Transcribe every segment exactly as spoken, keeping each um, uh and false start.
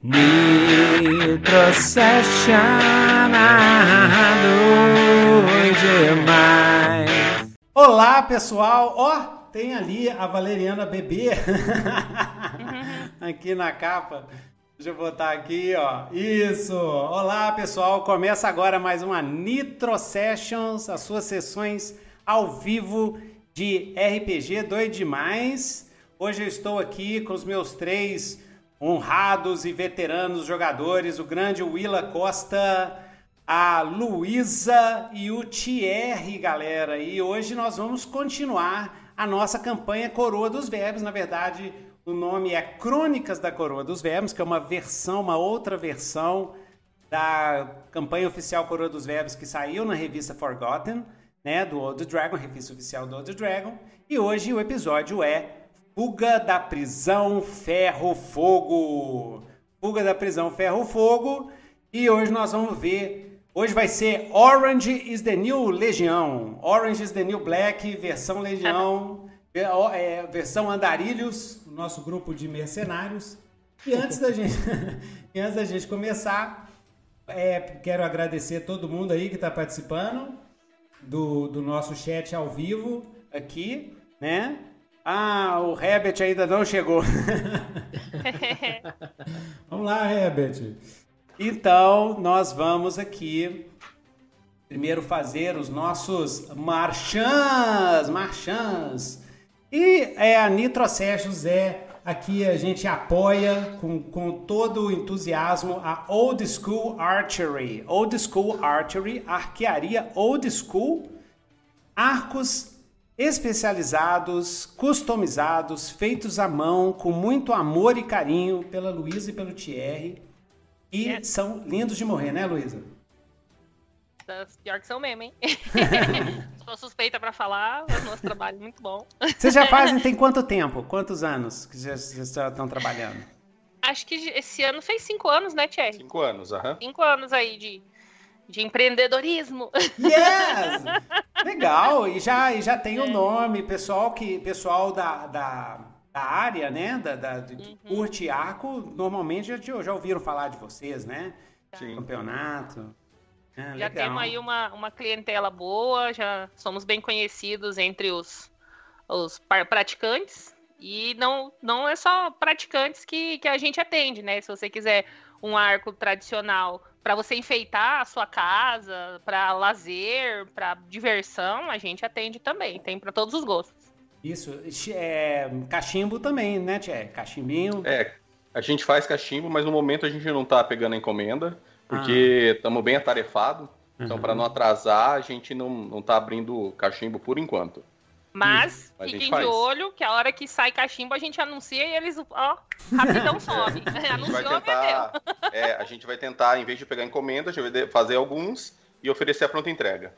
Nitro Sessions demais. Olá, pessoal. Ó, oh, tem ali a Valeriana bebê aqui na capa. Deixa eu botar aqui, ó. Isso. Olá, pessoal. Começa agora mais uma Nitro Sessions, as suas sessões ao vivo de R P G doido demais. Hoje eu estou aqui com os meus três honrados e veteranos jogadores, o grande Willa Costa, a Luísa e o Thierry, galera. E hoje nós vamos continuar a nossa campanha Coroa dos Vermes. Na verdade, o nome é Crônicas da Coroa dos Vermes, que é uma versão, uma outra versão da campanha oficial Coroa dos Vermes que saiu na revista Forgotten, né, do Old Dragon, revista oficial do Old Dragon. E hoje o episódio é Fuga da Prisão Ferro Fogo. Fuga da Prisão Ferro Fogo. E hoje nós vamos ver. Hoje vai ser Orange is the New Legião. Orange is the New Black, versão Legião, é, versão Andarilhos, o nosso grupo de mercenários. E antes da gente, e antes da gente começar, é, quero agradecer a todo mundo aí que está participando do, do nosso chat ao vivo aqui, né? Ah, o Herbert ainda não chegou. Vamos lá, Herbert. Então, nós vamos aqui primeiro fazer os nossos marchãs, marchãs. E é, a Nitro Sessions é, aqui a gente apoia com, com todo o entusiasmo a Old School Archery. Old School Archery, arquearia Old School, arcos especializados, customizados, feitos à mão, com muito amor e carinho pela Luísa e pelo Thierry. E é. São lindos de morrer, né, Luísa? Pior que são mesmo, hein? Estou suspeita para falar, mas nosso trabalho é muito bom. Vocês já fazem, tem quanto tempo? Quantos anos que vocês já estão trabalhando? Acho que esse ano fez cinco anos, né, Thierry? Cinco anos, aham. Uhum. Cinco anos aí de... de empreendedorismo. Yes! Legal! E já, e já tem o é. um nome, pessoal, que, pessoal da, da, da área, né? Da, da, de, uhum. Curte e arco, normalmente já, já ouviram falar de vocês, né? Sim. Campeonato. Ah, já legal. Temos aí uma, uma clientela boa, já somos bem conhecidos entre os, os praticantes. E não, não é só praticantes que, que a gente atende, né? Se você quiser um arco tradicional para você enfeitar a sua casa, para lazer, para diversão, a gente atende também, tem para todos os gostos. Isso, é, cachimbo também, né, Tchê? Cachimbinho. É, a gente faz cachimbo, mas no momento a gente não tá pegando a encomenda, porque estamos ah. bem atarefados, então uhum. para não atrasar, a gente não, não tá abrindo cachimbo por enquanto. Mas, mas fiquem de olho, que a hora que sai cachimbo, a gente anuncia e eles, ó, rapidão some. Anunciou, vendeu. É, a gente vai tentar, em vez de pegar encomenda, a gente vai fazer alguns e oferecer a pronta entrega.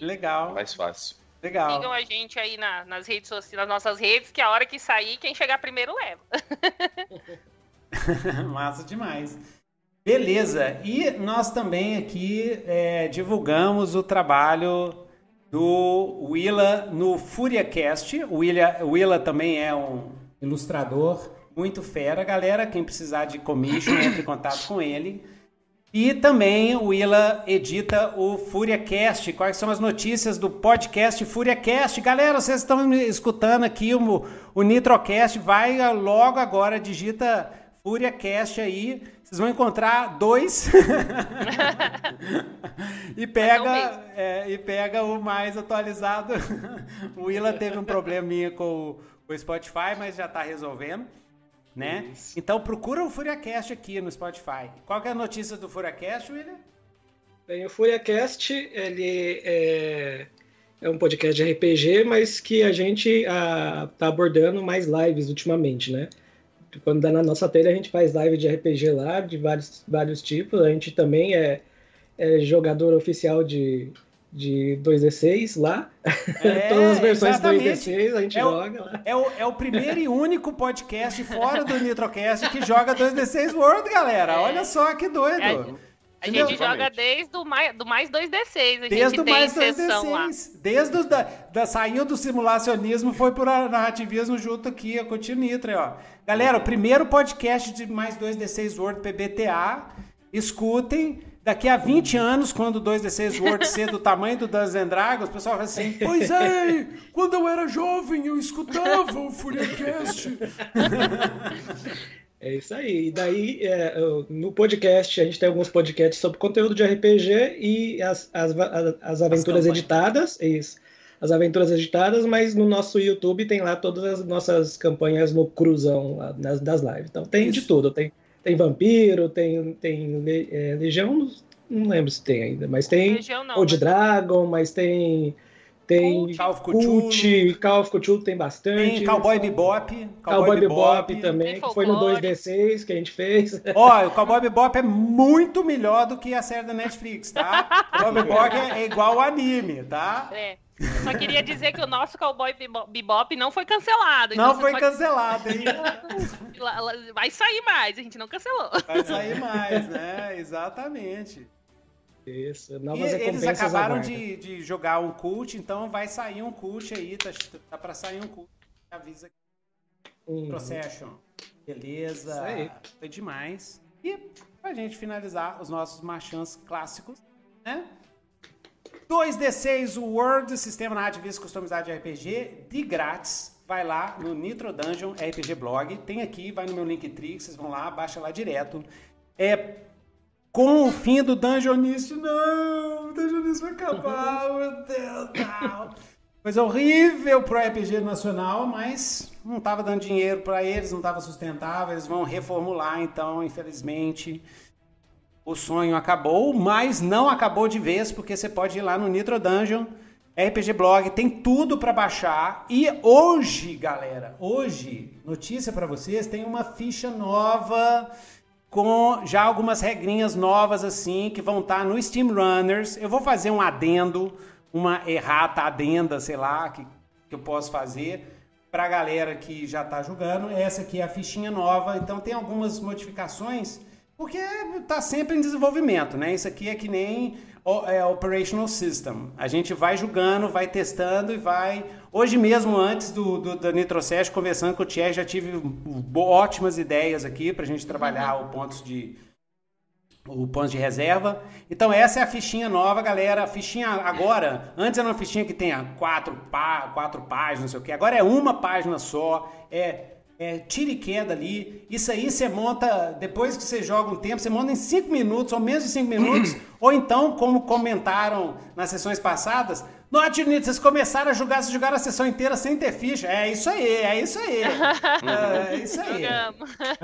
Legal. Mais fácil. Legal. Sigam a gente aí na, nas redes sociais, nas nossas redes, que a hora que sair, quem chegar primeiro leva. Massa demais. Beleza. E nós também aqui é, divulgamos o trabalho do Willa no Fúria Cast. O Willa, Willa também é um ilustrador muito fera, galera. Quem precisar de commission, entre em contato com ele. E também o Willa edita o Fúria Cast. Quais são as notícias do podcast Fúria Cast? Galera, vocês estão me escutando aqui, o, o Nitrocast. Vai logo agora, digita Fúria Cast aí. Vocês vão encontrar dois e, pega, é, e pega o mais atualizado. O Willa teve um probleminha com o Spotify, mas já está resolvendo, né? Isso. Então procura o FúriaCast aqui no Spotify. Qual que é a notícia do FúriaCast, Willa? Bem, o FúriaCast, ele é, é um podcast de R P G, mas que a gente está abordando mais lives ultimamente, né? Quando dá na nossa telha, a gente faz live de R P G lá, de vários, vários tipos. A gente também é, é jogador oficial de, de dois D seis lá. É, todas as versões exatamente. dois D seis a gente é joga o, lá. É o, é o primeiro e único podcast fora do Nitrocast que joga dois D seis World, galera. Olha só que doido. É. A Entendeu? gente joga desde o mais, do mais dois D seis, a desde gente tem mais sessão lá. Desde o, da, da, saiu do simulacionismo, foi pro narrativismo junto aqui, com o Tio Nitro, ó. Galera, o primeiro podcast de mais dois D seis World P B T A, escutem. Daqui a vinte anos, quando o dois D seis World ser do tamanho do Dungeons and Dragons, o pessoal vai assim, pois é, quando eu era jovem eu escutava o Fúria Cast. É isso aí. E daí, é, no podcast, a gente tem alguns podcasts sobre conteúdo de R P G e as, as, as aventuras as editadas. Isso. As aventuras editadas, mas no nosso YouTube tem lá todas as nossas campanhas no cruzão lá, nas, das lives. Então tem isso. de tudo. Tem, tem vampiro, tem, tem é, Legião, não lembro se tem ainda, mas tem Legião, não, Old mas... Dragon, mas tem... Tem Call of Cthulhu, Call of Cthulhu tem bastante. Tem Cowboy Bebop. Cowboy, Cowboy Bebop, Bebop também, que foi no dois D seis que a gente fez. Ó, o Cowboy Bebop é muito melhor do que a série da Netflix, tá? Cowboy Bebop é igual ao anime, tá? É. Só queria dizer que o nosso Cowboy Bebop não foi cancelado. Então não foi pode... cancelado, hein? Vai sair mais, a gente não cancelou. Vai sair mais, né? Exatamente. Isso, novas e eles acabaram de, de jogar um cult, então vai sair um cult aí, tá, tá pra sair um cult, avisa aqui. Hum. Procession, beleza, isso aí. Foi demais. E pra gente finalizar os nossos marchãs clássicos, né? dois D seis World, sistema narrativista customizado de R P G, de grátis. Vai lá no Nitro Dungeon R P G Blog, tem aqui, vai no meu Linktree, vocês vão lá, baixa lá direto. É... Com o fim do Dungeonist, não, o Dungeonist vai acabar, meu Deus, não. Coisa horrível pro R P G nacional, mas não tava dando dinheiro para eles, não tava sustentável, eles vão reformular, então, infelizmente, o sonho acabou, mas não acabou de vez, porque você pode ir lá no Nitro Dungeon, R P G Blog, tem tudo para baixar, e hoje, galera, hoje, notícia para vocês, tem uma ficha nova... com já algumas regrinhas novas assim, que vão estar no Steam Runners. Eu vou fazer um adendo, uma errata adenda, sei lá, que, que eu posso fazer pra galera que já tá jogando. Essa aqui é a fichinha nova, então tem algumas modificações, porque tá sempre em desenvolvimento, né? Isso aqui é que nem o, é, Operational System. A gente vai jogando, vai testando e vai... Hoje mesmo, antes do, do, do Nitro Sessions, conversando com o Thierry, já tive ótimas ideias aqui para a gente trabalhar o ponto, de, o ponto de reserva. Então, essa é a fichinha nova, galera. A fichinha agora, antes era uma fichinha que tinha quatro, pá, quatro páginas, não sei o quê. Agora é uma página só, é, é tira e queda ali. Isso aí você monta, depois que você joga um tempo, você monta em cinco minutos, ou menos de cinco minutos. Ou então, como comentaram nas sessões passadas... Note, Nito, vocês começaram a jogar, vocês jogaram a sessão inteira sem ter ficha. É isso aí, é isso aí. É isso aí.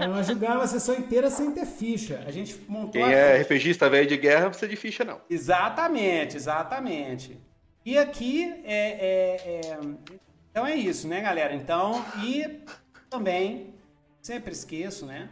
Nós jogávamos a sessão inteira sem ter ficha. A gente montou. Quem a é R P Gista velho de guerra não precisa de ficha, não. Exatamente, exatamente. E aqui é, é, é. Então é isso, né, galera? Então, e também, sempre esqueço, né?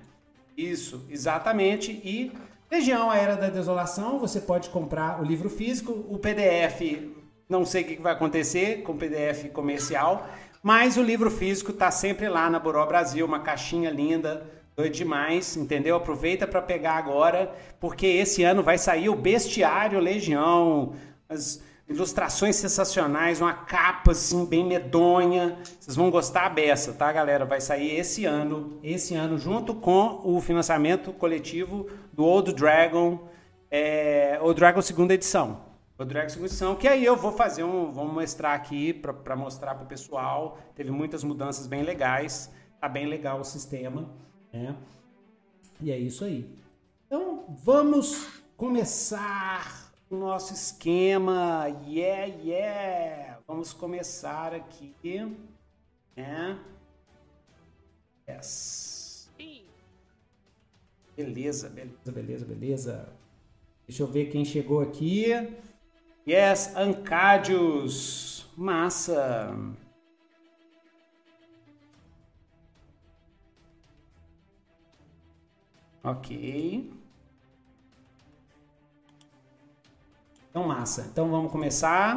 Isso, exatamente. E Legião, a Era da Desolação, você pode comprar o livro físico, o P D F. Não sei o que vai acontecer com o P D F comercial, mas o livro físico está sempre lá na Buró Brasil, uma caixinha linda, doido demais, entendeu? Aproveita para pegar agora, porque esse ano vai sair o Bestiário Legião, as ilustrações sensacionais, uma capa assim bem medonha, vocês vão gostar a beça, tá, galera? Vai sair esse ano, esse ano junto com o financiamento coletivo do Old Dragon, é, Old Dragon segunda edição. O Drag Seguição, que aí eu vou fazer um... Vamos mostrar aqui para mostrar para o pessoal. Teve muitas mudanças bem legais. Tá bem legal o sistema. Né? E é isso aí. Então, vamos começar o nosso esquema. Yeah, yeah! Vamos começar aqui. Né? Yes. Sim. Beleza, beleza, beleza, beleza. Deixa eu ver quem chegou aqui... Yes, Ancádios. Massa. Ok. Então, massa. Então, vamos começar.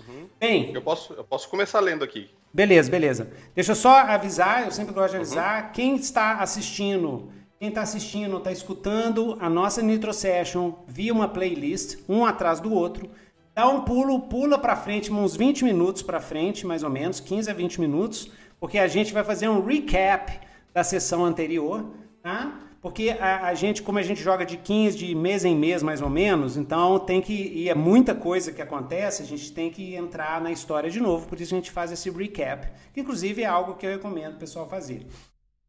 Uhum. Bem. Eu posso, eu posso começar lendo aqui. Beleza, beleza. Deixa eu só avisar, eu sempre gosto de avisar, uhum. Quem está assistindo... Quem está assistindo, está escutando a nossa Nitro Session via uma playlist, um atrás do outro. Dá um pulo, pula para frente, uns vinte minutos para frente, mais ou menos, quinze a vinte minutos, porque a gente vai fazer um recap da sessão anterior, tá? Porque a, a gente, como a gente joga de quinze, de mês em mês, mais ou menos, então tem que, e é muita coisa que acontece, a gente tem que entrar na história de novo, por isso a gente faz esse recap, que inclusive é algo que eu recomendo o pessoal fazer,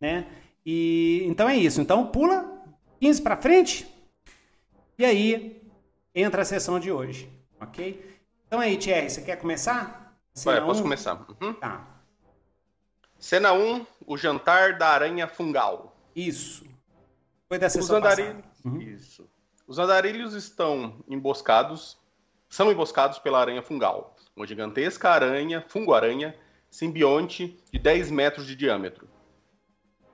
né? E, então é isso, então pula quinze para frente e aí entra a sessão de hoje, ok? Então aí, Thierry, você quer começar? Vai, eu posso começar. Uhum. Tá. Cena um, o jantar da aranha fungal. Isso. Foi da sessão passada. Uhum. Isso. Os andarilhos estão emboscados, são emboscados pela aranha fungal, uma gigantesca aranha, fungo-aranha, simbionte de dez metros de diâmetro,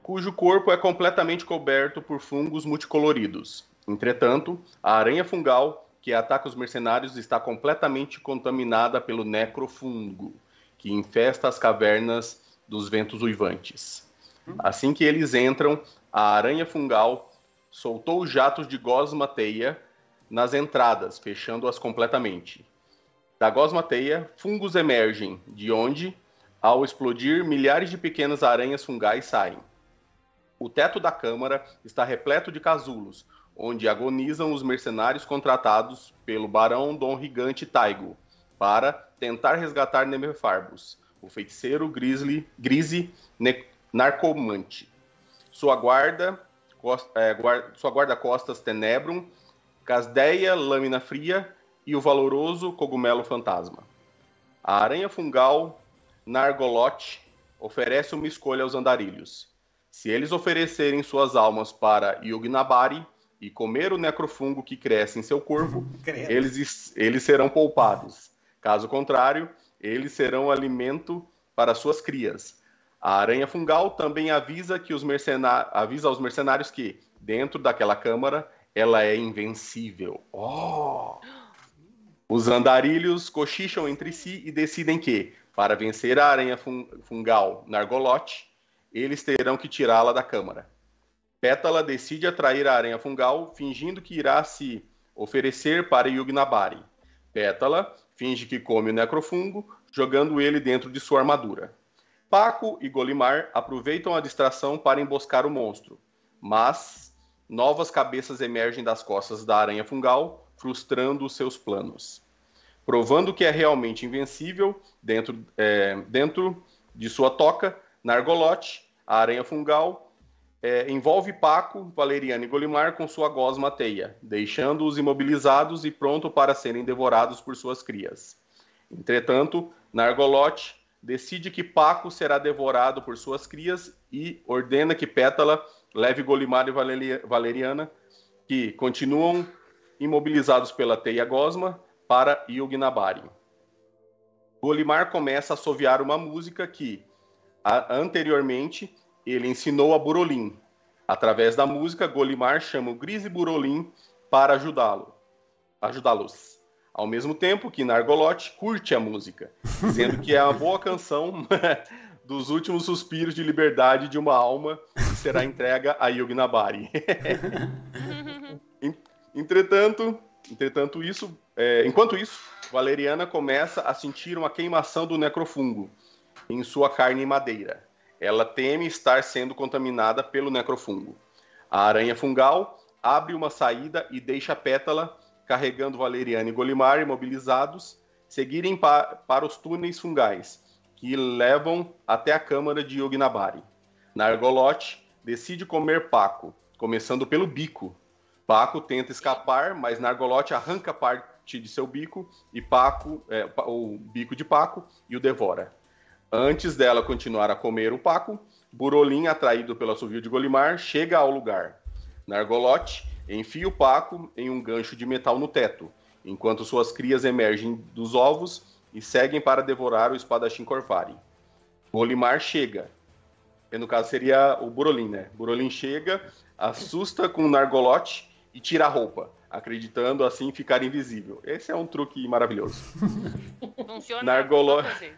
cujo corpo é completamente coberto por fungos multicoloridos. Entretanto, a aranha fungal, que ataca os mercenários, está completamente contaminada pelo necrofungo, que infesta as cavernas dos ventos uivantes. Assim que eles entram, a aranha fungal soltou jatos de gosma-teia nas entradas, fechando-as completamente. Da gosma-teia, fungos emergem, de onde, ao explodir, milhares de pequenas aranhas fungais saem. O teto da câmara está repleto de casulos, onde agonizam os mercenários contratados pelo barão Dom Rigante Taigo para tentar resgatar Nemerfabus, o feiticeiro grizzly, Grise narcomante. Sua guarda, costa, é, guarda, sua guarda-costas Tenebrum, Casdeia, Lâmina Fria e o valoroso Cogumelo Fantasma. A aranha fungal Nargolote oferece uma escolha aos andarilhos. Se eles oferecerem suas almas para Yugnabari e comer o necrofungo que cresce em seu corpo, eles, eles serão poupados. Caso contrário, eles serão alimento para suas crias. A aranha fungal também avisa, que os mercenários, avisa aos mercenários que, dentro daquela câmara, ela é invencível. Oh! Os andarilhos cochicham entre si e decidem que, para vencer a aranha fungal Nargolote, eles terão que tirá-la da câmara. Pétala decide atrair a aranha fungal, fingindo que irá se oferecer para Yugnabari. Pétala finge que come o necrofungo, jogando ele dentro de sua armadura. Paco e Golimar aproveitam a distração para emboscar o monstro, mas novas cabeças emergem das costas da aranha fungal, frustrando os seus planos. Provando que é realmente invencível, dentro, é, dentro de sua toca, Nargolote, a aranha fungal, é, envolve Paco, Valeriana e Golimar com sua gosma teia, deixando-os imobilizados e pronto para serem devorados por suas crias. Entretanto, Nargolote decide que Paco será devorado por suas crias e ordena que Pétala leve Golimar e Valeriana, que continuam imobilizados pela teia gosma, para Yugnabari. Golimar começa a assoviar uma música que, anteriormente, ele ensinou a Burolim. Através da música, Golimar chama o Gris e Burolim para ajudá-lo, ajudá-los. Ao mesmo tempo que Nargolote curte a música, dizendo que é uma boa canção dos últimos suspiros de liberdade de uma alma que será entregue a Yugnabari. entretanto, entretanto isso, é, enquanto isso, Valeriana começa a sentir uma queimação do necrofungo em sua carne e madeira. Ela teme estar sendo contaminada pelo necrofungo. A aranha fungal abre uma saída e deixa Pétala, carregando Valeriana e Golimar imobilizados, seguirem pa- para os túneis fungais, que levam até a câmara de Yugnabari. Nargolote decide comer Paco, começando pelo bico. Paco tenta escapar, mas Nargolote arranca parte de seu bico, e Paco, é, o bico de Paco, e o devora. Antes dela continuar a comer o Paco, Burolim, atraído pelo assovio de Golimar, chega ao lugar. Nargolote enfia o Paco em um gancho de metal no teto, enquanto suas crias emergem dos ovos e seguem para devorar o espadachim Corvari. Golimar chega. No caso seria o Burolim, né? Burolim chega, assusta com o Nargolote e tira a roupa, acreditando assim ficar invisível. Esse é um truque maravilhoso. Funciona. Nargolote...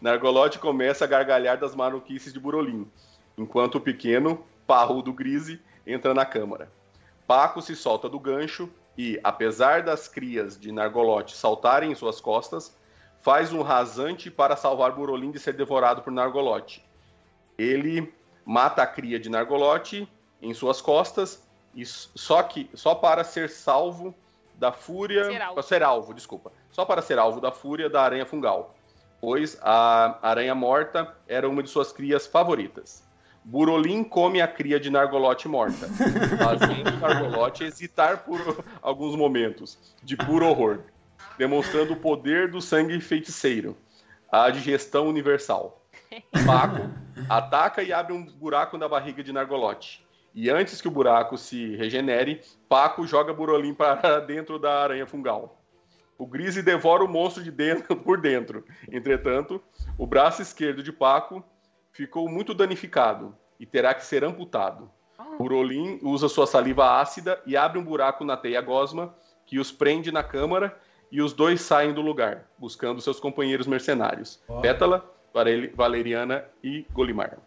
Nargolote começa a gargalhar das maluquices de Burolim, enquanto o pequeno parrudo Grise entra na câmara. Paco se solta do gancho e, apesar das crias de Nargolote saltarem em suas costas, faz um rasante para salvar Burolim de ser devorado por Nargolote. Ele mata a cria de Nargolote em suas costas, e só, que, só para ser salvo da fúria... Ser alvo. Ser alvo, desculpa. Só para ser alvo da fúria da aranha fungal, pois a aranha morta era uma de suas crias favoritas. Burolim come a cria de Nargolote morta, fazendo Nargolote hesitar por alguns momentos, de puro horror, demonstrando o poder do sangue feiticeiro, a digestão universal. Paco ataca e abre um buraco na barriga de Nargolote. E antes que o buraco se regenere, Paco joga Burolim para dentro da aranha fungal. O Grise devora o monstro de dentro, por dentro. Entretanto, o braço esquerdo de Paco ficou muito danificado e terá que ser amputado. Burolim usa sua saliva ácida e abre um buraco na teia gosma, que os prende na câmara, e os dois saem do lugar, buscando seus companheiros mercenários. Oh. Pétala, Valeriana e Golimar.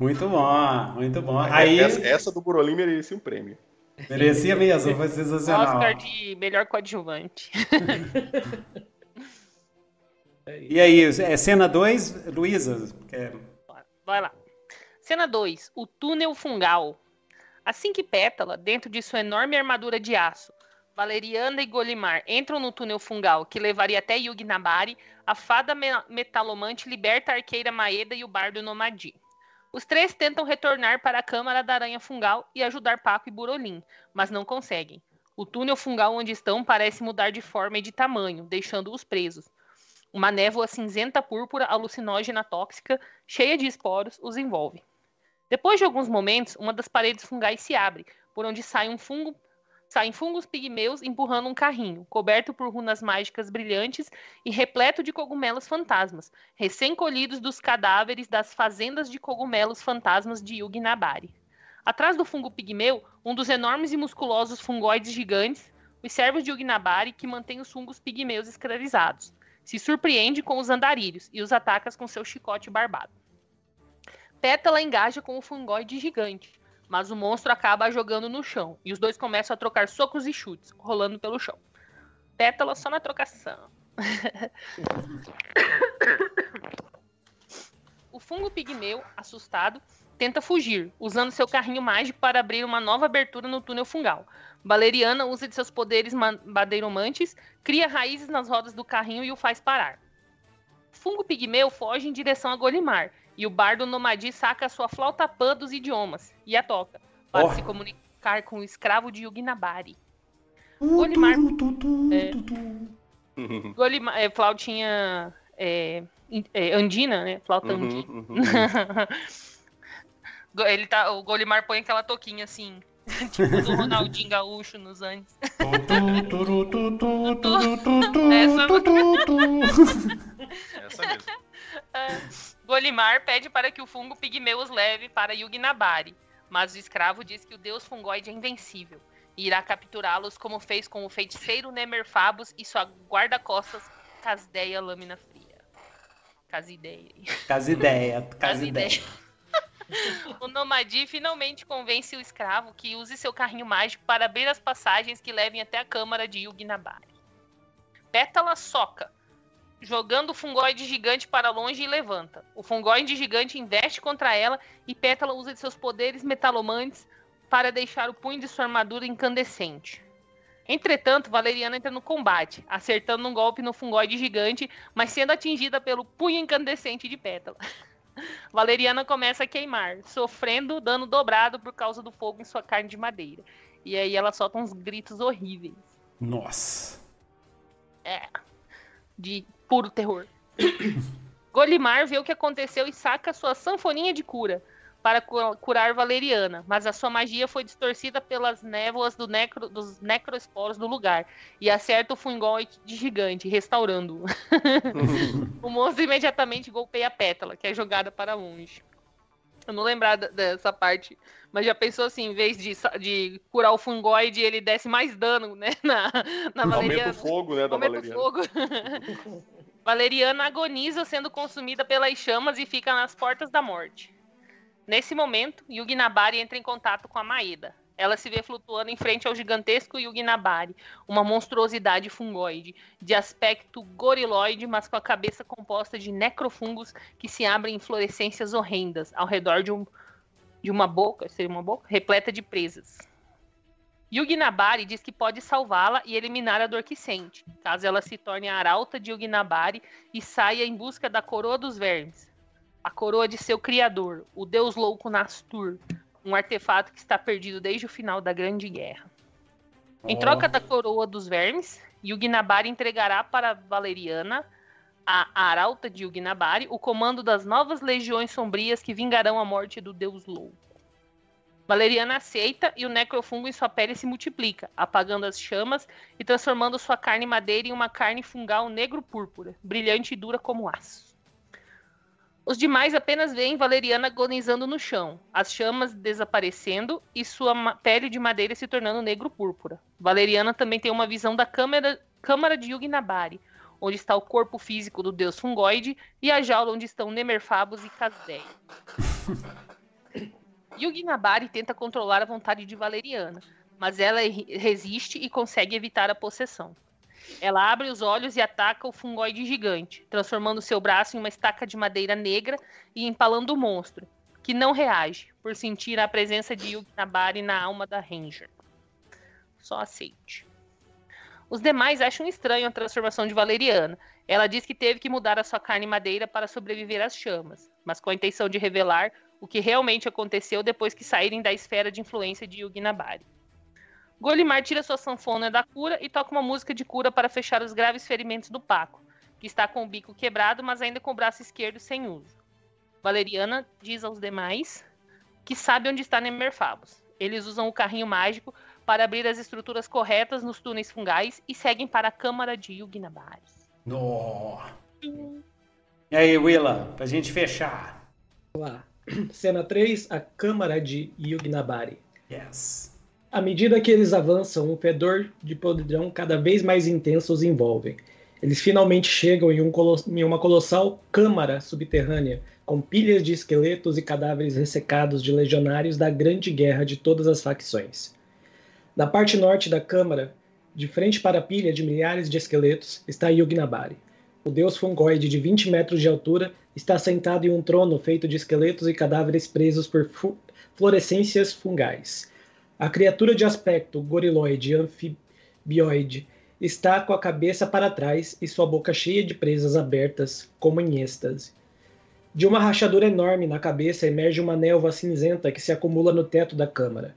Muito bom, muito bom. Aí... Essa, essa do Burolim merecia um prêmio. Merecia mesmo, foi sensacional. Oscar de melhor coadjuvante. E aí, é cena dois, Luísa? É... Vai lá. Cena dois, o túnel fungal. Assim que Pétala, dentro de sua enorme armadura de aço, Valeriana e Golimar entram no túnel fungal que levaria até Yugnabari, a fada metalomante liberta a arqueira Maeda e o bardo Nomadi. Os três tentam retornar para a câmara da aranha fungal e ajudar Paco e Burolim, mas não conseguem. O túnel fungal onde estão parece mudar de forma e de tamanho, deixando-os presos. Uma névoa cinzenta púrpura alucinógena tóxica, cheia de esporos, os envolve. Depois de alguns momentos, uma das paredes fungais se abre, por onde sai um fungo, saem fungos pigmeus empurrando um carrinho, coberto por runas mágicas brilhantes e repleto de cogumelos fantasmas, recém-colhidos dos cadáveres das fazendas de cogumelos fantasmas de Yugnabari. Atrás do fungo pigmeu, um dos enormes e musculosos fungoides gigantes, os servos de Yugnabari que mantêm os fungos pigmeus escravizados. Se surpreende com os andarilhos e os ataca com seu chicote barbado. Pétala engaja com o fungoide gigante, mas o monstro acaba jogando no chão e os dois começam a trocar socos e chutes, rolando pelo chão. Pétala só na trocação. O fungo pigmeu, assustado, tenta fugir, usando seu carrinho mágico para abrir uma nova abertura no túnel fungal. Valeriana usa de seus poderes madeiromantes, cria raízes nas rodas do carrinho e o faz parar. O fungo pigmeu foge em direção a Golimar, e o bardo Nomadi saca a sua flauta pan dos idiomas e a toca, para oh. se comunicar com o escravo de Yugnabari. Golimar... É, Golimar é, flautinha é, é, andina, né? Flauta andina. Uhum, uhum. Ele tá, o Golimar põe aquela toquinha assim, tipo do Ronaldinho Gaúcho nos anos. Essa... Essa mesmo. Uh, Golimar pede para que o fungo pigmeu os leve para Yugnabari, mas o escravo diz que o deus fungoide é invencível e irá capturá-los como fez com o feiticeiro Nemerfabus e sua guarda-costas Casdeia Lâmina Fria. Casideia. Casideia. Casideia. O Nomadi finalmente convence o escravo que use seu carrinho mágico para abrir as passagens que levem até a câmara de Yugnabari. Pétala soca, jogando o fungoide gigante para longe e levanta. O fungoide gigante investe contra ela e Pétala usa de seus poderes metalomantes para deixar o punho de sua armadura incandescente. Entretanto, Valeriana entra no combate, acertando um golpe no fungoide gigante, mas sendo atingida pelo punho incandescente de Pétala. Valeriana começa a queimar, sofrendo dano dobrado por causa do fogo em sua carne de madeira. E aí ela solta uns gritos horríveis. Nossa. É. De puro terror. Golimar vê o que aconteceu e saca sua sanfoninha de cura para curar Valeriana, mas a sua magia foi distorcida pelas névoas do necro, dos necrosporos do lugar e acerta o fungoide de gigante, restaurando-o. O monstro imediatamente golpeia a Pétala, que é jogada para longe. Eu não lembrava dessa parte, mas já pensou assim, em vez de, de curar o fungoide, ele desse mais dano, né, na, na Valeriana. Aumenta o fogo, né, da Valeriana. Aumenta o fogo. Valeriana agoniza sendo consumida pelas chamas e fica nas portas da morte. Nesse momento, Yugnabari entra em contato com a Maeda. Ela se vê flutuando em frente ao gigantesco Yugnabari, uma monstruosidade fungoide, de aspecto goriloide, mas com a cabeça composta de necrofungos que se abrem em fluorescências horrendas, ao redor de, um, de uma boca, seria uma boca, repleta de presas. Yugnabari diz que pode salvá-la e eliminar a dor que sente, caso ela se torne a arauta de Yugnabari e saia em busca da Coroa dos Vermes, a coroa de seu criador, o deus louco Nastur, um artefato que está perdido desde o final da Grande Guerra. Em troca da Coroa dos Vermes, Yugnabari entregará para Valeriana, a arauta de Yugnabari, o comando das novas legiões sombrias que vingarão a morte do Deus Louco. Valeriana aceita e o necrofungo em sua pele se multiplica, apagando as chamas e transformando sua carne madeira em uma carne fungal negro-púrpura, brilhante e dura como aço. Os demais apenas veem Valeriana agonizando no chão, as chamas desaparecendo e sua pele de madeira se tornando negro-púrpura. Valeriana também tem uma visão da câmara, câmara de Yugnabari, onde está o corpo físico do deus fungoide e a jaula onde estão Nemerfabus e Casdeia. Yugnabari tenta controlar a vontade de Valeriana, mas ela resiste e consegue evitar a possessão. Ela abre os olhos e ataca o fungoide gigante, transformando seu braço em uma estaca de madeira negra e empalando o monstro, que não reage, por sentir a presença de Yugnabari na alma da Ranger. Só aceite. Os demais acham estranho a transformação de Valeriana. Ela diz que teve que mudar a sua carne madeira para sobreviver às chamas, mas com a intenção de revelar o que realmente aconteceu depois que saírem da esfera de influência de Yugnabari. Golimar tira sua sanfona da cura e toca uma música de cura para fechar os graves ferimentos do Paco, que está com o bico quebrado, mas ainda com o braço esquerdo sem uso. Valeriana diz aos demais que sabe onde está Nemerfabus. Eles usam o carrinho mágico para abrir as estruturas corretas nos túneis fungais e seguem para a Câmara de Yugnabari. No. E aí, Willa, pra gente fechar. Vamos lá. Cena três, a Câmara de Yugnabari. Yes. À medida que eles avançam, um fedor de podridão cada vez mais intenso os envolve. Eles finalmente chegam em, um coloss... em uma colossal câmara subterrânea, com pilhas de esqueletos e cadáveres ressecados de legionários da Grande Guerra de todas as facções. Na parte norte da câmara, de frente para a pilha de milhares de esqueletos, está Yugnabari. O deus fungoide de vinte metros de altura está sentado em um trono feito de esqueletos e cadáveres presos por fu... fluorescências fungais. A criatura de aspecto goriloide, anfibioide, está com a cabeça para trás e sua boca cheia de presas abertas, como em êxtase. De uma rachadura enorme na cabeça emerge uma névoa cinzenta que se acumula no teto da câmara,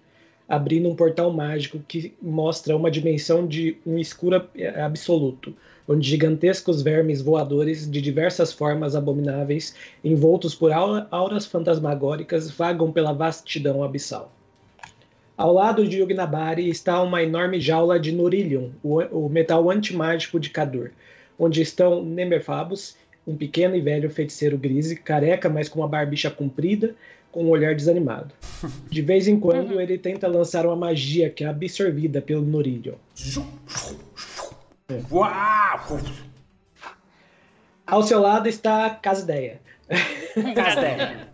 abrindo um portal mágico que mostra uma dimensão de um escuro absoluto, onde gigantescos vermes voadores de diversas formas abomináveis, envoltos por auras fantasmagóricas, vagam pela vastidão abissal. Ao lado de Yugnabari está uma enorme jaula de Norilium, o metal antimágico de Kadur, onde estão Nemerfabus, um pequeno e velho feiticeiro grise, careca, mas com uma barbicha comprida, com um olhar desanimado. De vez em quando, ele tenta lançar uma magia que é absorvida pelo Norilium. É. Ao seu lado está Casdeia. Casdeia.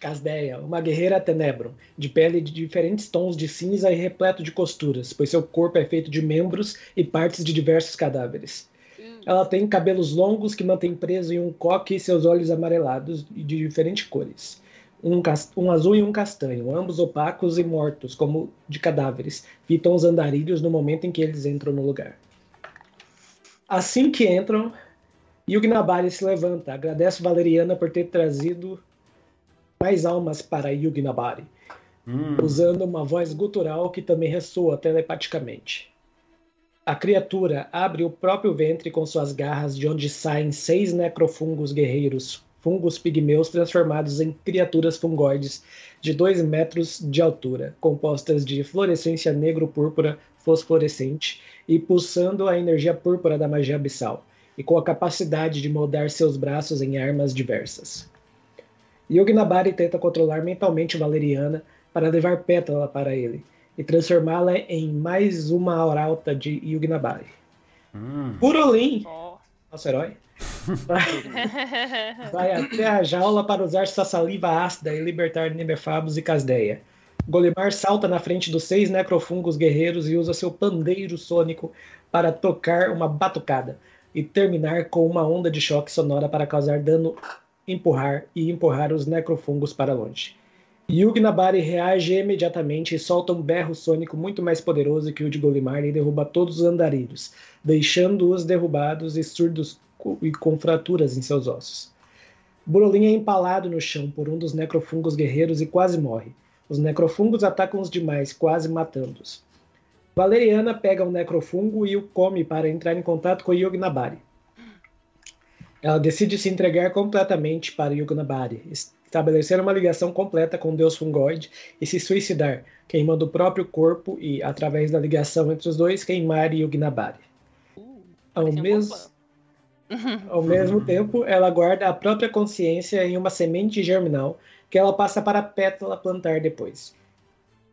Casdeia, uma guerreira tenebrum, de pele de diferentes tons de cinza e repleto de costuras, pois seu corpo é feito de membros e partes de diversos cadáveres. Ela tem cabelos longos que mantém preso em um coque e seus olhos amarelados de diferentes cores. Um, cast... um azul e um castanho, ambos opacos e mortos, como de cadáveres. Fitam os andarilhos no momento em que eles entram no lugar. Assim que entram, Yugnabari se levanta, agradece Valeriana por ter trazido mais almas para Yugnabari, hum. usando uma voz gutural que também ressoa telepaticamente. A criatura abre o próprio ventre com suas garras, de onde saem seis necrofungos guerreiros, fungos pigmeus transformados em criaturas fungoides de dois metros de altura, compostas de fluorescência negro-púrpura fosforescente e pulsando a energia púrpura da magia abissal, e com a capacidade de moldar seus braços em armas diversas. Yugnabari tenta controlar mentalmente Valeriana para levar Pétala para ele e transformá-la em mais uma arauta de Yugnabari. Hum. Burolim, nosso herói, Vai, vai até a jaula para usar sua saliva ácida e libertar Nemerfabus e Casdeia. Golimar salta na frente dos seis necrofungos guerreiros e usa seu pandeiro sônico para tocar uma batucada e terminar com uma onda de choque sonora para causar dano, empurrar e empurrar os necrofungos para longe. Yugnabari reage imediatamente e solta um berro sônico muito mais poderoso que o de Golimar e derruba todos os andarilhos, deixando-os derrubados e surdos e com fraturas em seus ossos. Burolim é empalado no chão por um dos necrofungos guerreiros e quase morre. Os necrofungos atacam os demais, quase matando-os. Valeriana pega um necrofungo e o come para entrar em contato com Yugnabari. Ela decide se entregar completamente para Yugnabari, estabelecer uma ligação completa com o Deus Fungoide e se suicidar, queimando o próprio corpo e, através da ligação entre os dois, queimar Yugnabari. Uh, Ao mesmo... Ao mesmo tempo, ela guarda a própria consciência em uma semente germinal que ela passa para a Pétala plantar depois.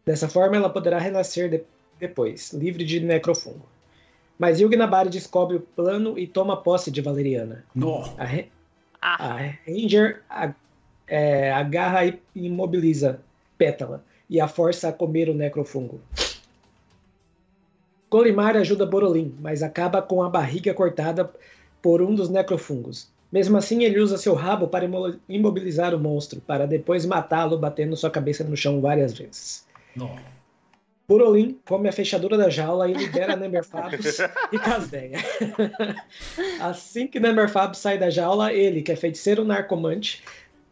Dessa forma, ela poderá renascer de- depois, livre de necrofungo. Mas Yugnabari descobre o plano e toma posse de Valeriana. No. A, re- ah. a Ranger a- é, agarra e imobiliza Pétala e a força a comer o necrofungo. Golimar ajuda Burolim, mas acaba com a barriga cortada por um dos necrofungos. Mesmo assim, ele usa seu rabo para imobilizar o monstro, para depois matá-lo batendo sua cabeça no chão várias vezes. Não. Burolim come a fechadura da jaula e libera Nemerfabus e Casdeia. Assim que Nemerfabus sai da jaula, ele, que é feiticeiro narcomante,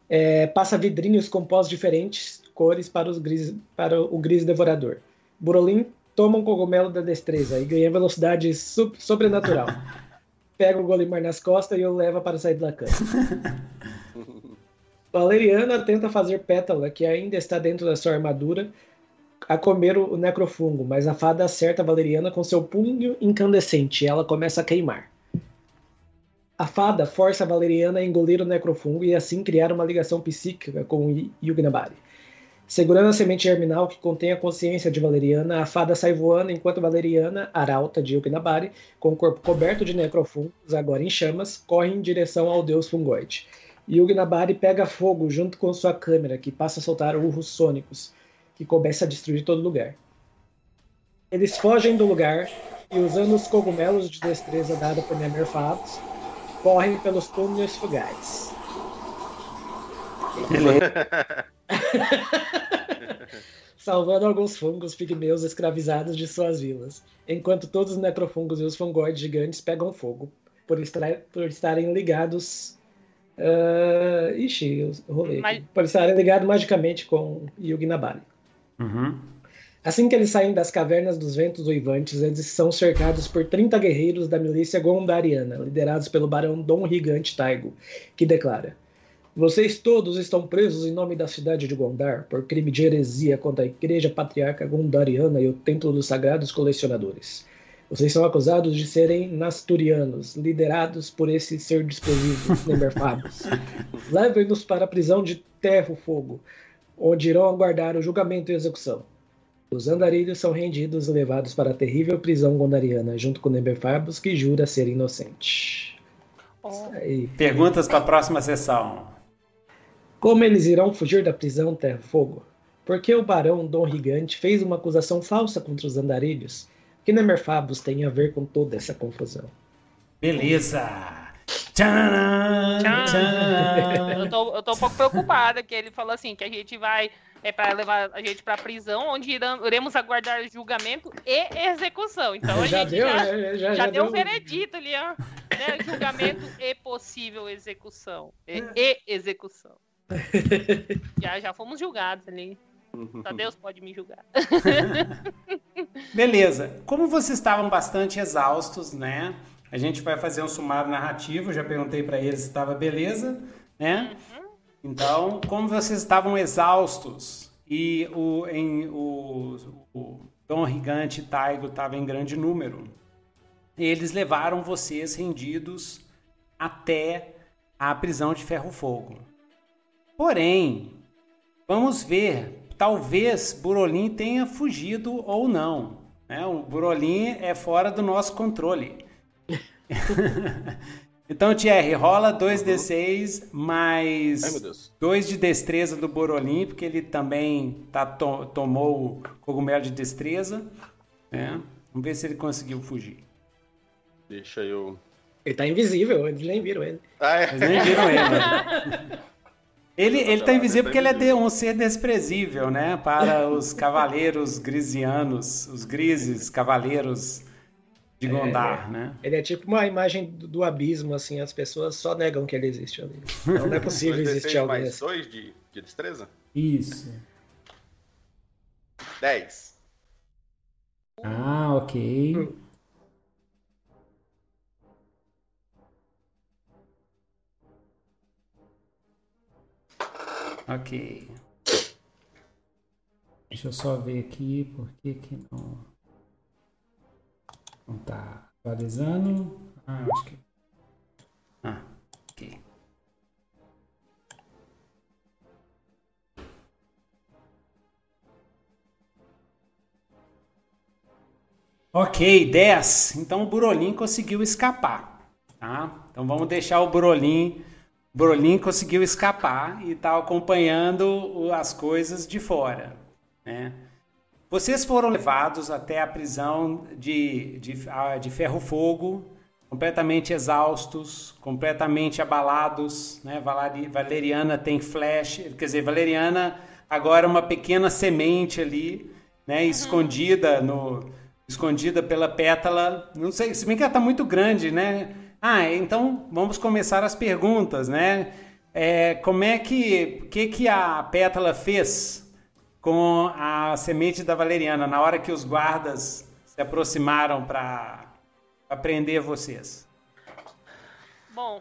é, passa vidrinhos com pós diferentes cores para, os gris, para o gris devorador. Burolim toma um cogumelo da destreza e ganha velocidade sub- sobrenatural. Pega o Golimar nas costas e o leva para sair da cama. Valeriana tenta fazer Pétala, que ainda está dentro da sua armadura, a comer o necrofungo, mas a fada acerta a Valeriana com seu punho incandescente e ela começa a queimar. A fada força a Valeriana a engolir o necrofungo e assim criar uma ligação psíquica com Yugnabari. Segurando a semente germinal que contém a consciência de Valeriana, a fada sai voando enquanto Valeriana, arauta de Yugnabari, com o corpo coberto de necrofungos, agora em chamas, corre em direção ao deus fungoide. Yugnabari pega fogo junto com sua câmera, que passa a soltar urros sônicos, que começa a destruir todo lugar. Eles fogem do lugar e, usando os cogumelos de destreza dada por Nemerfabus, correm pelos túneis fugazes. Salvando alguns fungos pigmeus escravizados de suas vilas, enquanto todos os necrofungos e os fungoides gigantes pegam fogo por, estra- por estarem ligados uh... Ixi, eu rolei Mag- por estarem ligados magicamente com Yugnabari. Uhum. Assim que eles saem das cavernas dos ventos uivantes, eles são cercados por trinta guerreiros da milícia gondariana, liderados pelo barão Dom Rigante Taigo, que declara: "Vocês todos estão presos em nome da cidade de Gondar por crime de heresia contra a Igreja Patriarca Gondariana e o Templo dos Sagrados Colecionadores. Vocês são acusados de serem nasturianos, liderados por esse ser desprezível, Nemerfabus. Levem-nos para a prisão de Ferro Fogo, onde irão aguardar o julgamento e execução." Os andarilhos são rendidos e levados para a terrível prisão gondariana, junto com Nemerfabus, que jura ser inocente. Oh. Perguntas para a próxima sessão. Como eles irão fugir da prisão Terra-Fogo? Por que o barão Dom Rigante fez uma acusação falsa contra os andarilhos? O que Nemerfabus tem a ver com toda essa confusão? Beleza! Tcharam, tcharam. Eu, tô, eu tô um pouco preocupada, que ele falou assim, que a gente vai é, para levar a gente para a prisão, onde irão, iremos aguardar julgamento e execução. Então a já gente deu, já, já, já, já deu um veredito ali, ó. Né? Julgamento e possível execução. E, e execução. Já, já fomos julgados ali. Só Deus pode me julgar. Beleza. Como vocês estavam bastante exaustos, né? A gente vai fazer um sumário narrativo. Já perguntei para eles se estava beleza, né? Uhum. Então, como vocês estavam exaustos e o, em, o, o Dom Rigante Taigo estava em grande número, eles levaram vocês rendidos até a prisão de Ferro Fogo. Porém, vamos ver, talvez Burolim tenha fugido ou não, né? O Burolim é fora do nosso controle. Então, Thierry, rola dois D seis mais Ai, meu Deus. dois de destreza do Burolim, porque ele também tá, to tomou o cogumelo de destreza. Né? Vamos ver se ele conseguiu fugir. Deixa eu... Ele tá invisível, eles nem viram ele. Ah, é. Eles nem viram ele. Né? Ele, ele tá invisível porque ele é de, um ser desprezível, né? Para os cavaleiros grisianos, os grises cavaleiros... de Gondar, é, né? Ele é tipo uma imagem do, do abismo, assim, as pessoas só negam que ele existe ali. Então não é possível existir alguém mais assim. dois de, de destreza? Isso. dez. Ah, ok. Hum. Ok. Deixa eu só ver aqui, por que que não... Não tá atualizando. Ah, acho que... Ah, ok. Ok, dez. Então o Burolim conseguiu escapar, tá? Então vamos deixar o Burolim... O Burolim conseguiu escapar e tá acompanhando as coisas de fora, né? Vocês foram levados até a prisão de, de, de Ferro Fogo, completamente exaustos, completamente abalados, né? Valeriana tem flash, quer dizer, Valeriana agora é uma pequena semente ali, né? Uhum. Escondida, no, escondida pela pétala, não sei, se bem que ela está muito grande, né? Ah, então vamos começar as perguntas, né? É, como é que, que, que a pétala fez com a semente da Valeriana, na hora que os guardas se aproximaram para prender vocês? Bom,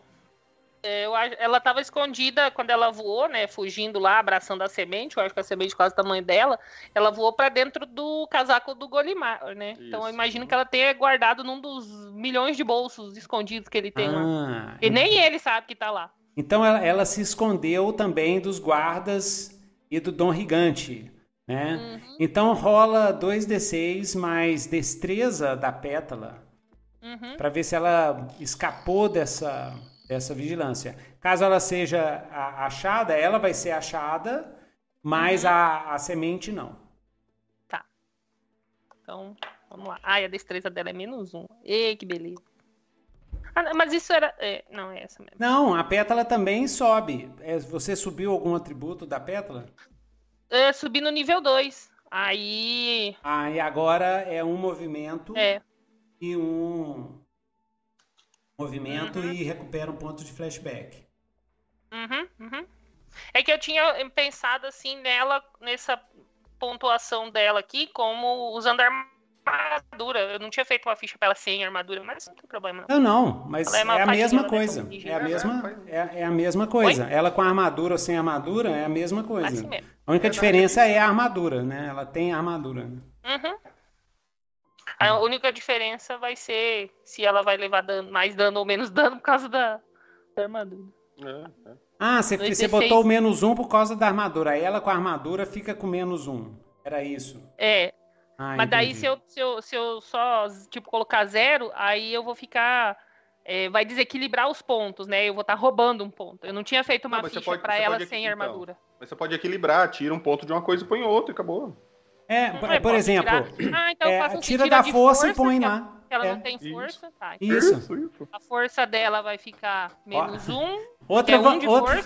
eu, ela estava escondida quando ela voou, né, fugindo lá, abraçando a semente, eu acho que a semente quase o tamanho dela, ela voou para dentro do casaco do Golimar, né? Isso. Então eu imagino que ela tenha guardado num dos milhões de bolsos escondidos que ele tem ah, lá. E nem ele sabe que está lá. Então ela, ela se escondeu também dos guardas... e do Dom Rigante, né? Uhum. Então rola dois D seis mais destreza da pétala, uhum, para ver se ela escapou dessa, dessa vigilância. Caso ela seja achada, ela vai ser achada, mas uhum, a, a semente não. Tá. Então, vamos lá. Ai, a destreza dela é menos um. Ei, que beleza. Ah, mas isso era... É, não, é essa mesmo. Não, a pétala também sobe. Você subiu algum atributo da pétala? Eu subi no nível dois. Aí... Ah, e agora é um movimento é. e um... Movimento uhum, e recupera um ponto de flashback. Uhum, uhum. É que eu tinha pensado assim nela, nessa pontuação dela aqui, como usando armadura. Armadura, eu não tinha feito uma ficha pra ela sem armadura, mas não tem problema não. Eu não, mas é, é, a mesma coisa. É, a mesma, é, é a mesma coisa. Oi? Ela com armadura ou sem armadura é a mesma coisa. Assim mesmo. A única é diferença é a armadura, né? Ela tem armadura. Uhum. A única diferença vai ser se ela vai levar dano, mais dano ou menos dano por causa da, da armadura. É, é. Ah, você, você botou o menos um por causa da armadura. Ela com a armadura fica com menos um. Era isso. É. Ah, mas daí se eu, se, eu, se eu só tipo, colocar zero, aí eu vou ficar... É, vai desequilibrar os pontos, né? Eu vou estar tá roubando um ponto. Eu não tinha feito uma não, ficha para ela sem então. armadura. Mas você pode equilibrar, tira um ponto de uma coisa e põe outra e acabou. É, não, é por exemplo, ah, então é, um tira da força, força e põe lá. Ela, ela é. não tem força, isso. tá. Então isso. isso. A força dela vai ficar menos Ó. um. Outra, é um de outra,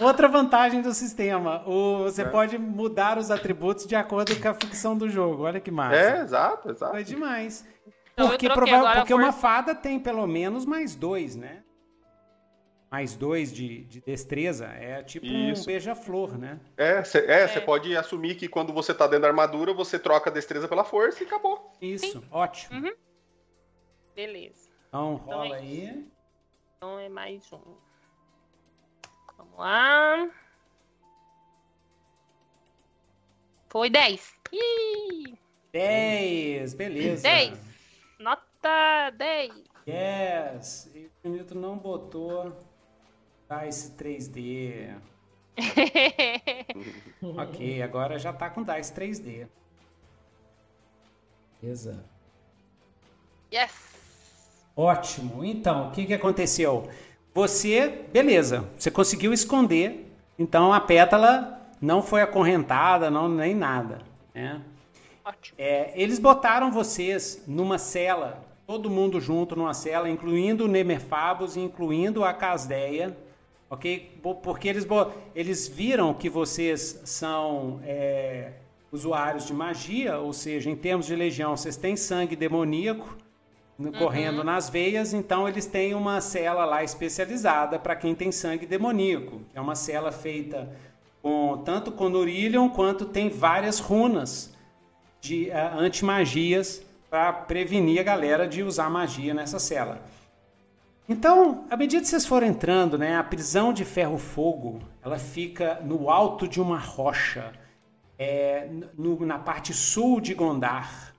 outra vantagem do sistema, o, você é. pode mudar os atributos de acordo com a ficção do jogo, olha que massa. É, exato, exato. É demais. Então porque prova porque uma fada tem pelo menos mais dois, né? Mais dois de, de destreza, é tipo Isso. um beija-flor, né? É, você é, é. pode assumir que quando você tá dentro da armadura, você troca a destreza pela força e acabou. Isso, Sim. ótimo. Uhum. Beleza. Então rola então é aí. Então é mais um. Vamos lá. Foi dez. Ih! dez, beleza. dez. Nota dez. Yes. E o Nitro não botou Dice três D. Ok, agora já tá com Dice três D. Beleza. Yes. Ótimo. Então, o que, que aconteceu? Você, beleza, você conseguiu esconder, então a pétala não foi acorrentada, não, nem nada, né? Ótimo. É, eles botaram vocês numa cela, todo mundo junto numa cela, incluindo o Nemerfabus, incluindo a Casdeia, ok? Porque eles, eles viram que vocês são é, usuários de magia, ou seja, em termos de legião, vocês têm sangue demoníaco, correndo uhum. nas veias, então eles têm uma cela lá especializada para quem tem sangue demoníaco. É uma cela feita com, tanto com Norillion, quanto tem várias runas de uh, antimagias para prevenir a galera de usar magia nessa cela. Então, à medida que vocês forem entrando, né, a prisão de Ferro Fogo, ela fica no alto de uma rocha, é, no, na parte sul de Gondar,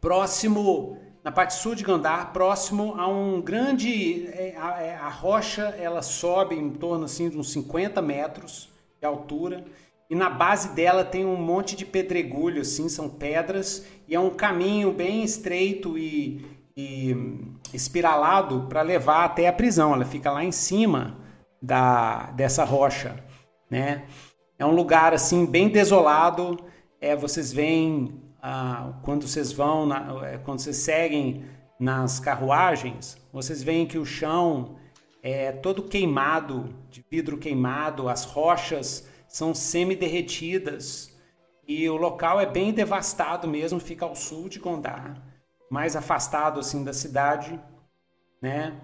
próximo... Na parte sul de Gondar, próximo a um grande... A, a rocha, ela sobe em torno assim, de uns cinquenta metros de altura. E na base dela tem um monte de pedregulho, assim, são pedras. E é um caminho bem estreito e, e espiralado para levar até a prisão. Ela fica lá em cima da, dessa rocha, né? É um lugar assim, bem desolado. É, vocês veem... Ah, quando vocês vão, na, quando vocês seguem nas carruagens, vocês veem que o chão é todo queimado, de vidro queimado, as rochas são semi-derretidas e o local é bem devastado mesmo, fica ao sul de Gondar, mais afastado assim da cidade, né?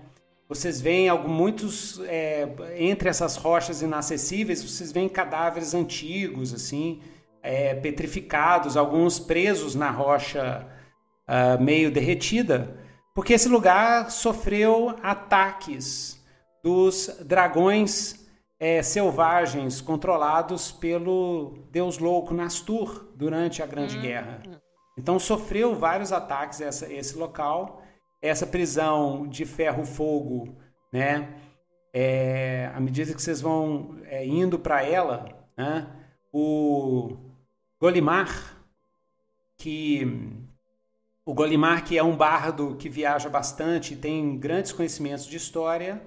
Vocês veem algo, muitos, é, entre essas rochas inacessíveis, vocês veem cadáveres antigos, assim, É, petrificados, alguns presos na rocha uh, meio derretida, porque esse lugar sofreu ataques dos dragões é, selvagens controlados pelo Deus Louco Nastur durante a Grande hum. Guerra. Então sofreu vários ataques essa, esse local, essa prisão de ferro-fogo, né? É, à medida que vocês vão é, indo para ela, né? O Golimar, que o Golimar que é um bardo que viaja bastante, tem grandes conhecimentos de história,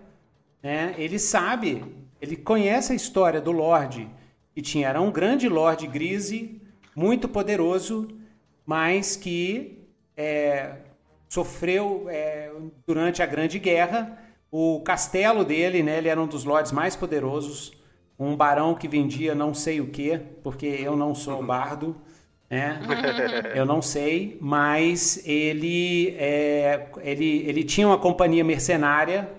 né? Ele sabe, ele conhece a história do Lorde que tinha, era um grande Lorde Grise, muito poderoso, mas que é, sofreu é, durante a Grande Guerra, o castelo dele, né? Ele era um dos lordes mais poderosos, um barão que vendia não sei o que, porque eu não sou bardo, né? Eu não sei, mas ele, é, ele, ele tinha uma companhia mercenária,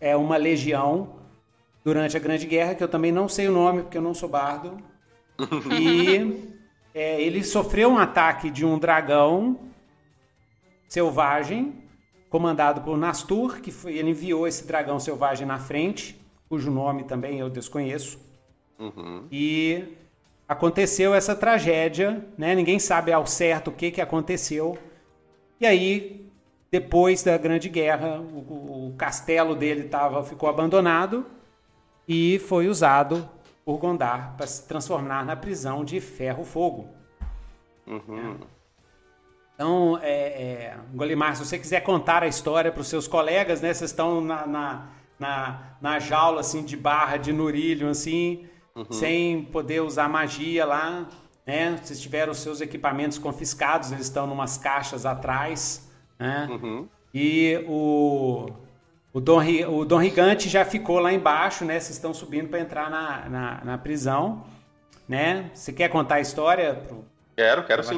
é, uma legião, durante a Grande Guerra, que eu também não sei o nome, porque eu não sou bardo. E é, ele sofreu um ataque de um dragão selvagem, comandado por Nastur, que foi, ele enviou esse dragão selvagem na frente, cujo nome também eu desconheço, uhum. e aconteceu essa tragédia, né? Ninguém sabe ao certo o que, que aconteceu, e aí, depois da Grande Guerra, o, o castelo dele tava, ficou abandonado, e foi usado por Gondar para se transformar na prisão de ferro-fogo. Uhum. É. Então, é, é, Golimar, se você quiser contar a história para os seus colegas, né? Vocês estão na... na Na, na jaula, assim, de barra, de Norillion, assim, uhum. sem poder usar magia lá, né? Vocês tiveram os seus equipamentos confiscados, eles estão em umas caixas atrás, né? Uhum. E o, o, Dom, o Dom Rigante já ficou lá embaixo, né? Vocês estão subindo para entrar na, na, na prisão, né? Você quer contar a história? Pro, quero, quero sim.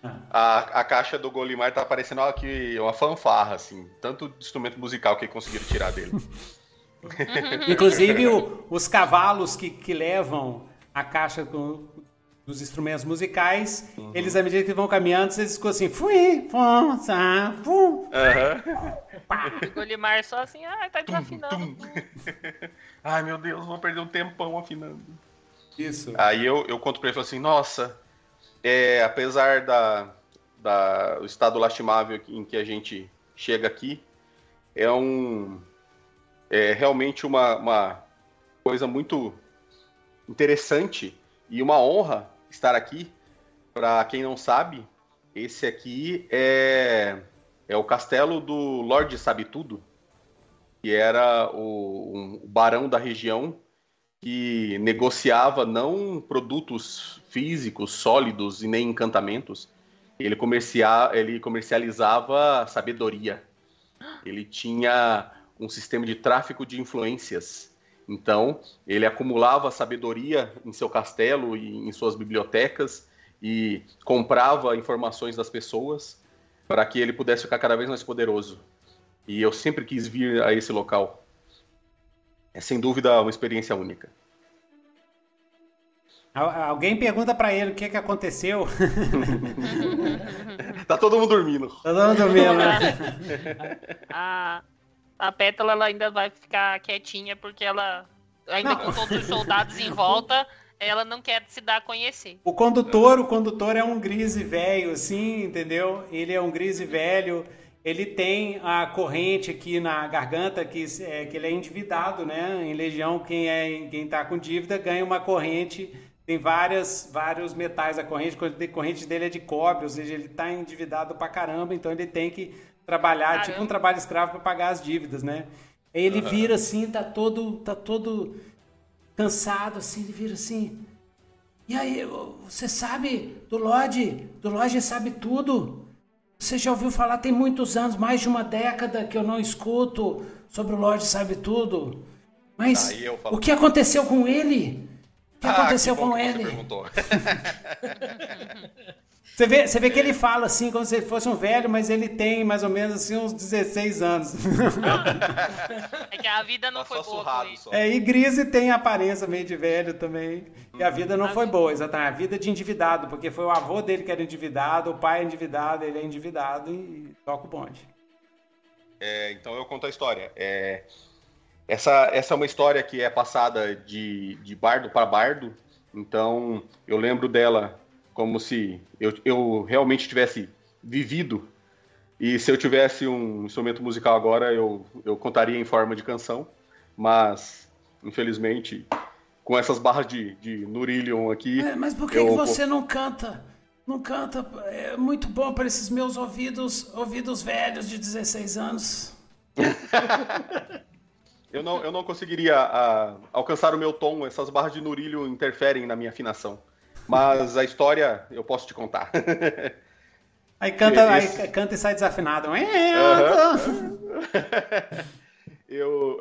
Ah. A, a caixa do Golimar tá parecendo aqui uma fanfarra, assim, tanto de instrumento musical que conseguiram tirar dele. Inclusive o, os cavalos que, que levam a caixa com, dos instrumentos musicais, uhum. eles à medida que vão caminhando, eles ficam assim, fui, fum, sa, fum. Uhum. O Golimar só assim, ah, tá desafinando. Tum, tum. Ai meu Deus, vou perder um tempão afinando. Isso. Aí eu, eu conto pra ele assim, nossa. É, apesar da, da, o estado lastimável em que a gente chega aqui, é, um, é realmente uma, uma coisa muito interessante e uma honra estar aqui. Para quem não sabe, esse aqui é É o castelo do Lorde Sabe-Tudo, que era o, o barão da região que negociava não produtos físicos, sólidos e nem encantamentos. Ele, comercia, ele comercializava sabedoria. Ele tinha um sistema de tráfico de influências. Então, ele acumulava sabedoria em seu castelo e em suas bibliotecas e comprava informações das pessoas para que ele pudesse ficar cada vez mais poderoso. E eu sempre quis vir a esse local. É, sem dúvida, uma experiência única. Alguém pergunta pra ele o que, que aconteceu. Tá todo mundo dormindo. Tá todo mundo dormindo, né? A, a Pétala ela ainda vai ficar quietinha, porque ela, ainda não. com todos os soldados em volta, ela não quer se dar a conhecer. O condutor, o condutor é um grise velho, assim, entendeu? Ele é um grise velho, ele tem a corrente aqui na garganta, que, é, que ele é endividado, né? Em Legião, quem, é, quem tá com dívida ganha uma corrente... Tem várias, vários metais, a corrente, a corrente dele é de cobre, ou seja, ele tá endividado pra caramba, então ele tem que trabalhar, caramba. tipo um trabalho escravo pra pagar as dívidas, né? Aí ele uhum. vira assim, tá todo, tá todo cansado, assim, ele vira assim, e aí, você sabe do Lorde, do Lorde sabe tudo, você já ouviu falar, tem muitos anos, mais de uma década que eu não escuto sobre o Lorde sabe tudo, mas o que aconteceu com ele? O que aconteceu ah, que com ele? Você, você, vê, você vê que ele fala assim, como se ele fosse um velho, mas ele tem mais ou menos assim, uns dezesseis anos. É que a vida não tá foi boa. Surrado, é, e Grise tem a aparência meio de velho também. Hum, e a vida não a foi vida... boa, exatamente. A vida de endividado, porque foi o avô dele que era endividado, o pai é endividado, ele é endividado e toca o bonde. É, então eu conto a história. É... Essa, essa é uma história que é passada de, de bardo para bardo, então eu lembro dela como se eu, eu realmente tivesse vivido, e se eu tivesse um instrumento musical agora, eu, eu contaria em forma de canção, mas, infelizmente, com essas barras de, de Nurillion aqui... É, mas por que, eu, que você não canta? Não canta, é muito bom para esses meus ouvidos, ouvidos velhos de dezesseis anos. Eu não, eu não conseguiria a, alcançar o meu tom, essas barras de Nurilho interferem na minha afinação. Mas a história eu posso te contar. Aí canta, Esse... aí canta e sai desafinado. Uhum. eu,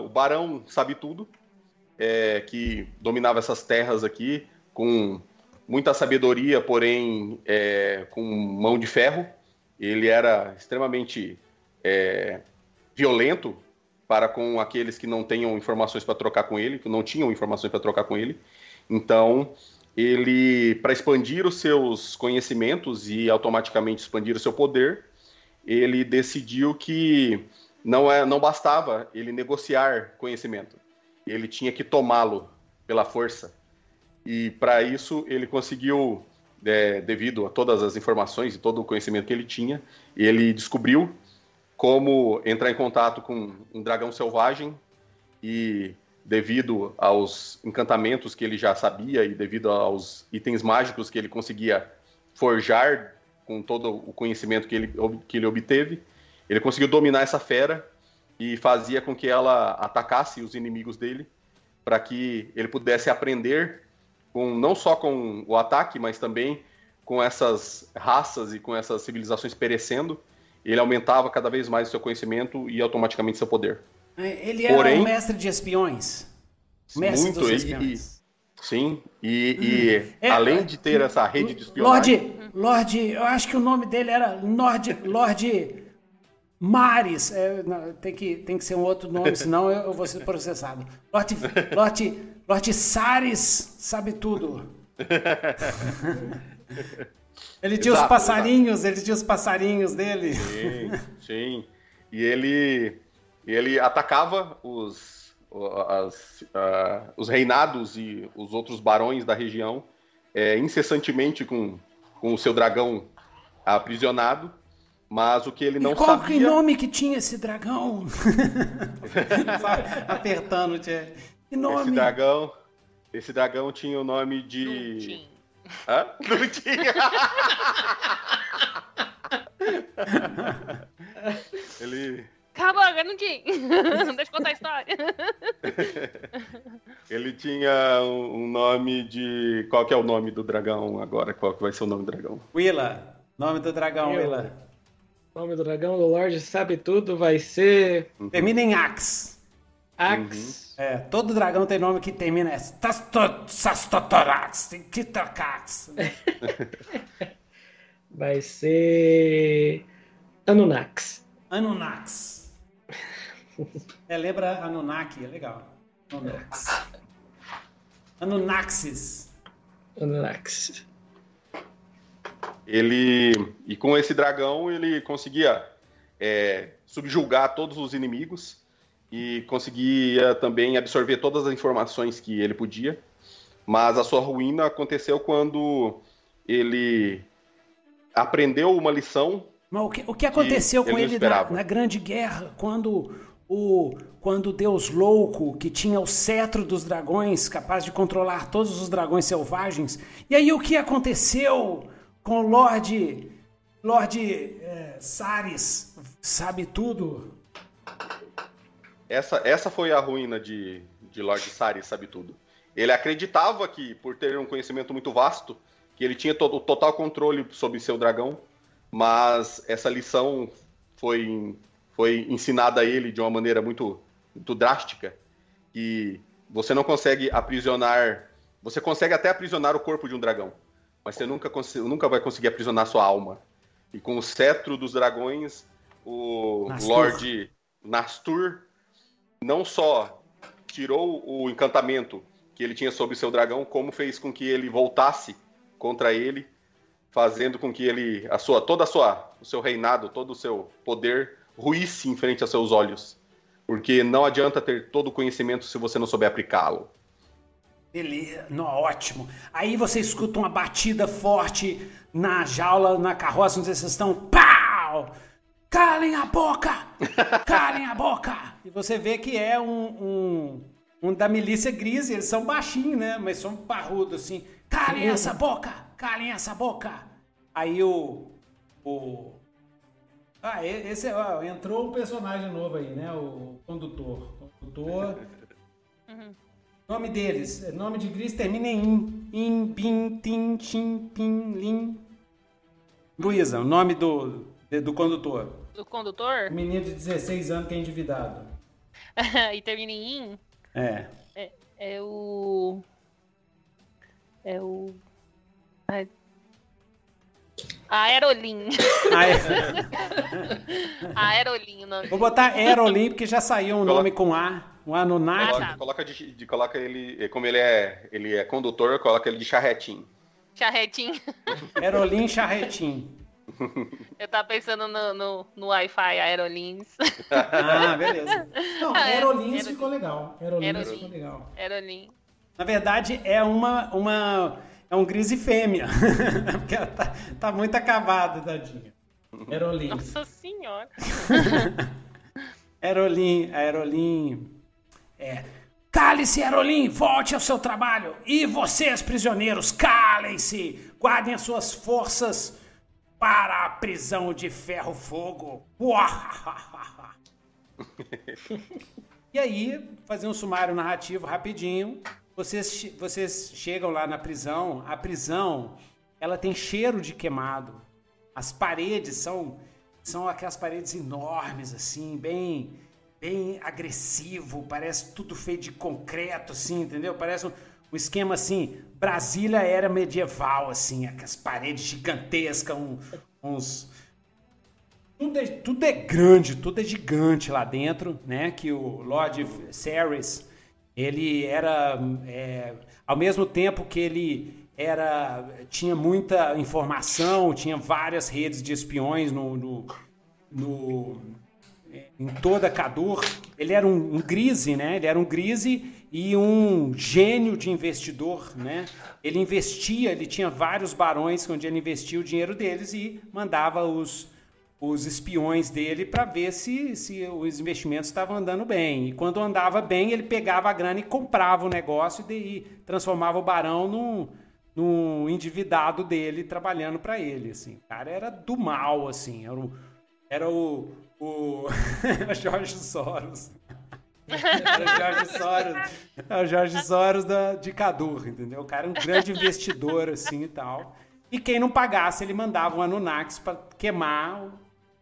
uh, o Barão sabe tudo, é, que dominava essas terras aqui, com muita sabedoria, porém é, com mão de ferro. Ele era extremamente é, violento, para com aqueles que não tenham informações para trocar com ele, que não tinham informações para trocar com ele. Então, ele, para expandir os seus conhecimentos e automaticamente expandir o seu poder, ele decidiu que não, é, não bastava ele negociar conhecimento. Ele tinha que tomá-lo pela força. E, para isso, ele conseguiu, é, devido a todas as informações e todo o conhecimento que ele tinha, ele descobriu como entrar em contato com um dragão selvagem e, devido aos encantamentos que ele já sabia e devido aos itens mágicos que ele conseguia forjar com todo o conhecimento que ele, que ele obteve, ele conseguiu dominar essa fera e fazia com que ela atacasse os inimigos dele para que ele pudesse aprender com, não só com o ataque, mas também com essas raças e com essas civilizações perecendo. Ele aumentava cada vez mais o seu conhecimento e automaticamente seu poder. Ele era Porém, um mestre de espiões. Mestre muito, dos espiões. E, sim, e, hum. e é, além de ter essa rede de espionagem... Lorde, Lorde, eu acho que o nome dele era Lorde, Lorde Maris. É, não, tem, que, tem que ser um outro nome, senão eu, eu vou ser processado. Lorde, Lorde, Lorde Sarris sabe tudo. Ele tinha exato, os passarinhos, exato. ele tinha os passarinhos dele. Sim, sim. E ele, ele atacava os, as, uh, os reinados e os outros barões da região é, incessantemente com, com o seu dragão aprisionado, mas o que ele não e qual sabia... qual que nome que tinha esse dragão? Apertando, Thierry. Que nome? Esse dragão, esse dragão tinha o nome de... Hã? Não tinha. Ele... Calma, eu não tinha. Deixa eu contar a história. Ele tinha um nome de... Qual que é o nome do dragão agora? Qual que vai ser o nome do dragão? Willa. Nome do dragão, Willa. Nome do dragão, o Lorde sabe tudo, vai ser... Uhum. Termina em Ax. Ax. Uhum. É, todo dragão tem nome que termina em Sastotorax, tem que Torax. Vai ser... Anunax. Anunax. É, lembra Anunnaki, é legal. Anunax. Anunnaxis. Anunnaxis. Ele... E com esse dragão ele conseguia é, subjugar todos os inimigos e conseguia também absorver todas as informações que ele podia. Mas a sua ruína aconteceu quando ele aprendeu uma lição. Mas o que, o que aconteceu com ele na, na Grande Guerra, quando o quando Deus Louco, que tinha o cetro dos dragões, capaz de controlar todos os dragões selvagens, e aí o que aconteceu com o Lorde, Lorde é, Sarris, sabe tudo? Essa, essa foi a ruína de, de Lorde Sarris, sabe tudo. Ele acreditava que, por ter um conhecimento muito vasto, que ele tinha todo, total controle sobre seu dragão. Mas essa lição foi, foi ensinada a ele de uma maneira muito, muito drástica. E você não consegue aprisionar... Você consegue até aprisionar o corpo de um dragão, mas você nunca, nunca vai conseguir aprisionar sua alma. E com o cetro dos dragões, o Nastur. Lorde Nastur não só tirou o encantamento que ele tinha sobre seu dragão, como fez com que ele voltasse contra ele, fazendo com que ele, a sua, toda a sua, o seu reinado, todo o seu poder ruísse em frente aos seus olhos. Porque não adianta ter todo o conhecimento se você não souber aplicá-lo. Beleza, não, ótimo. Aí você escuta uma batida forte na jaula, na carroça, onde vocês estão, pau! Calem a boca! Calem a boca! E você vê que é um, um, um da milícia Gris, eles são baixinhos, né? Mas são parrudos, assim. Calem essa boca! Calem essa boca! Aí o... o... Ah, esse é... Ó, entrou um personagem novo aí, né? O condutor. O condutor... Uhum. Nome deles. Nome de Gris termina em in. In, pin, tin, chin, pin, lin. Luísa, o nome do, do condutor. Do condutor? Menino de dezesseis anos que é endividado. E termina em in? É. É, é o... É o... A Aerolin. A Aerolin, o nome. Vou botar Aerolin porque já saiu um coloca... nome com A, um Anunnaki. Coloca, coloca, de, de, coloca ele, como ele é, ele é condutor, coloca ele de charretim. Charretim. Aerolin, charretim. Eu tava pensando no, no, no Wi-Fi, Aerolins. Ah, beleza. Não, Aerolins ficou legal. Aerolins ficou legal. Aerolin. Na verdade, é uma... uma... É um grise fêmea, porque ela tá, tá muito acabada, tadinha. Aerolin. Nossa senhora. Aerolin, Aerolin. É. Cale-se, Aerolin, volte ao seu trabalho. E vocês, prisioneiros, calem-se. Guardem as suas forças para a prisão de ferro fogo. E aí, fazer um sumário narrativo rapidinho. Vocês, vocês chegam lá na prisão, a prisão, ela tem cheiro de queimado. As paredes são, são aquelas paredes enormes, assim, bem, bem agressivo, parece tudo feito de concreto, assim, entendeu? Parece um, um esquema, assim, Brasília era medieval, assim, aquelas paredes gigantescas, um, uns... Tudo é, tudo é grande, tudo é gigante lá dentro, né? Que o Lorde Sarris... Ele era, é, ao mesmo tempo que ele era, tinha muita informação, tinha várias redes de espiões no, no, no, em toda Kadur, ele era um, um grise, né? Ele era um grise e um gênio de investidor, né? Ele investia, ele tinha vários barões onde ele investia o dinheiro deles e mandava os... os espiões dele para ver se, se os investimentos estavam andando bem. E quando andava bem, ele pegava a grana e comprava o negócio e transformava o barão num, num endividado dele, trabalhando para ele. Assim. O cara era do mal, assim. Era um, Era o, o Jorge Soros. Era o Jorge Soros, era o Jorge Soros da, de Kadur, entendeu? O cara é um grande investidor, assim, e tal. E quem não pagasse, ele mandava um Anunnakis para queimar o,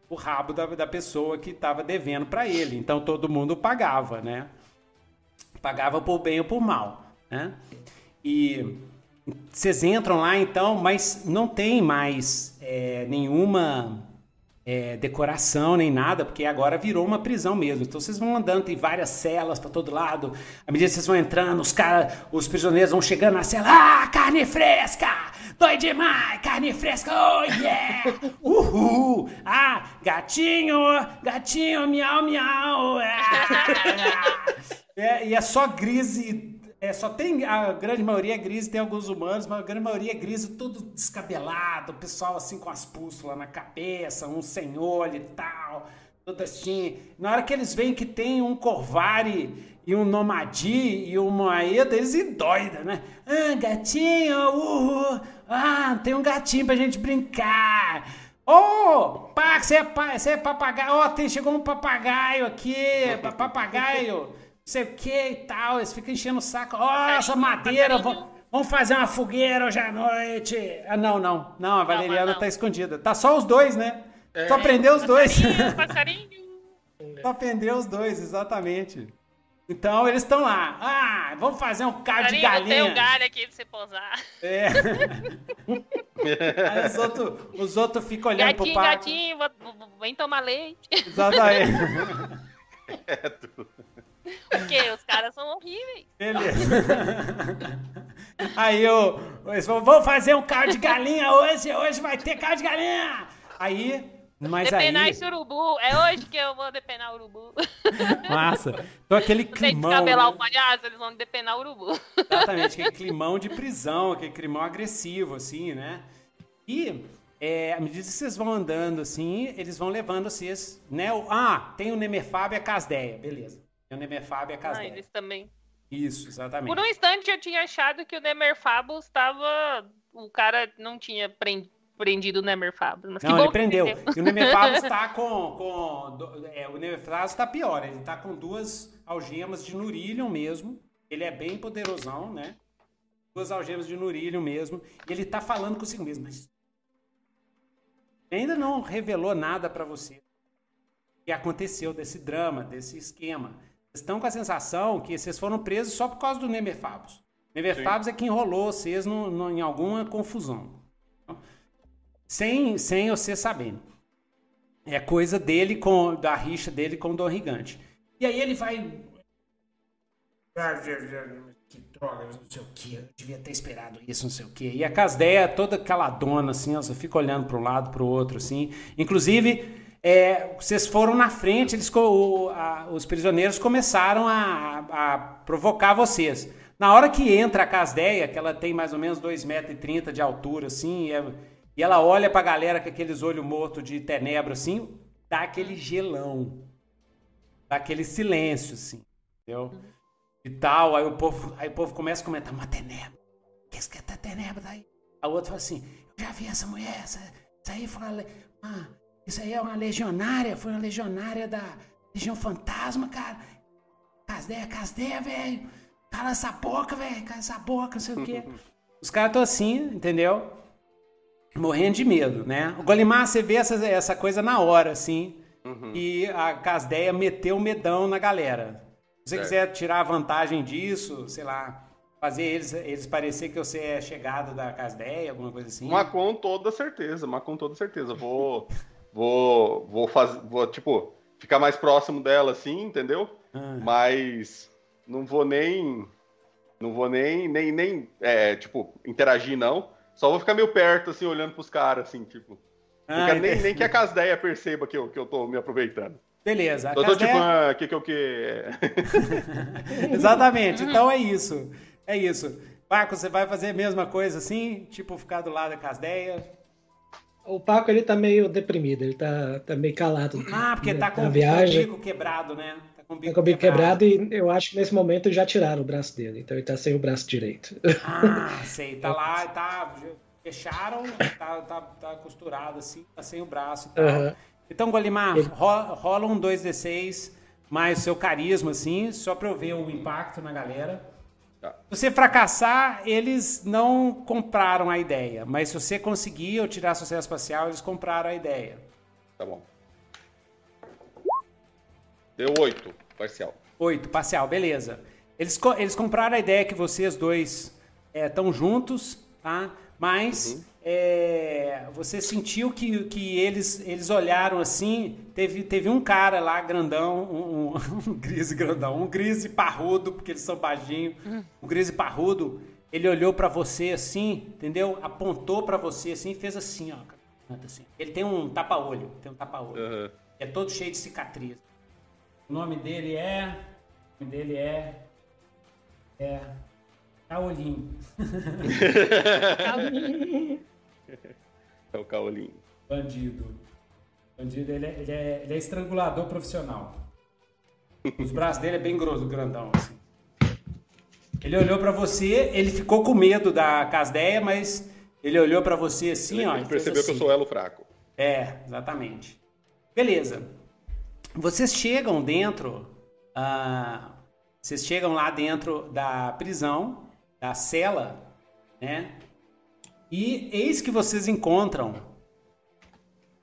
o rabo da, da pessoa que estava devendo para ele. Então, todo mundo pagava, né? Pagava por bem ou por mal, né? E vocês entram lá, então, mas não tem mais é, nenhuma é, decoração nem nada, porque agora virou uma prisão mesmo. Então, vocês vão andando, tem várias celas para todo lado. À medida que vocês vão entrando, os caras, os prisioneiros vão chegando na cela. Ah, carne fresca! Dói demais, carne fresca! Oh, yeah! Uhul! Ah, gatinho! Gatinho, miau, miau! Ah, é, e é só grise... É, só tem, a grande maioria é grise, tem alguns humanos, mas a grande maioria é grise, tudo descabelado, o pessoal assim com as pústulas na cabeça, um sem olho e tal, tudo assim. Na hora que eles veem que tem um Corvari e um Nomadi e uma Aeda, eles endoidam, né? Ah, gatinho, uhul, ah, tem um gatinho pra gente brincar. Ô, oh, você é, pa, é papagaio, ó, oh, chegou um papagaio aqui, papagaio. Sei o que e tal, eles ficam enchendo o saco. Nossa, madeira, vamos fazer uma fogueira hoje à noite. Ah, não, não, não, a Valeriana não, não. Tá escondida. Tá só os dois, né? É. Só prender os dois. Passarinho, passarinho. Só prender os dois, exatamente. Então, eles estão lá. Ah, vamos fazer um carro de galinha. Tem um galho aqui pra você pousar. É. Aí os outros os outro ficam olhando gatinho, pro Paco. Gatinho, gatinho, vem tomar leite. Exatamente. É tudo. Porque os caras são horríveis. Beleza. Aí eu, eu falo, vou fazer um carro de galinha hoje, hoje vai ter carro de galinha. Aí, mas depenar aí... esse urubu, é hoje que eu vou depenar o urubu. Massa. Então aquele climão... Tem que descabelar né? o palhaço, eles vão depenar o urubu. Exatamente, aquele climão de prisão, aquele climão agressivo, assim, né? E... É, à medida que vocês vão andando assim, eles vão levando vocês, né? O, ah, tem o Nemerfabus e a Casdeia, beleza. Tem o Nemerfabus e a Casdeia. Ah, eles também. Isso, exatamente. Por um instante eu tinha achado que o Nemerfabus estava... O cara não tinha prendido o Nemerfabus. Mas não, que ele prendeu. E o Nemerfabus está com... com é, o Nemerfabus está pior, ele está com duas algemas de Nurillion mesmo. Ele é bem poderosão, né? Duas algemas de Nurillion mesmo. E ele está falando consigo mesmo, mas... ainda não revelou nada para você o que aconteceu desse drama, desse esquema. Vocês estão com a sensação que vocês foram presos só por causa do Nemerfabus. Nemerfabus é quem enrolou vocês no, no, em alguma confusão. Sem, sem você sabendo. É coisa dele, com, da rixa dele com o Dom Rigante. E aí ele vai... que droga, não sei o que, eu devia ter esperado isso, não sei o que. E a Casdeia toda caladona, assim, ó, só fica olhando para um lado, para o outro, assim. Inclusive, é, vocês foram na frente, eles, o, a, os prisioneiros começaram a, a provocar vocês. Na hora que entra a Casdeia, que ela tem mais ou menos dois metros e trinta de altura, assim, e, é, e ela olha para a galera com aqueles olhos mortos de tenebra, assim, dá aquele gelão, dá aquele silêncio, assim, entendeu? E tal, aí o povo, aí o povo começa a comentar, uma tenebra, que isso que é tenebra daí? A outra fala assim, eu já vi essa mulher, essa, essa aí foi uma, ah, isso aí é uma legionária, foi uma legionária da Legião Fantasma, cara. Casdeia, Casdeia, velho, cala essa boca, velho, cala essa boca, não sei o quê. Os caras estão assim, entendeu? Morrendo de medo, né? O Golimar, você vê essa, essa coisa na hora, assim, uhum. E a Casdeia meteu o medão na galera. Se você quiser tirar vantagem disso, sei lá, fazer eles, eles parecer que você é chegado da Casdeia, alguma coisa assim. Mas com toda certeza, mas com toda certeza. Vou, vou, vou fazer, vou, tipo, ficar mais próximo dela, assim, entendeu? Ah. Mas não vou nem, não vou nem, nem, nem, é, tipo, interagir, não. Só vou ficar meio perto, assim, olhando pros caras, assim, tipo. Ah, fica, nem, nem que a Casdeia perceba que eu, que eu tô me aproveitando. Beleza. Eu tô tipo, ah, que que o que? Exatamente, então é isso. É isso. Paco, você vai fazer a mesma coisa assim? Tipo, ficar do lado da Casdeia? O Paco, ele tá meio deprimido, ele tá, tá meio calado. Ah, porque tá com o bico quebrado, né? Tá com o bico, tá com o bico quebrado. quebrado e eu acho que nesse momento já tiraram o braço dele, então ele tá sem o braço direito. Ah, sei, tá lá, tá... Fecharam, tá, tá, tá costurado assim, tá sem o braço e tal. Uhum. Então, Golimar, eu... rola, rola um dois D seis mais o seu carisma, assim, só pra eu ver o impacto na galera. Tá. Se você fracassar, eles não compraram a ideia. Mas se você conseguir ou tirar sucesso parcial, eles compraram a ideia. Tá bom. Deu oito, parcial. Oito, parcial, beleza. Eles, co eles compraram a ideia que vocês dois estão é, juntos, tá? Mas uhum. é, você sentiu que, que eles, eles olharam assim, teve, teve um cara lá grandão, um, um, um grise grandão, um grise parrudo, porque eles são baixinhos, uhum. um grise parrudo, ele olhou pra você assim, entendeu? Apontou pra você assim e fez assim, ó. Assim. Ele tem um tapa-olho, tem um tapa-olho. Uhum. É todo cheio de cicatriz. O nome dele é... O nome dele é... É... Caolinho. É o Caolinho. Bandido. Bandido, ele é, ele é, ele é estrangulador profissional. Os braços dele é bem grosso, grandão, assim. Ele olhou pra você, ele ficou com medo da Casdeia, mas ele olhou pra você assim, ele, ó... Ele percebeu assim, que eu sou elo fraco. É, exatamente. Beleza. Vocês chegam dentro, uh, vocês chegam lá dentro da prisão, da cela, né? E eis que vocês encontram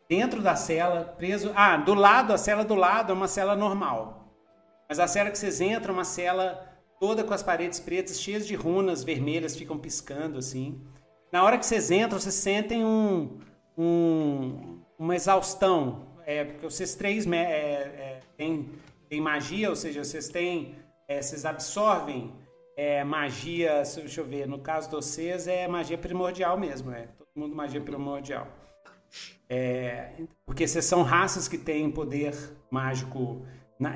dentro da cela, preso... Ah, do lado, a cela do lado é uma cela normal. Mas a cela que vocês entram é uma cela toda com as paredes pretas, cheias de runas vermelhas, ficam piscando assim. Na hora que vocês entram, vocês sentem um, um, uma exaustão. É, porque vocês três é, é, têm, têm magia, ou seja, vocês têm, é, vocês absorvem é, magia, deixa eu ver, no caso de vocês é magia primordial mesmo, é todo mundo magia primordial. É, porque vocês são raças que têm poder mágico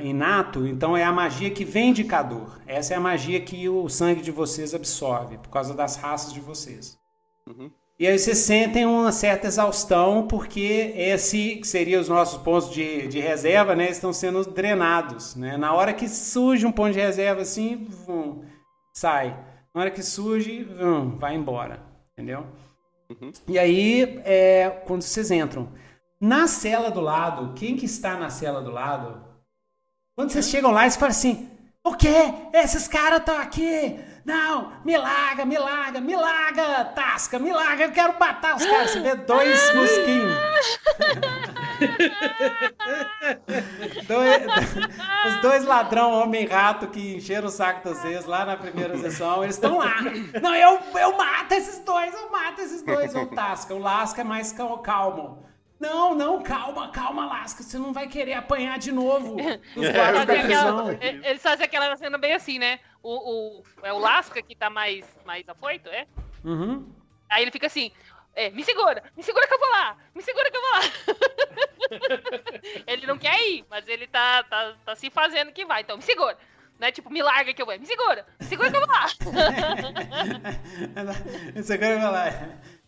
inato, então é a magia que vem de Kadur. Essa é a magia que o sangue de vocês absorve, por causa das raças de vocês. Uhum. E aí vocês sentem uma certa exaustão, porque esse que seria os nossos pontos de, de reserva, né, estão sendo drenados, né? Na hora que surge um ponto de reserva assim, vum, sai. Na hora que surge, vum, vai embora, entendeu? Uhum. E aí, é, quando vocês entram, na cela do lado, quem que está na cela do lado? Quando vocês chegam lá, eles falam assim, o quê? Esses caras estão aqui! Não, me larga, me larga, me larga, Tasca, me larga, eu quero matar os caras. Você vê dois mosquinhos. dois, os dois ladrão, homem e rato, que encheram o saco de vocês lá na primeira sessão, eles estão lá. Não, eu, eu mato esses dois, eu mato esses dois, o Tasca. O Lasca é mais calmo. Não, não, calma, calma, Lasca, você não vai querer apanhar de novo. Os guardas da prisão. Eles fazem aquela cena bem assim, né? O, o, é o Lasca que tá mais, mais afoito, é? Uhum. Aí ele fica assim, é, me segura, me segura que eu vou lá, me segura que eu vou lá. Ele não quer ir, mas ele tá, tá, tá se fazendo que vai, então me segura. Né? Tipo, me larga que eu vou, me segura, me segura que eu vou lá. Me segura que eu vou lá.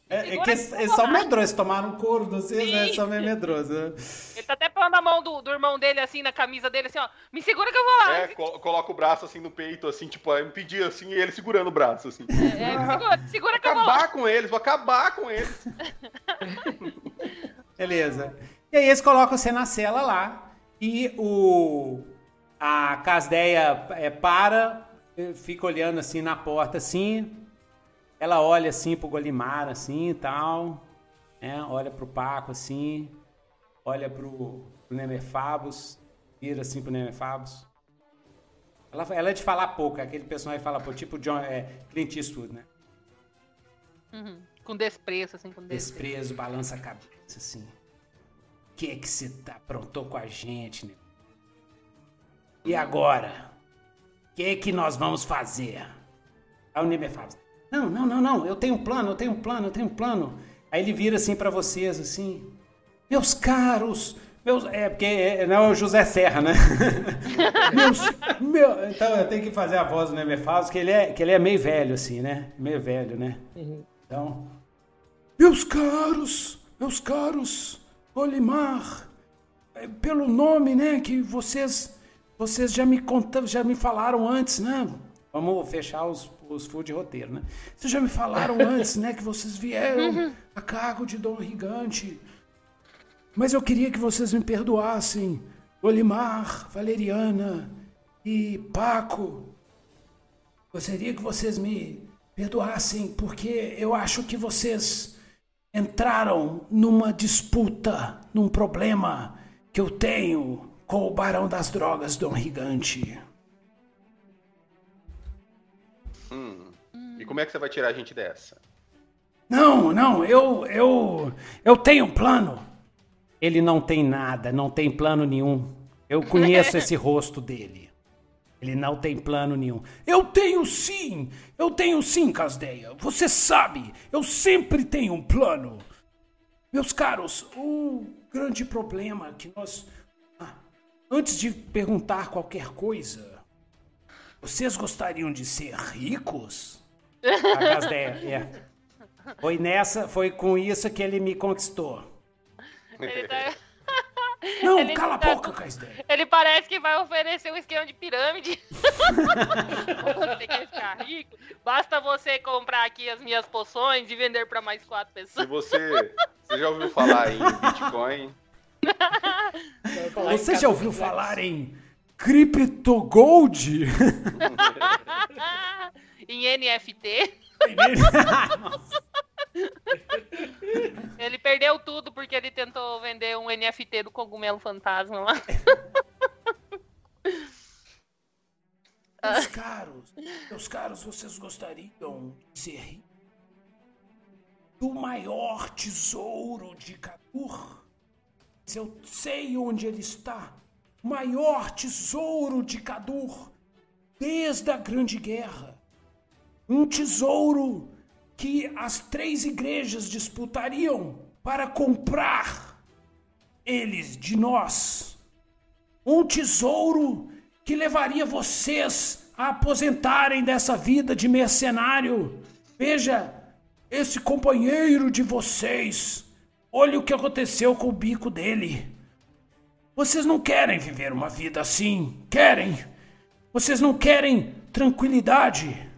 É, é que eles é são medrosos, tomaram um couro, não sei, né? São meio medrosos. Ele tá até pondo a mão do, do irmão dele, assim, na camisa dele, assim, ó. Me segura que eu vou lá. É, col coloca o braço, assim, no peito, assim, tipo, impedir, assim, e ele segurando o braço, assim. É, é me segura, me segura que eu vou lá. Vou acabar com eles, vou acabar com eles. Beleza. E aí eles colocam você na cela lá, e o... A Casdeia é, para, fica olhando, assim, na porta, assim... Ela olha assim pro Golimar, assim e tal, né? Olha pro Paco, assim, olha pro, pro Nemerfabus, vira assim pro Nemerfabus. Ela, ela é de falar pouco, aquele personagem que fala pouco, tipo John, é, Clint Eastwood, né? Uhum. Com desprezo, assim, com desprezo. Desprezo, balança a cabeça, assim. O que é que você tá, aprontou com a gente, né? E agora? O que é que nós vamos fazer? Aí o Nemerfabus... Não, não, não, não, eu tenho um plano, eu tenho um plano, eu tenho um plano. Aí ele vira assim pra vocês, assim, meus caros, meus... É, porque é, não é o José Serra, né? meus, meu... Então eu tenho que fazer a voz do Nemerfabus, que ele é, que ele é meio velho, assim, né? Meio velho, né? Uhum. Então, meus caros, meus caros, Golimar, pelo nome, né, que vocês, vocês já me contaram, já me falaram antes, né? Vamos fechar os, os furos de roteiro, né? Vocês já me falaram antes, né? Que vocês vieram a cargo de Dom Rigante Mas eu queria que vocês me perdoassem, Golimar, Valeriana e Paco. Gostaria que vocês me perdoassem, porque eu acho que vocês entraram numa disputa, num problema que eu tenho com o Barão das Drogas, Dom Rigante. Hum. E como é que você vai tirar a gente dessa? Não, não, eu, eu, eu tenho um plano. Ele não tem nada, não tem plano nenhum. Eu conheço esse rosto dele. Ele não tem plano nenhum. Eu tenho sim, eu tenho sim, Casdeia. Você sabe, eu sempre tenho um plano. Meus caros, o grande problema que nós... Ah, antes de perguntar qualquer coisa, vocês gostariam de ser ricos? A Casdeia, é. Foi nessa, foi com isso que ele me conquistou. Ele tá... Não, ele cala tá... a boca, Casdeia. Ele parece que vai oferecer um esquema de pirâmide. Você quer ficar rico? Basta você comprar aqui as minhas poções e vender para mais quatro pessoas. Se você, você já ouviu falar em Bitcoin? Você já ouviu falar em CryptoGold? Em N F T? Ele perdeu tudo porque ele tentou vender um N F T do cogumelo fantasma lá. Meus caros, meus caros, vocês gostariam de ser ricos do maior tesouro de Kadur? Eu sei onde ele está. O maior tesouro de Kadur desde a Grande Guerra. Um tesouro que as três igrejas disputariam para comprar eles de nós. Um tesouro que levaria vocês a aposentarem dessa vida de mercenário. Veja, esse companheiro de vocês, olha o que aconteceu com o bico dele. Vocês não querem viver uma vida assim, querem? Vocês não querem tranquilidade?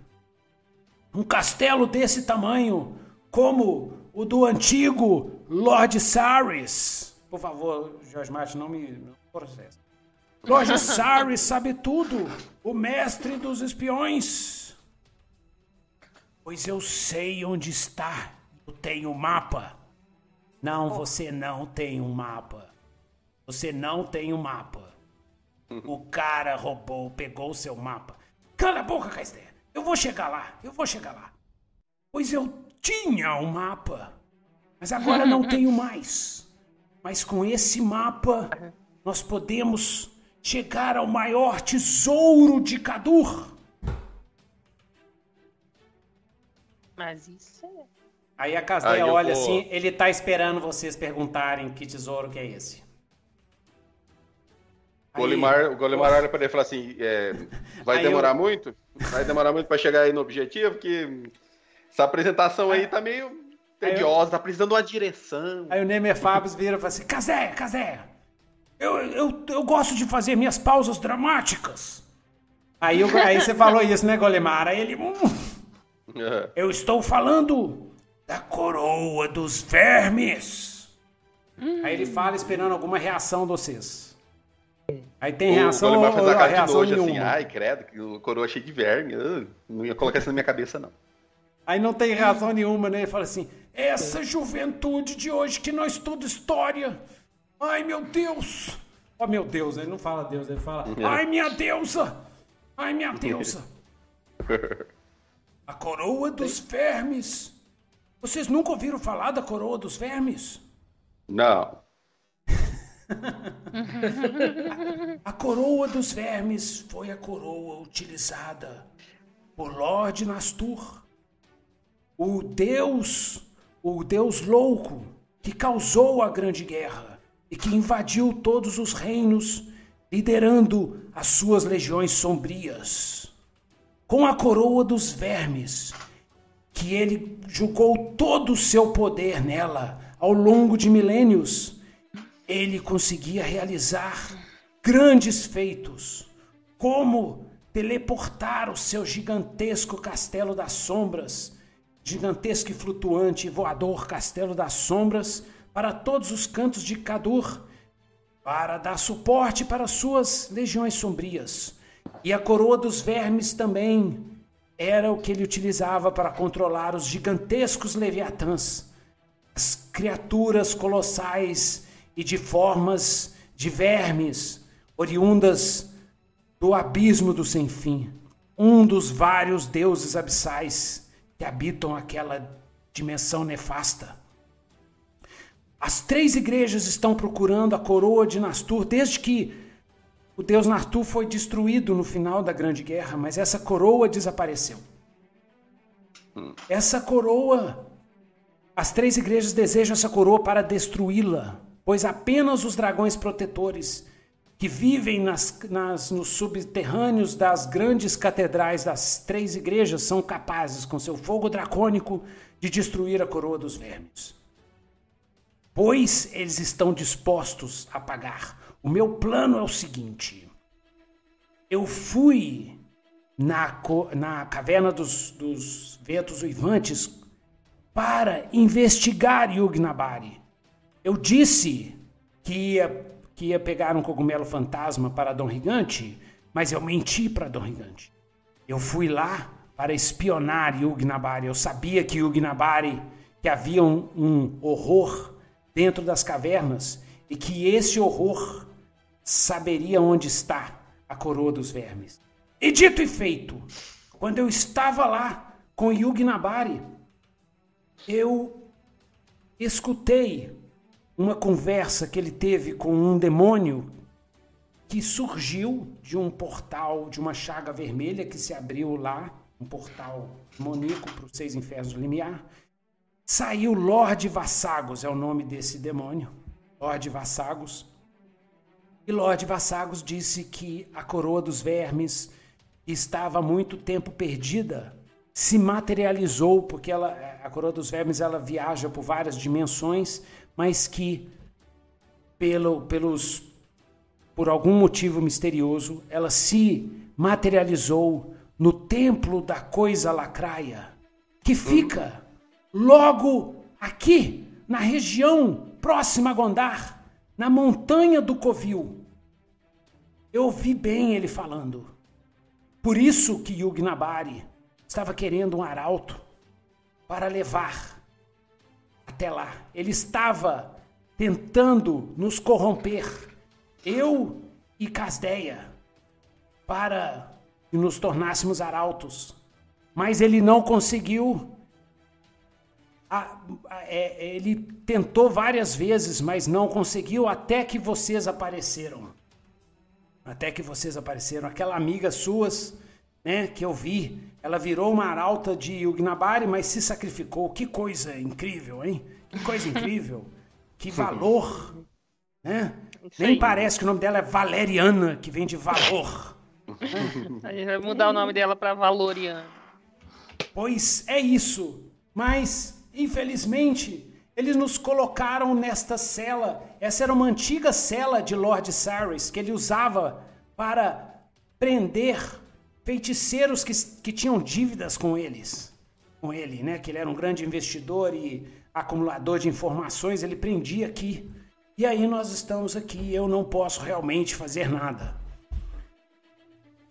Um castelo desse tamanho, como o do antigo Lorde Sarris. Por favor, Jorge Martin, não me processa. Lorde Sarris sabe tudo, o mestre dos espiões. Pois eu sei onde está, eu tenho o mapa. Não, você não tem um mapa. Você não tem um mapa. O cara roubou, pegou o seu mapa. Cala a boca, Casdeia. Eu vou chegar lá, eu vou chegar lá. Pois eu tinha um mapa, mas agora não tenho mais. Mas com esse mapa, nós podemos chegar ao maior tesouro de Kadur. Mas isso é... Aí a Casdeia olha vou... assim, ele tá esperando vocês perguntarem que tesouro que é esse. O Golimar, o Golimar olha pra ele e fala assim, é, vai aí demorar eu... muito? Vai demorar muito pra chegar aí no objetivo, que essa apresentação aí tá meio tediosa, eu... tá precisando de uma direção. Aí o Nemerfabus vira e fala assim, Casdeia, Casdeia, eu, eu, eu gosto de fazer minhas pausas dramáticas. Aí, eu, aí você falou isso, né, Golimar? Aí ele, hum, é. eu estou falando da Coroa dos Vermes. Hum. Aí ele fala esperando alguma reação de vocês. Aí tem reação, o Golimar fez a cara de nojo, assim, ai, credo, que o coroa é cheio de verme, eu não ia colocar isso na minha cabeça, não. Aí não tem reação nenhuma, né? Ele fala assim, essa juventude de hoje que não estuda história, ai, meu Deus, ó, oh, meu Deus, ele não fala Deus, ele fala, é. ai, minha deusa, ai, minha deusa, a coroa dos vermes, vocês nunca ouviram falar da coroa dos vermes? Não. A, a coroa dos vermes foi a coroa utilizada por Lorde Nastur, o deus, o deus louco que causou a Grande Guerra e que invadiu todos os reinos, liderando as suas legiões sombrias. Com a coroa dos vermes, que ele jogou todo o seu poder nela ao longo de milênios, ele conseguia realizar grandes feitos, como teleportar o seu gigantesco Castelo das Sombras, gigantesco e flutuante e voador Castelo das Sombras, para todos os cantos de Kadur, para dar suporte para suas legiões sombrias. E a Coroa dos Vermes também era o que ele utilizava para controlar os gigantescos leviatãs, as criaturas colossais e de formas de vermes, oriundas do abismo do sem fim, um dos vários deuses abissais que habitam aquela dimensão nefasta. As três igrejas estão procurando a coroa de Nastur desde que o deus Nastur foi destruído no final da Grande Guerra, mas essa coroa desapareceu. Essa coroa, as três igrejas desejam essa coroa para destruí-la, pois apenas os dragões protetores que vivem nas, nas, nos subterrâneos das grandes catedrais das três igrejas são capazes, com seu fogo dracônico, de destruir a coroa dos vermes. Pois eles estão dispostos a pagar. O meu plano é o seguinte. Eu fui na, na caverna dos, dos ventos uivantes para investigar Yugnabari. Eu disse que ia... que ia pegar um cogumelo fantasma para Dom Rigante, mas eu menti para Dom Rigante. Eu fui lá para espionar Yugnabari. Eu sabia que Yugnabari, que havia um, um horror dentro das cavernas, e que esse horror saberia onde está a coroa dos vermes. E dito e feito, quando eu estava lá com Yugnabari, eu escutei uma conversa que ele teve com um demônio que surgiu de um portal, de uma chaga vermelha que se abriu lá, um portal demoníaco para os seis infernos do limiar. Saiu Lorde Vassagos, é o nome desse demônio, Lorde Vassagos. E Lorde Vassagos disse que a coroa dos vermes estava há muito tempo perdida, se materializou, porque ela, a coroa dos vermes ela viaja por várias dimensões, mas que, pelo, pelos, por algum motivo misterioso, ela se materializou no templo da coisa lacraia, que fica logo aqui, na região próxima a Gondar, na montanha do Covil. Eu ouvi bem ele falando. Por isso que Yugnabari estava querendo um arauto para levar até lá. Ele estava tentando nos corromper, eu e Casdeia, para que nos tornássemos arautos. Mas ele não conseguiu. A, a, é, ele tentou várias vezes, mas não conseguiu até que vocês apareceram. Até que vocês apareceram. Aquela amiga suas, né, que eu vi, ela virou uma arauta de Yugnabari, mas se sacrificou. Que coisa incrível, hein? Que coisa incrível. Que valor, né? Nem parece que o nome dela é Valeriana, que vem de valor. Aí vai mudar o nome dela para Valoriana. Pois é isso. Mas, infelizmente, eles nos colocaram nesta cela. Essa era uma antiga cela de Lorde Sarris, que ele usava para prender feiticeiros que, que tinham dívidas com eles, com ele, né? Que ele era um grande investidor e acumulador de informações, ele prendia aqui. E aí nós estamos aqui, eu não posso realmente fazer nada.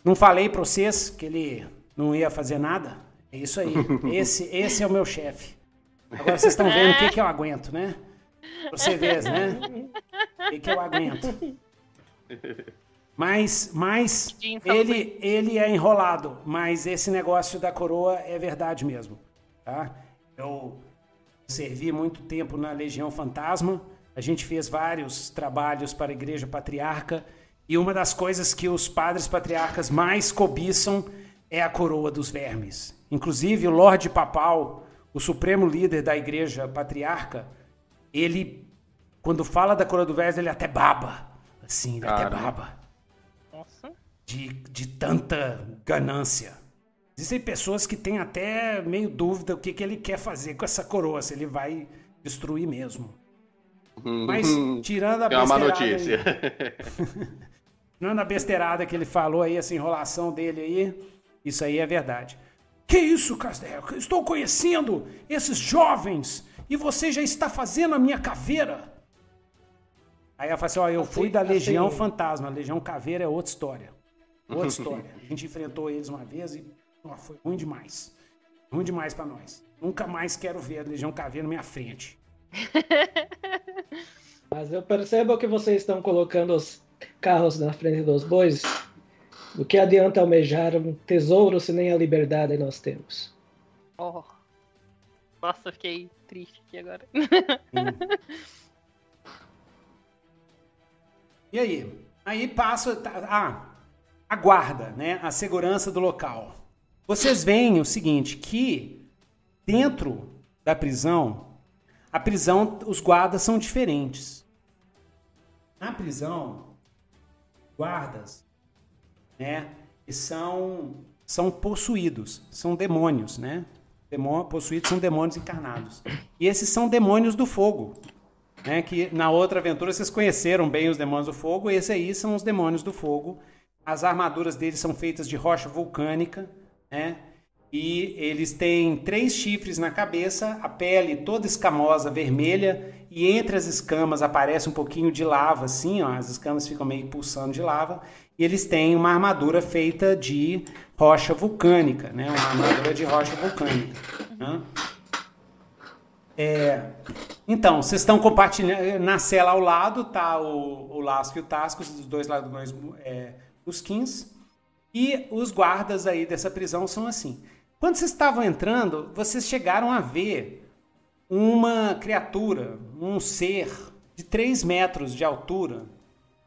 Não falei pra vocês que ele não ia fazer nada? É isso aí, esse, esse é o meu chefe. Agora vocês estão vendo o que, que eu aguento, né? Pra você ver, né? O que, que eu aguento. Mas, mas ele, ele é enrolado, mas esse negócio da coroa é verdade mesmo, tá? Eu servi muito tempo na Legião Fantasma, a gente fez vários trabalhos para a Igreja Patriarca, e uma das coisas que os padres patriarcas mais cobiçam é a coroa dos vermes. Inclusive o Lorde Papal, o supremo líder da Igreja Patriarca, ele, quando fala da coroa dos vermes, ele até baba, assim, ele até baba. De, de tanta ganância. Existem pessoas que têm até meio dúvida o que, que ele quer fazer com essa coroa, se ele vai destruir mesmo. Mas tirando a besteirada... É uma má notícia. Aí, tirando a besteirada que ele falou aí, essa enrolação dele aí, isso aí é verdade. Que isso, Castel? Estou conhecendo esses jovens e você já está fazendo a minha caveira. Aí ela fala assim, ó, eu fui da Legião Fantasma, a Legião Caveira é outra história. Outra história. A gente enfrentou eles uma vez e ó, foi ruim demais. Ruim demais pra nós. Nunca mais quero ver a Legião Caveira na minha frente. Mas eu percebo que vocês estão colocando os carros na frente dos bois. O que adianta almejar um tesouro se nem a liberdade nós temos? Oh. Nossa, eu fiquei triste aqui agora. Hum. E aí? Aí passa ah, a guarda, né? A segurança do local. Vocês veem o seguinte, que dentro da prisão, a prisão, os guardas são diferentes. Na prisão, guardas, né? São, são possuídos, são demônios, né? Demônio, possuídos são demônios encarnados. E esses são demônios do fogo. Né, que na outra aventura vocês conheceram bem os demônios do fogo. Esses aí são os demônios do fogo. As armaduras deles são feitas de rocha vulcânica, né? E eles têm três chifres na cabeça, a pele toda escamosa, vermelha, e entre as escamas aparece um pouquinho de lava, assim, ó, as escamas ficam meio pulsando de lava. E eles têm uma armadura feita de rocha vulcânica, né? Uma armadura de rocha vulcânica, né? É... Então, vocês estão compartilhando, na cela ao lado tá o, o Lasca e o Tasca, os dois ladrões é, busquins, e os guardas aí dessa prisão são assim. Quando vocês estavam entrando, vocês chegaram a ver uma criatura, um ser de três metros de altura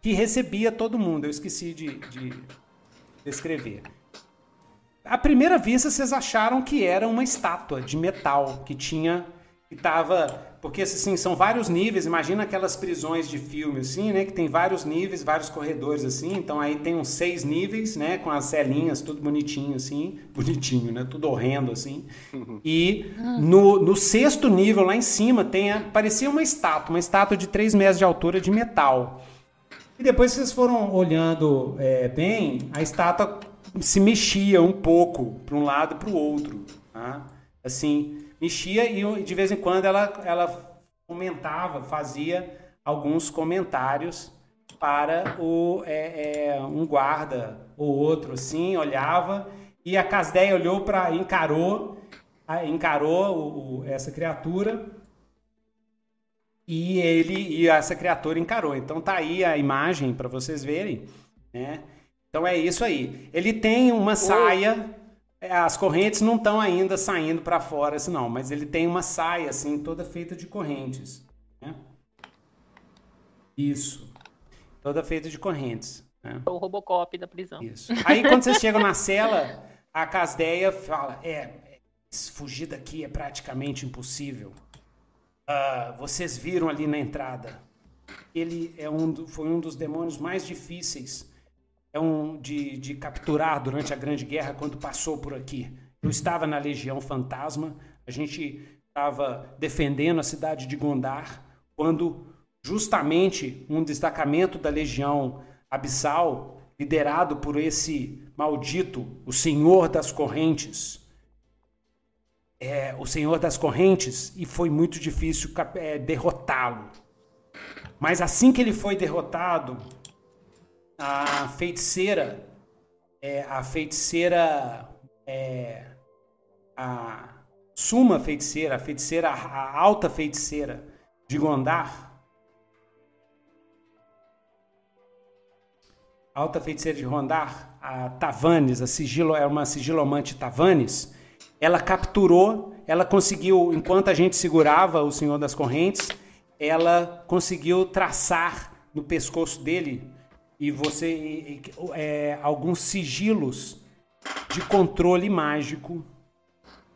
que recebia todo mundo, eu esqueci de, de descrever. À primeira vista, vocês acharam que era uma estátua de metal que tinha... que tava, porque assim, são vários níveis, imagina aquelas prisões de filme assim, né, que tem vários níveis, vários corredores assim, então aí tem uns seis níveis, né, com as celinhas tudo bonitinho assim, bonitinho, né, tudo horrendo assim, e no, no sexto nível lá em cima tem a, parecia uma estátua, uma estátua de três metros de altura de metal, e depois vocês foram olhando é, bem, a estátua se mexia um pouco para um lado e para o outro, tá? Assim, mexia e de vez em quando ela, ela comentava, fazia alguns comentários para o, é, é, um guarda ou outro, assim, olhava. E a Casdeia olhou para, encarou, encarou o, o, essa criatura e ele e essa criatura encarou. Então tá aí a imagem para vocês verem, né? Então é isso aí. Ele tem uma Oi. saia... As correntes não estão ainda saindo para fora, assim, não. Mas ele tem uma saia, assim, toda feita de correntes. Né? Isso. Toda feita de correntes. Né? O Robocop da prisão. Isso. Aí, quando vocês chegam na cela, a Casdeia fala, é, fugir daqui é praticamente impossível. Uh, vocês viram ali na entrada. Ele é um do, foi um dos demônios mais difíceis Um de, de capturar durante a Grande Guerra quando passou por aqui. Eu estava na Legião Fantasma, a gente estava defendendo a cidade de Gondar, quando justamente um destacamento da Legião Abissal, liderado por esse maldito, o Senhor das Correntes, é, o Senhor das Correntes, e foi muito difícil é, derrotá-lo. Mas assim que ele foi derrotado, A feiticeira, é, a feiticeira, é, a suma feiticeira, a feiticeira, a alta feiticeira de Gondar, a alta feiticeira de Gondar, a Tavanes, a sigilo, é uma sigilomante Tavanes, ela capturou, ela conseguiu, enquanto a gente segurava o Senhor das Correntes, ela conseguiu traçar no pescoço dele, E você. E, é, alguns sigilos de controle mágico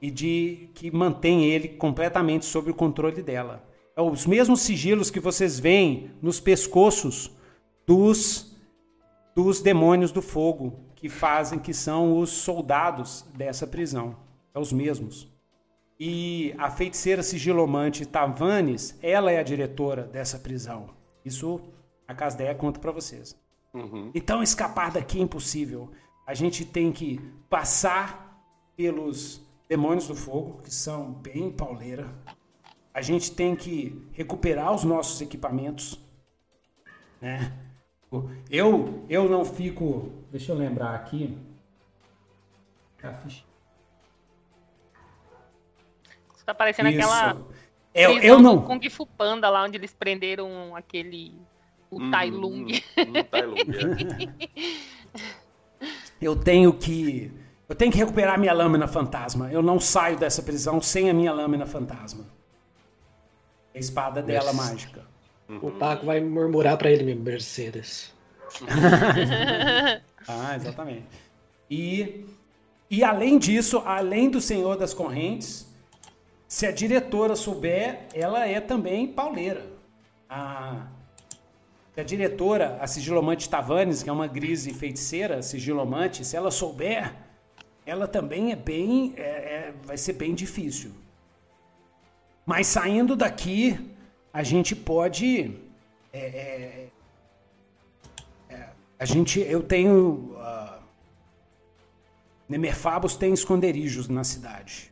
e de que mantém ele completamente sob o controle dela. É os mesmos sigilos que vocês veem nos pescoços dos, dos demônios do fogo, que fazem, que são os soldados dessa prisão. É os mesmos. E a feiticeira sigilomante Tavanes, ela é a diretora dessa prisão. Isso a Casdeia conta pra vocês. Uhum. Então escapar daqui é impossível. A gente tem que passar pelos demônios do fogo, que são bem pauleira, a gente tem que recuperar os nossos equipamentos, né? Eu, eu não fico... Deixa eu lembrar aqui. Ah, ficha. Você tá parecendo isso. Aquela... Eu, eu não... Kung Fu Panda, lá onde eles prenderam aquele... O hum, Tai Lung. Hum, o Tai Lung. eu tenho que... Eu tenho que recuperar minha lâmina fantasma. Eu não saio dessa prisão sem a minha lâmina fantasma. A espada dela yes. mágica. O Paco vai murmurar pra ele mesmo, Mercedes. ah, exatamente. E, e além disso, além do Senhor das Correntes, se a diretora souber, ela é também pauleira. A, a diretora, a sigilomante Tavanes, que é uma grise feiticeira, sigilomante, se ela souber, ela também é bem... É, é, vai ser bem difícil. Mas saindo daqui... A gente pode, é, é, é, a gente, eu tenho, uh, Nemerfabus tem esconderijos na cidade.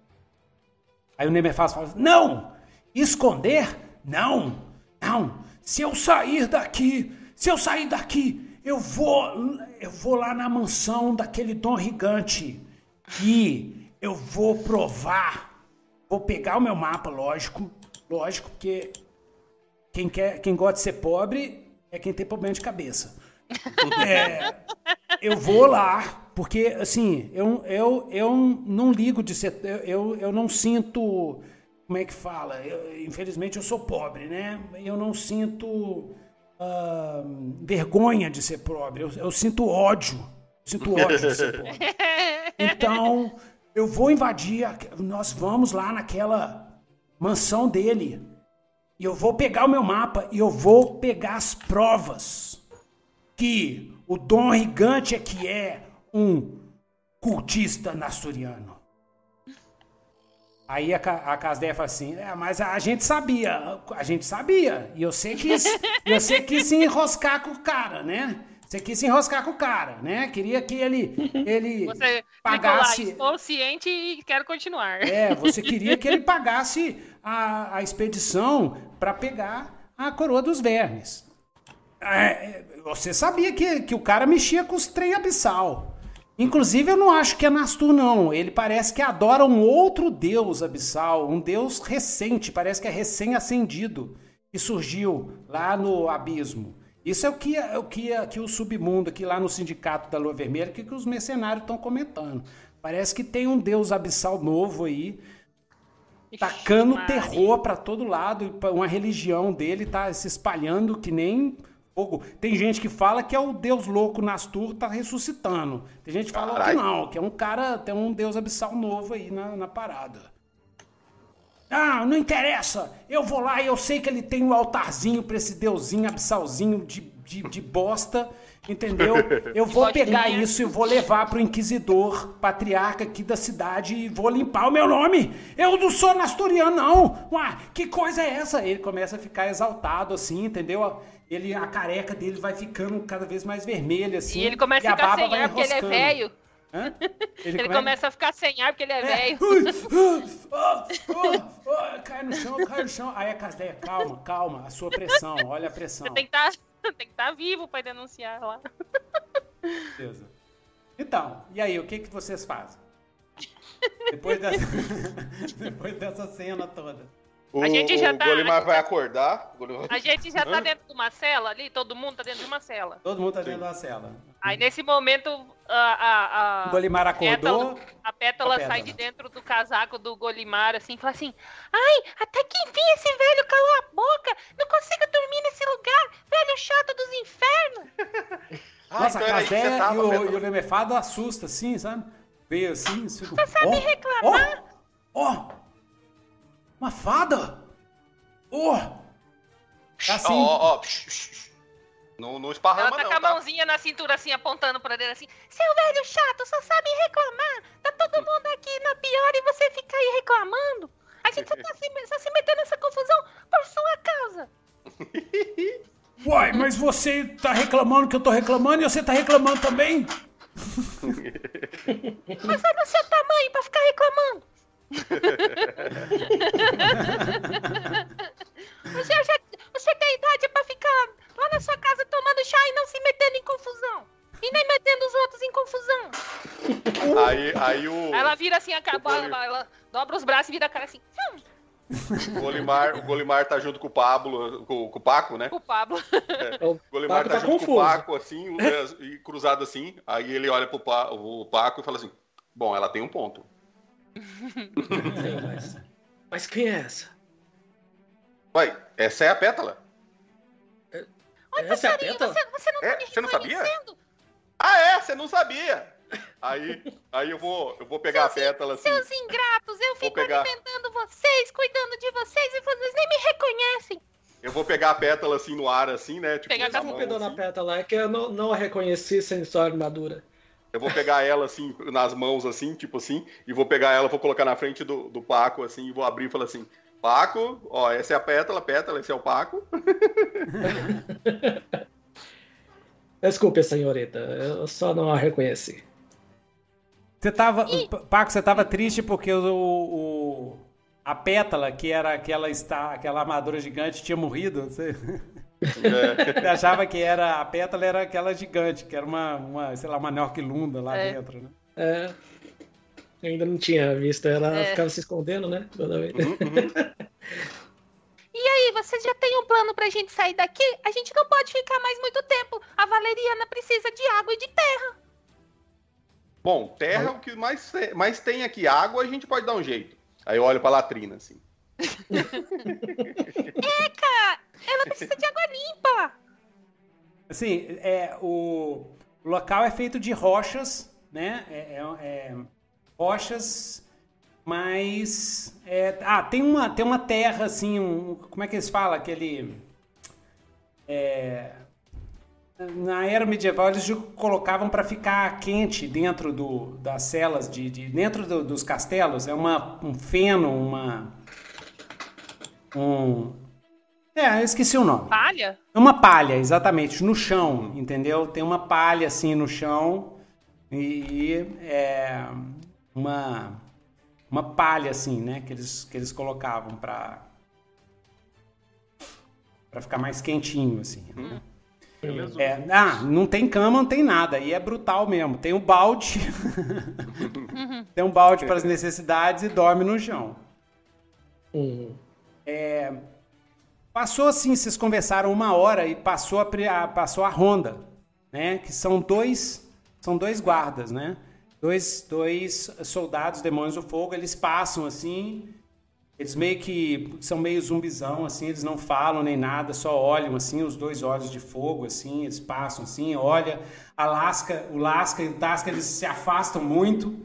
Aí o Nemerfabus fala, não, esconder? Não, não, se eu sair daqui, se eu sair daqui, eu vou, eu vou lá na mansão daquele Dom Rigante e eu vou provar, vou pegar o meu mapa, lógico, lógico, porque... Quem, quer, quem gosta de ser pobre é quem tem problema de cabeça. É, eu vou lá, porque, assim, eu, eu, eu não ligo de ser... Eu, eu não sinto... Como é que fala? Eu, infelizmente, eu sou pobre, né? Eu não sinto uh, vergonha de ser pobre. Eu, eu sinto ódio. Sinto ódio de ser pobre. Então, eu vou invadir... A, nós vamos lá naquela mansão dele... E eu vou pegar o meu mapa e eu vou pegar as provas que o Dom Rigante é que é um cultista nasturiano. Aí a, a Casdeia fala assim, é, mas a gente sabia, a gente sabia. E você quis, você quis se enroscar com o cara, né? Você quis se enroscar com o cara, né? Queria que ele, ele você, pagasse... Você, estou ciente e quero continuar. É, você queria que ele pagasse a, a expedição para pegar a Coroa dos Vermes. É, você sabia que, que o cara mexia com os trem abissal. Inclusive, eu não acho que é Nastur, não. Ele parece que adora um outro deus abissal, um deus recente, parece que é recém-ascendido, que surgiu lá no abismo. Isso é o que, é o, que, é, que o submundo aqui lá no sindicato da Lua Vermelha, que, que os mercenários estão comentando. Parece que tem um deus abissal novo aí, Ixi, tacando Maria. Terror para todo lado, uma religião dele tá se espalhando que nem fogo. Tem gente que fala que é o deus louco Nastur tá ressuscitando. Tem gente que fala Carai. que não, que é um cara, tem um deus abissal novo aí na, na parada. Ah, não interessa, eu vou lá e eu sei que ele tem um altarzinho pra esse deusinho absalzinho de, de, de bosta, entendeu? Eu vou pegar isso e vou levar pro inquisidor, patriarca aqui da cidade e vou limpar o meu nome. Eu não sou nasturiano, não. Ué, que coisa é essa? Ele começa a ficar exaltado assim, entendeu? Ele, a careca dele vai ficando cada vez mais vermelha assim. E ele começa e a ficar sem ar porque ele é velho. Hã? Ele, ele começa a ficar sem ar porque ele é, é. velho. uh, uh, uh, uh, cai no chão, cai no chão. Aí a Casdeia, calma, calma, a sua pressão, olha a pressão. Você tem que tá, estar vivo para denunciar lá. Beleza. Então, e aí, o que, que vocês fazem? Depois dessa, depois dessa cena toda. O, a gente já o tá, Golimar vai acordar. A gente já tá dentro de uma cela ali, todo mundo tá dentro de uma cela. Todo mundo tá dentro Sim. de uma cela. Aí nesse momento a, a, a Golimar acordou. Pétala, a, pétala a pétala sai de dentro do casaco do Golimar assim, fala assim: ai, até que enfim esse velho calou a boca, não consigo dormir nesse lugar, velho chato dos infernos. Nossa, então a Casdeia tava, e o, o Nemerfado assusta assim, sabe? Veio assim, você fica... sabe oh, reclamar? Ó! Oh, oh. Uma fada? Oh! Tá assim. Ó, oh, ó, oh, oh. Não, não esparrama não, tá? Ela tá com a mãozinha na cintura assim, apontando pra dentro assim. Seu velho chato, só sabe reclamar. Tá todo mundo aqui na pior e você fica aí reclamando. A gente só tá se, só se metendo nessa confusão por sua causa. Uai, mas você tá reclamando que eu tô reclamando e você tá reclamando também? Mas olha o seu tamanho pra ficar reclamando. Aí o... Ela vira assim, acaba, ela, ela dobra os braços e vira a cara assim. O Golimar, o Golimar tá junto com o Pablo, com, com o Paco, né? Com o Pablo. É, o Golimar tá, tá junto confuso. com o Paco, assim, e cruzado assim. Aí ele olha pro pa, o Paco e fala assim, bom, ela tem um ponto. mas, mas quem é essa? Ué, essa é a Pétala. É, Oi, essa é a Pétala? Você, você não tá é, me você não sabia? Ah, é? Você não sabia? Aí, aí eu vou, eu vou pegar seus, a Pétala assim. Seus ingratos, eu fico pegar... alimentando vocês, cuidando de vocês e vocês nem me reconhecem. Eu vou pegar a Pétala assim no ar, assim, né? Tipo, pegar mão, assim. Na Pétala, é que eu não, não a reconheci sem sua armadura. Eu vou pegar ela assim, nas mãos, assim, tipo assim, e vou pegar ela, vou colocar na frente do, do Paco, assim, e vou abrir e falar assim, Paco, ó, essa é a Pétala, Pétala, esse é o Paco. Desculpe, senhorita, eu só não a reconheci. Você tava, e... Paco, você tava triste porque o, o, a Pétala, que era aquela, está, aquela armadura gigante, tinha morrido, não sei. É. Você achava que era, a Pétala era aquela gigante, que era uma, uma sei lá, uma Norquilunda lá é. dentro, né? É, eu ainda não tinha visto, ela é. ficava se escondendo, né? Toda vez. Uhum, uhum. E aí, vocês já têm um plano pra gente sair daqui? A gente não pode ficar mais muito tempo, a Valeriana precisa de água e de terra. Bom, terra é o que mais, mais tem aqui. Água a gente pode dar um jeito. Aí eu olho pra latrina, assim. Eca! Ela precisa de água limpa! Assim, é, o local é feito de rochas, né? É, é, é, rochas, mas... É, ah, tem uma, tem uma terra, assim, um, como é que eles falam? Aquele... É... Na era medieval, eles colocavam para ficar quente dentro do, das celas, de, de, dentro do, dos castelos. É uma, um feno, uma... Um, é, eu esqueci o nome. Palha? É uma palha, exatamente, no chão, entendeu? Tem uma palha, assim, no chão e, e é, uma, uma palha, assim, né? Que eles, que eles colocavam para para ficar mais quentinho, assim, hum. né? É, ah, não tem cama, não tem nada. E é brutal mesmo. Tem um balde. Uhum. Tem um balde para as necessidades e dorme no chão. Uhum. É, passou assim, vocês conversaram uma hora e passou a, a, passou a ronda, né? Que são dois, são dois guardas, né? Dois, dois soldados, demônios do fogo, eles passam assim... Eles meio que são meio zumbizão, assim, eles não falam nem nada, só olham, assim, os dois olhos de fogo, assim, eles passam, assim, olha. A Lasca, o Lasca e o Tasca, eles se afastam muito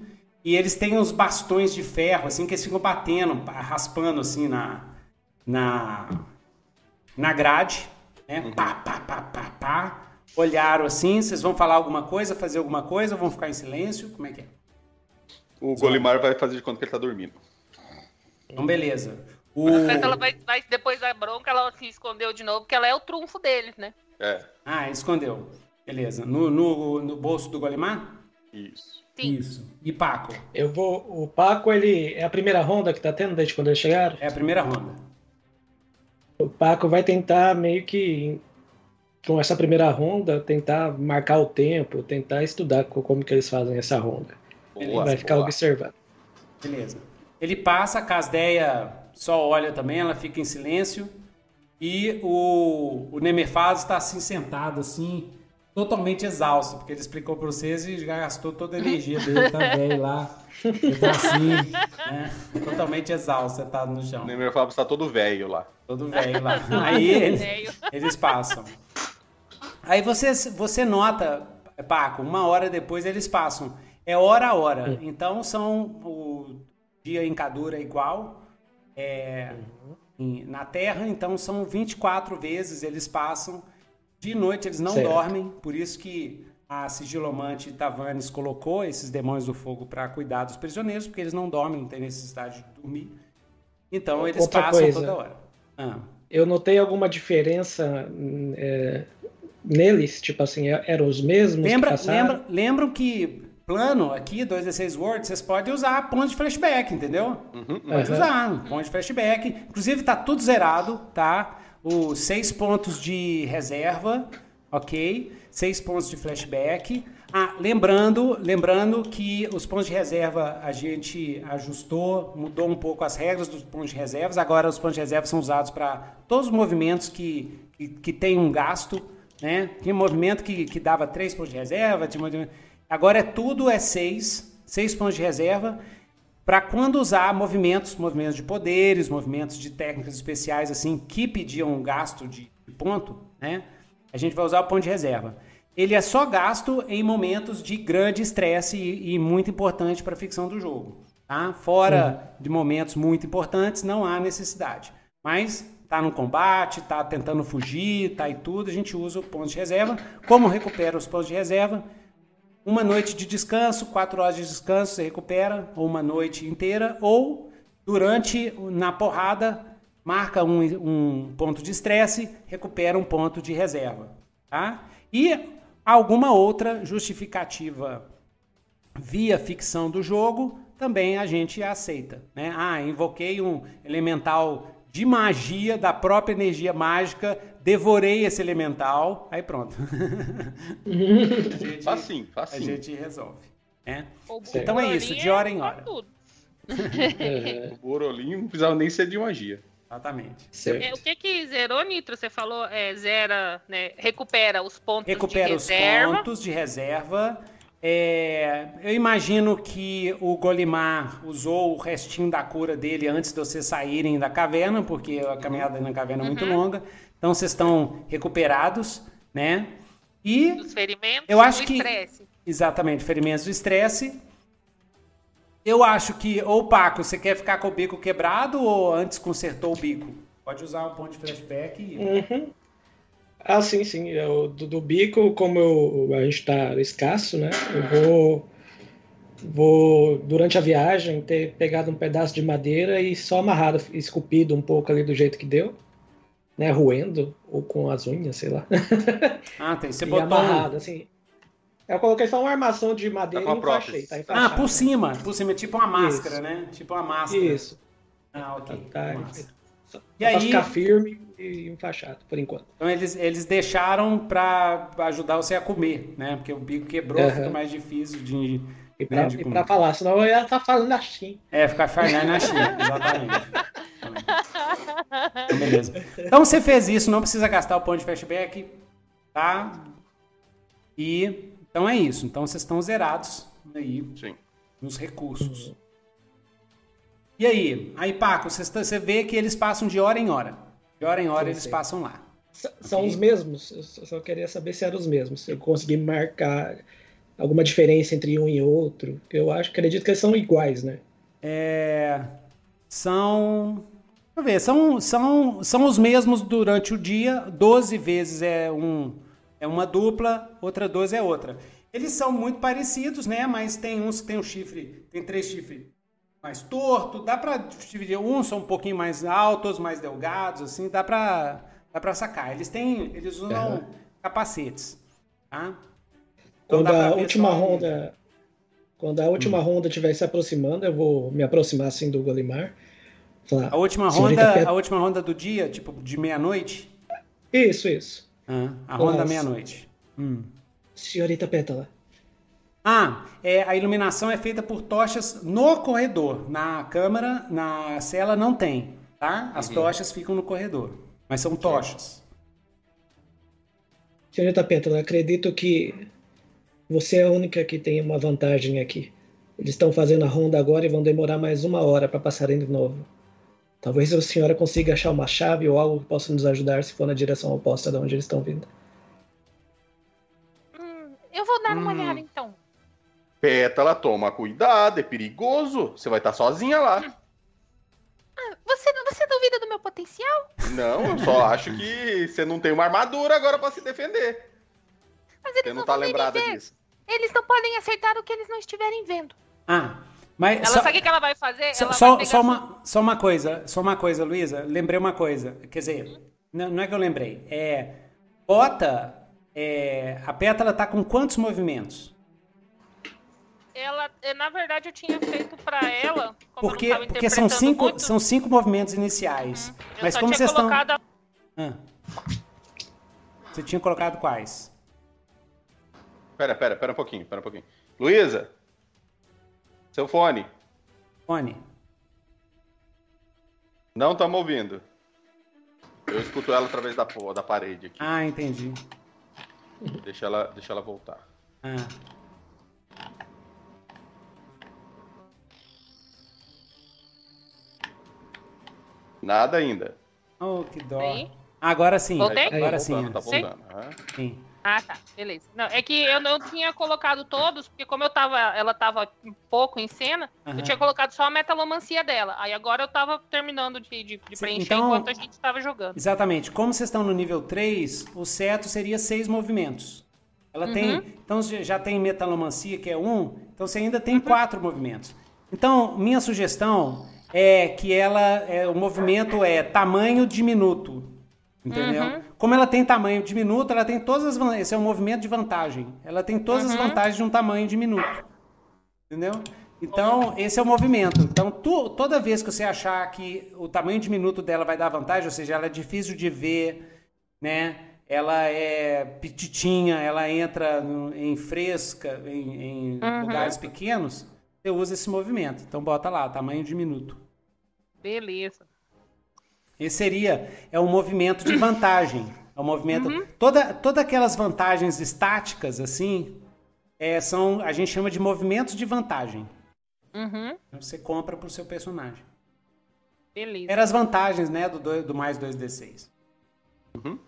e eles têm os bastões de ferro, assim, que eles ficam batendo, raspando, assim, na, na, na grade, né? Pá, pá, pá, pá, pá. Olharam, assim, vocês vão falar alguma coisa, fazer alguma coisa, vão ficar em silêncio? Como é que é? O Golimar vai fazer de conta que ele tá dormindo. Então, beleza. O... A Pétala vai, vai, depois da bronca, ela se escondeu de novo, porque ela é o trunfo dele, né? É. Ah, escondeu. Beleza. No, no, no bolso do Golimar? Isso. Sim. Isso. E Paco? Eu vou... O Paco, ele... É a primeira ronda que tá tendo desde quando eles chegaram? É a primeira ronda. O Paco vai tentar meio que... Com essa primeira ronda, tentar marcar o tempo, tentar estudar como que eles fazem essa ronda. Ele vai boa. ficar observando. Beleza. Ele passa, a Casdeia só olha também, ela fica em silêncio. E o, o Nemerfabus está assim, sentado, assim, totalmente exausto, porque ele explicou para vocês e já gastou toda a energia dele também lá. Ele tá assim, né? Totalmente exausto, sentado no chão. O Nemerfabus está todo velho lá. Todo velho lá. Aí eles, eles passam. Aí vocês, você nota, Paco, uma hora depois eles passam. É hora a hora. Então são... o dia em Kadur é igual, é, uhum. em, na Terra, então são vinte e quatro vezes eles passam, de noite eles não certo. dormem, por isso que a sigilomante Tavanes colocou esses demônios do fogo para cuidar dos prisioneiros, porque eles não dormem, não tem necessidade de dormir, então eles Outra passam coisa. toda hora. Ah. Eu notei alguma diferença é, neles, tipo assim, eram os mesmos lembra, que passaram? Lembra, lembram que... Plano aqui, dois D seis World, vocês podem usar pontos de flashback, entendeu? Uhum, pode uhum. usar, pontos de flashback. Inclusive, tá tudo zerado, tá? Os seis pontos de reserva, ok? seis pontos de flashback. Ah, lembrando, lembrando que os pontos de reserva a gente ajustou, mudou um pouco as regras dos pontos de reservas. Agora os pontos de reserva são usados para todos os movimentos que, que, que tem um gasto, né? Tem movimento que, que dava três pontos de reserva, agora é tudo é seis, seis pontos de reserva, para quando usar movimentos, movimentos de poderes, movimentos de técnicas especiais assim que pediam um gasto de ponto, né? A gente vai usar o ponto de reserva. Ele é só gasto em momentos de grande estresse e, e muito importante para a ficção do jogo. Tá? Fora Sim. de momentos muito importantes, não há necessidade. Mas tá no combate, tá tentando fugir, tá e tudo, a gente usa o ponto de reserva. Como recupera os pontos de reserva? Uma noite de descanso, quatro horas de descanso, você recupera, ou uma noite inteira, ou durante, na porrada, marca um, um ponto de estresse, recupera um ponto de reserva. Tá? E alguma outra justificativa via ficção do jogo, também a gente aceita, né? Ah, invoquei um elemental de magia, da própria energia mágica, devorei esse elemental, aí pronto. a gente, facinho, facinho. A gente resolve, né? Então é isso, de hora em hora. O Burolim não precisava nem ser de magia. Exatamente. Certo. O que que zerou, Nitro? Você falou, é, zera, né, recupera os pontos recupera de reserva. Recupera os pontos de reserva. É, eu imagino que o Golimar usou o restinho da cura dele antes de vocês saírem da caverna, porque a caminhada na caverna é muito uhum. longa. Então, vocês estão recuperados, né? E os ferimentos eu acho do que, estresse. Exatamente, ferimentos do estresse. Eu acho que, ou Paco, você quer ficar com o bico quebrado ou antes consertou o bico? Pode usar um ponto de flashback. E... Uhum. Ah, sim, sim. Eu, do, do bico, como eu, a gente está escasso, né? Eu vou, vou, durante a viagem, ter pegado um pedaço de madeira e só amarrado, esculpido um pouco ali do jeito que deu. Né? Roendo, ou com as unhas, sei lá. Ah, tem. Você e botou amarrado, um... assim. Eu coloquei só uma armação de madeira tá e enfaixei, tá enfaixado. Ah, por cima, por cima, tipo uma máscara, Isso. né? Tipo uma máscara. Isso. Ah, ok. Tá, tá, e aí... ficar firme e enfaixado, por enquanto. Então eles, eles deixaram pra ajudar você a comer, né? Porque o bico quebrou, uhum. fica mais difícil de... E pra, né, de e pra falar, senão eu ia estar tá falando assim. É, ficar falando assim, exatamente. Então, beleza. Então você fez isso, não precisa gastar o ponto de flashback, tá? E... Então é isso. Então vocês estão zerados aí Sim. nos recursos. E aí? Aí, Paco, você, está, você vê que eles passam de hora em hora. De hora em hora Sim, eles sei. passam lá. S- okay? São os mesmos? Eu só queria saber se eram os mesmos. Eu consegui marcar alguma diferença entre um e outro. Eu acho, acredito que eles são iguais, né? É... São... Deixa eu ver. São, são, são os mesmos durante o dia. doze vezes é um... É uma dupla, outra doze é outra. Eles são muito parecidos, né? Mas tem uns que tem um chifre, tem três chifres mais torto. Dá para dividir, uns são um pouquinho mais altos, mais delgados, assim. Dá para dá para sacar. Eles têm, eles usam uhum. capacetes, tá? Então quando a última ronda, quando a última hum. ronda estiver se aproximando, eu vou me aproximar assim do Golimar. Falar, a última ronda, Pedro... a última ronda do dia, tipo de meia-noite. Isso, isso. Ah, a ronda da meia-noite. Hum. Senhorita Pétala. Ah, é, a iluminação é feita por tochas no corredor. Na câmara, na cela não tem, tá? As uhum. tochas ficam no corredor, mas são tochas. Senhorita Pétala, acredito que você é a única que tem uma vantagem aqui. Eles estão fazendo a ronda agora e vão demorar mais uma hora para passarem de novo. Talvez a senhora consiga achar uma chave ou algo que possa nos ajudar se for na direção oposta de onde eles estão vindo. Hum, eu vou dar uma hum. olhada, então. Pétala, toma cuidado, é perigoso. Você vai estar sozinha lá. Ah, você, você duvida do meu potencial? Não, eu só acho que você não tem uma armadura agora pra se defender. Mas eles você não, não tá lembrada ver. disso. Eles não podem acertar o que eles não estiverem vendo. Ah, mas ela só, sabe o que ela vai fazer? Só, ela só, vai só, uma, só uma coisa, só uma coisa, Luísa. Lembrei uma coisa. Quer dizer, uhum. não, não é que eu lembrei. É, bota. É, a Pétala tá com quantos movimentos? Ela, na verdade, eu tinha feito para ela. Como porque eu não porque são, cinco, muito... são cinco movimentos iniciais. Uhum. Eu Mas só como tinha vocês colocado... estão. Ah. Você tinha colocado quais? Pera, pera, pera um pouquinho, pera um pouquinho. Luísa! Seu fone. Fone. Não estamos ouvindo. Eu escuto ela através da, da parede aqui. Ah, entendi. Deixa ela, deixa ela voltar. Ah. Nada ainda. Oh, que dó. Aí? Agora sim. Voltei? Agora sim. Tá voltando. Sim. Ah, tá. Beleza. Não, é que eu não tinha colocado todos, porque como eu tava, ela tava um pouco em cena, uhum. eu tinha colocado só a metalomancia dela. Aí agora eu tava terminando de, de, de preencher então, enquanto a gente tava jogando. Exatamente. Como vocês estão no nível três, o certo seria seis movimentos. Ela uhum. tem... Então já tem metalomancia, que é um. Então você ainda tem uhum. quatro movimentos. Então, minha sugestão... É que ela, é, o movimento é tamanho diminuto, entendeu? Uhum. Como ela tem tamanho diminuto, ela tem todas as vantagens, esse é um movimento de vantagem, ela tem todas uhum. as vantagens de um tamanho diminuto, entendeu? Então, esse é o movimento. Então, tu, toda vez que você achar que o tamanho diminuto dela vai dar vantagem, ou seja, ela é difícil de ver, né? Ela é pititinha, ela entra no, em fresca, em, em uhum. lugares pequenos, você usa esse movimento. Então, bota lá, tamanho diminuto. Beleza. Esse seria, é um movimento de vantagem. É um movimento... Uhum. Toda, toda aquelas vantagens estáticas, assim, é, são, a gente chama de movimentos de vantagem. Uhum. Então você compra pro seu personagem. Beleza. Eram as vantagens, né, do, do, do mais dois D seis. Uhum.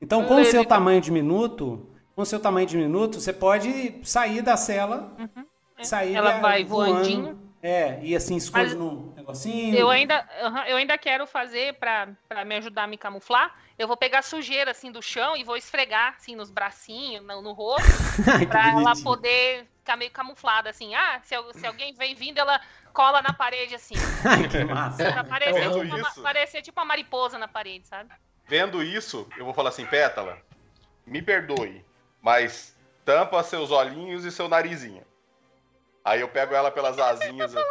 Então, com o seu tamanho diminuto, com o seu tamanho diminuto, você pode sair da cela, uhum. é. sair Ela vai voandinho. É, e assim, esconde num negocinho. Eu ainda, eu ainda quero fazer, pra, pra me ajudar a me camuflar, eu vou pegar sujeira, assim, do chão e vou esfregar, assim, nos bracinhos, no, no rosto, ai, pra ela poder ficar meio camuflada, assim. Ah, se, se alguém vem vindo, ela cola na parede, assim. Ai, que massa. Pra parecer, tipo uma, parecer tipo uma mariposa na parede, sabe? Vendo isso, eu vou falar assim, Pétala, me perdoe, mas tampa seus olhinhos e seu narizinho. Aí eu pego ela pelas asinhas. Tá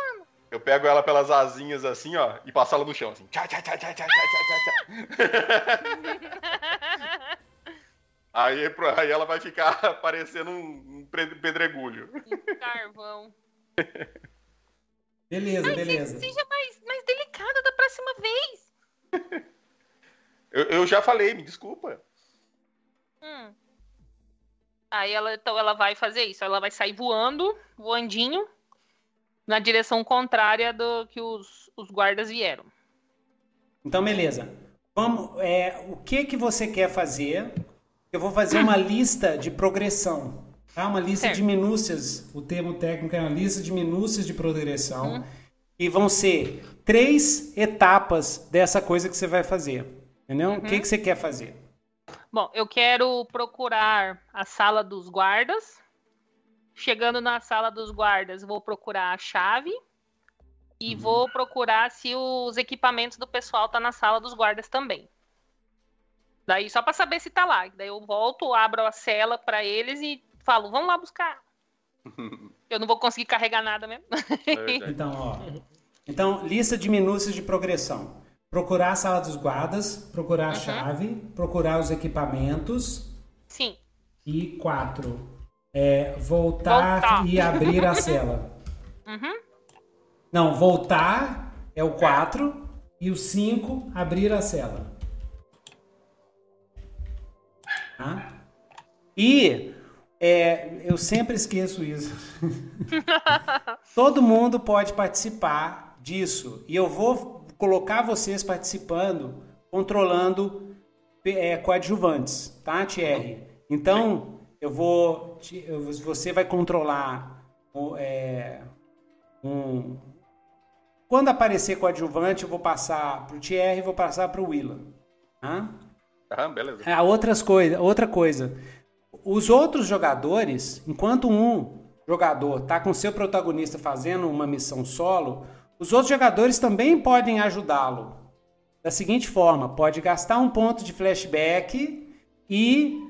eu pego ela pelas asinhas assim, ó, e passo ela no chão, assim. Tchá, tchá, tchá, tchá, tchá, tchá, tchá. aí, aí ela vai ficar parecendo um pedregulho. Um carvão. Beleza, ai, beleza. Que seja mais, mais delicada da próxima vez. eu, eu já falei, me desculpa. Hum. Aí ela, então ela vai fazer isso, ela vai sair voando, voandinho, na direção contrária do que os, os guardas vieram. Então, beleza. Vamos, é, o que, que você quer fazer? Eu vou fazer uma lista de progressão, tá? Uma lista certo. de minúcias, o termo técnico é uma lista de minúcias de progressão, hum. e vão ser três etapas dessa coisa que você vai fazer, entendeu? Uhum. O que, que você quer fazer? Bom, eu quero procurar a sala dos guardas. Chegando na sala dos guardas, vou procurar a chave. E uhum. vou procurar se os equipamentos do pessoal estão tá na sala dos guardas também. Daí, só para saber se tá lá. Daí eu volto, abro a cela para eles e falo, vamos lá buscar. Eu não vou conseguir carregar nada mesmo. Então, ó. Então, lista de minúcias de progressão. Procurar a sala dos guardas, procurar a uhum. chave, procurar os equipamentos. Sim. E quatro. É, voltar, voltar e abrir a cela. Uhum. Não, voltar é o quatro e o cinco, abrir a cela. Tá? E é, eu sempre esqueço isso. Todo mundo pode participar disso. E eu vou... colocar vocês participando, controlando é, coadjuvantes, tá, Thierry? Então, eu vou... Você vai controlar é, um... Quando aparecer coadjuvante, eu vou passar pro Thierry e vou passar pro Willa. Tá? Ah, beleza. Ah, outras coisa, outra coisa. Os outros jogadores, enquanto um jogador tá com seu protagonista fazendo uma missão solo... Os outros jogadores também podem ajudá-lo da seguinte forma. Pode gastar um ponto de flashback e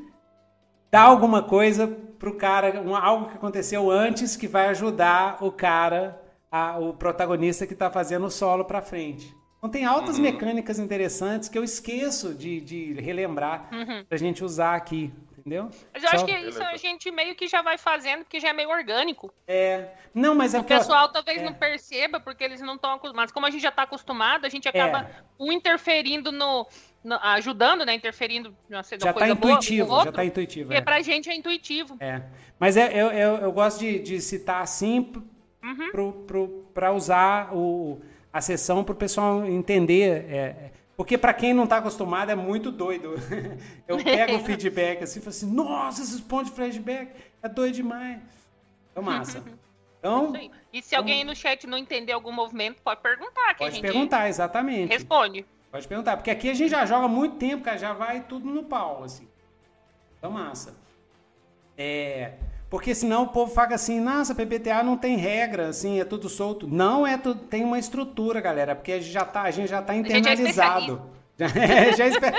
dar alguma coisa pro cara, uma, algo que aconteceu antes que vai ajudar o cara, a, o protagonista que tá fazendo o solo pra frente. Então tem altas uhum. mecânicas interessantes que eu esqueço de, de relembrar uhum. pra gente usar aqui. entendeu? Mas eu Só... acho que isso a gente meio que já vai fazendo, porque já é meio orgânico. É. Não, mas é o pessoal pra... talvez é. não perceba, porque eles não estão acostumados. Mas como a gente já está acostumado, a gente acaba é. um interferindo no... No, ajudando, né, interferindo na coisa tá boa. Já está intuitivo, já está intuitivo. Porque é. pra gente é intuitivo. É. Mas é, eu, eu, eu gosto de, de citar assim uhum. para usar o, a sessão para o pessoal entender. É, porque para quem não está acostumado é muito doido. Eu pego o feedback assim e falo assim, nossa, esses pontos de flashback é doido demais. É massa. Uhum. Então, é e se então... alguém no chat não entender algum movimento, pode perguntar. Que pode a gente perguntar, exatamente. Responde. Pode perguntar, porque aqui a gente já joga há muito tempo, cara, já vai tudo no pau, assim. Então, massa. É, porque senão o povo fala assim, nossa, P B T A não tem regra, assim, é tudo solto. Não, é tudo, tem uma estrutura, galera, porque a gente já tá, a gente já tá internalizado. Já é já esper...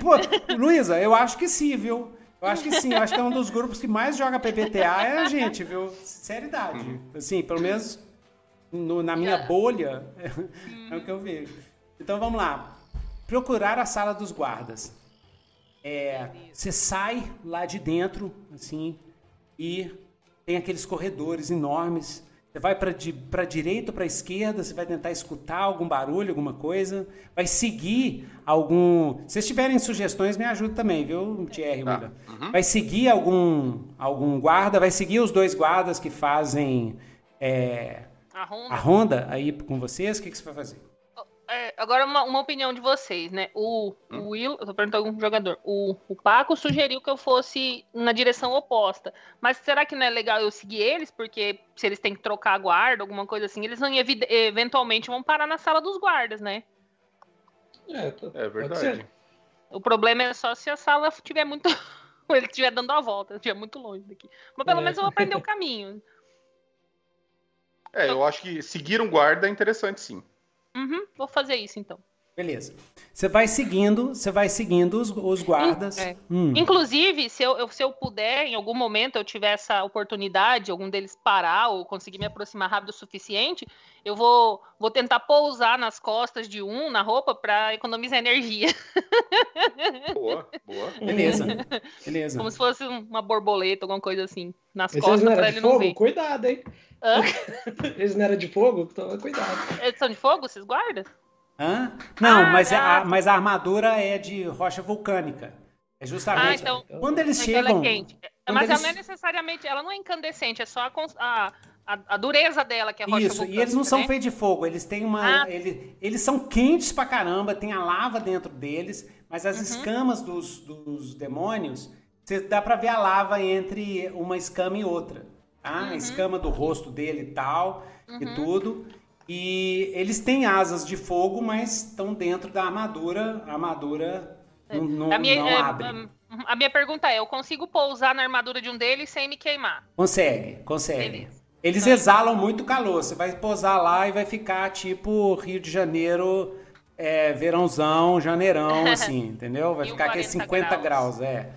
Pô, Luísa, eu acho que sim, viu? Eu acho que sim, eu acho que é um dos grupos que mais joga P B T A é a gente, viu? Sinceridade. Assim, pelo menos no, na minha bolha, é o que eu vejo. Então, vamos lá. Procurar a sala dos guardas. É, você sai lá de dentro, assim, e tem aqueles corredores enormes. Você vai para di- para direita ou para esquerda, você vai tentar escutar algum barulho, alguma coisa. Vai seguir algum... Se vocês tiverem sugestões, me ajuda também, viu, Thierry? Tá. Uhum. Vai seguir algum, algum guarda, vai seguir os dois guardas que fazem é, a, ronda. a ronda aí com vocês. O que, que você vai fazer? Agora, uma, uma opinião de vocês, né? O, hum. o Will, eu tô perguntando a algum jogador, o, o Paco sugeriu que eu fosse na direção oposta. Mas será que não é legal eu seguir eles? Porque se eles têm que trocar a guarda, alguma coisa assim, eles não ev- eventualmente vão parar na sala dos guardas, né? É, tô... é verdade. O problema é só se a sala estiver muito... ele estiver dando a volta, estiver muito longe daqui. Mas pelo é. menos eu vou aprender o caminho. É, eu acho que seguir um guarda é interessante, sim. Uhum, vou fazer isso então. Beleza. Você vai seguindo, você vai seguindo os, os guardas. É. Hum. Inclusive, se eu, eu, se eu puder, em algum momento eu tiver essa oportunidade, algum deles parar ou conseguir me aproximar rápido o suficiente, eu vou, vou tentar pousar nas costas de um, na roupa, para economizar energia. Boa, boa. Beleza. Beleza. Como se fosse uma borboleta, alguma coisa assim, nas Esse costas para ele não ver. Cuidado, hein? Hã? Eles não eram de fogo? Então, cuidado. Eles são de fogo, vocês guardam? Hã? Não, ah, mas, a, mas a armadura é de rocha vulcânica. É justamente... Ah, então, quando eles então chegam... Ela é quente. Mas eles... ela não é necessariamente... Ela não é incandescente, é só a, a, a, a dureza dela que é rocha Isso, vulcânica. Isso, e eles não né? são feios de fogo. Eles têm uma... Ah. Eles, eles são quentes pra caramba, tem a lava dentro deles, mas as uhum. escamas dos, dos demônios, cê, dá pra ver a lava entre uma escama e outra. Ah, uhum. a escama do rosto dele e tal, uhum. e tudo. E eles têm asas de fogo, mas estão dentro da armadura. A armadura não, não, a minha, não abre. A, a minha pergunta é, eu consigo pousar na armadura de um deles sem me queimar? Consegue, consegue. Beleza. Eles então, exalam muito calor. Você vai pousar lá e vai ficar tipo Rio de Janeiro, é, verãozão, janeirão, assim, entendeu? Vai ficar aqueles cinquenta graus. graus é.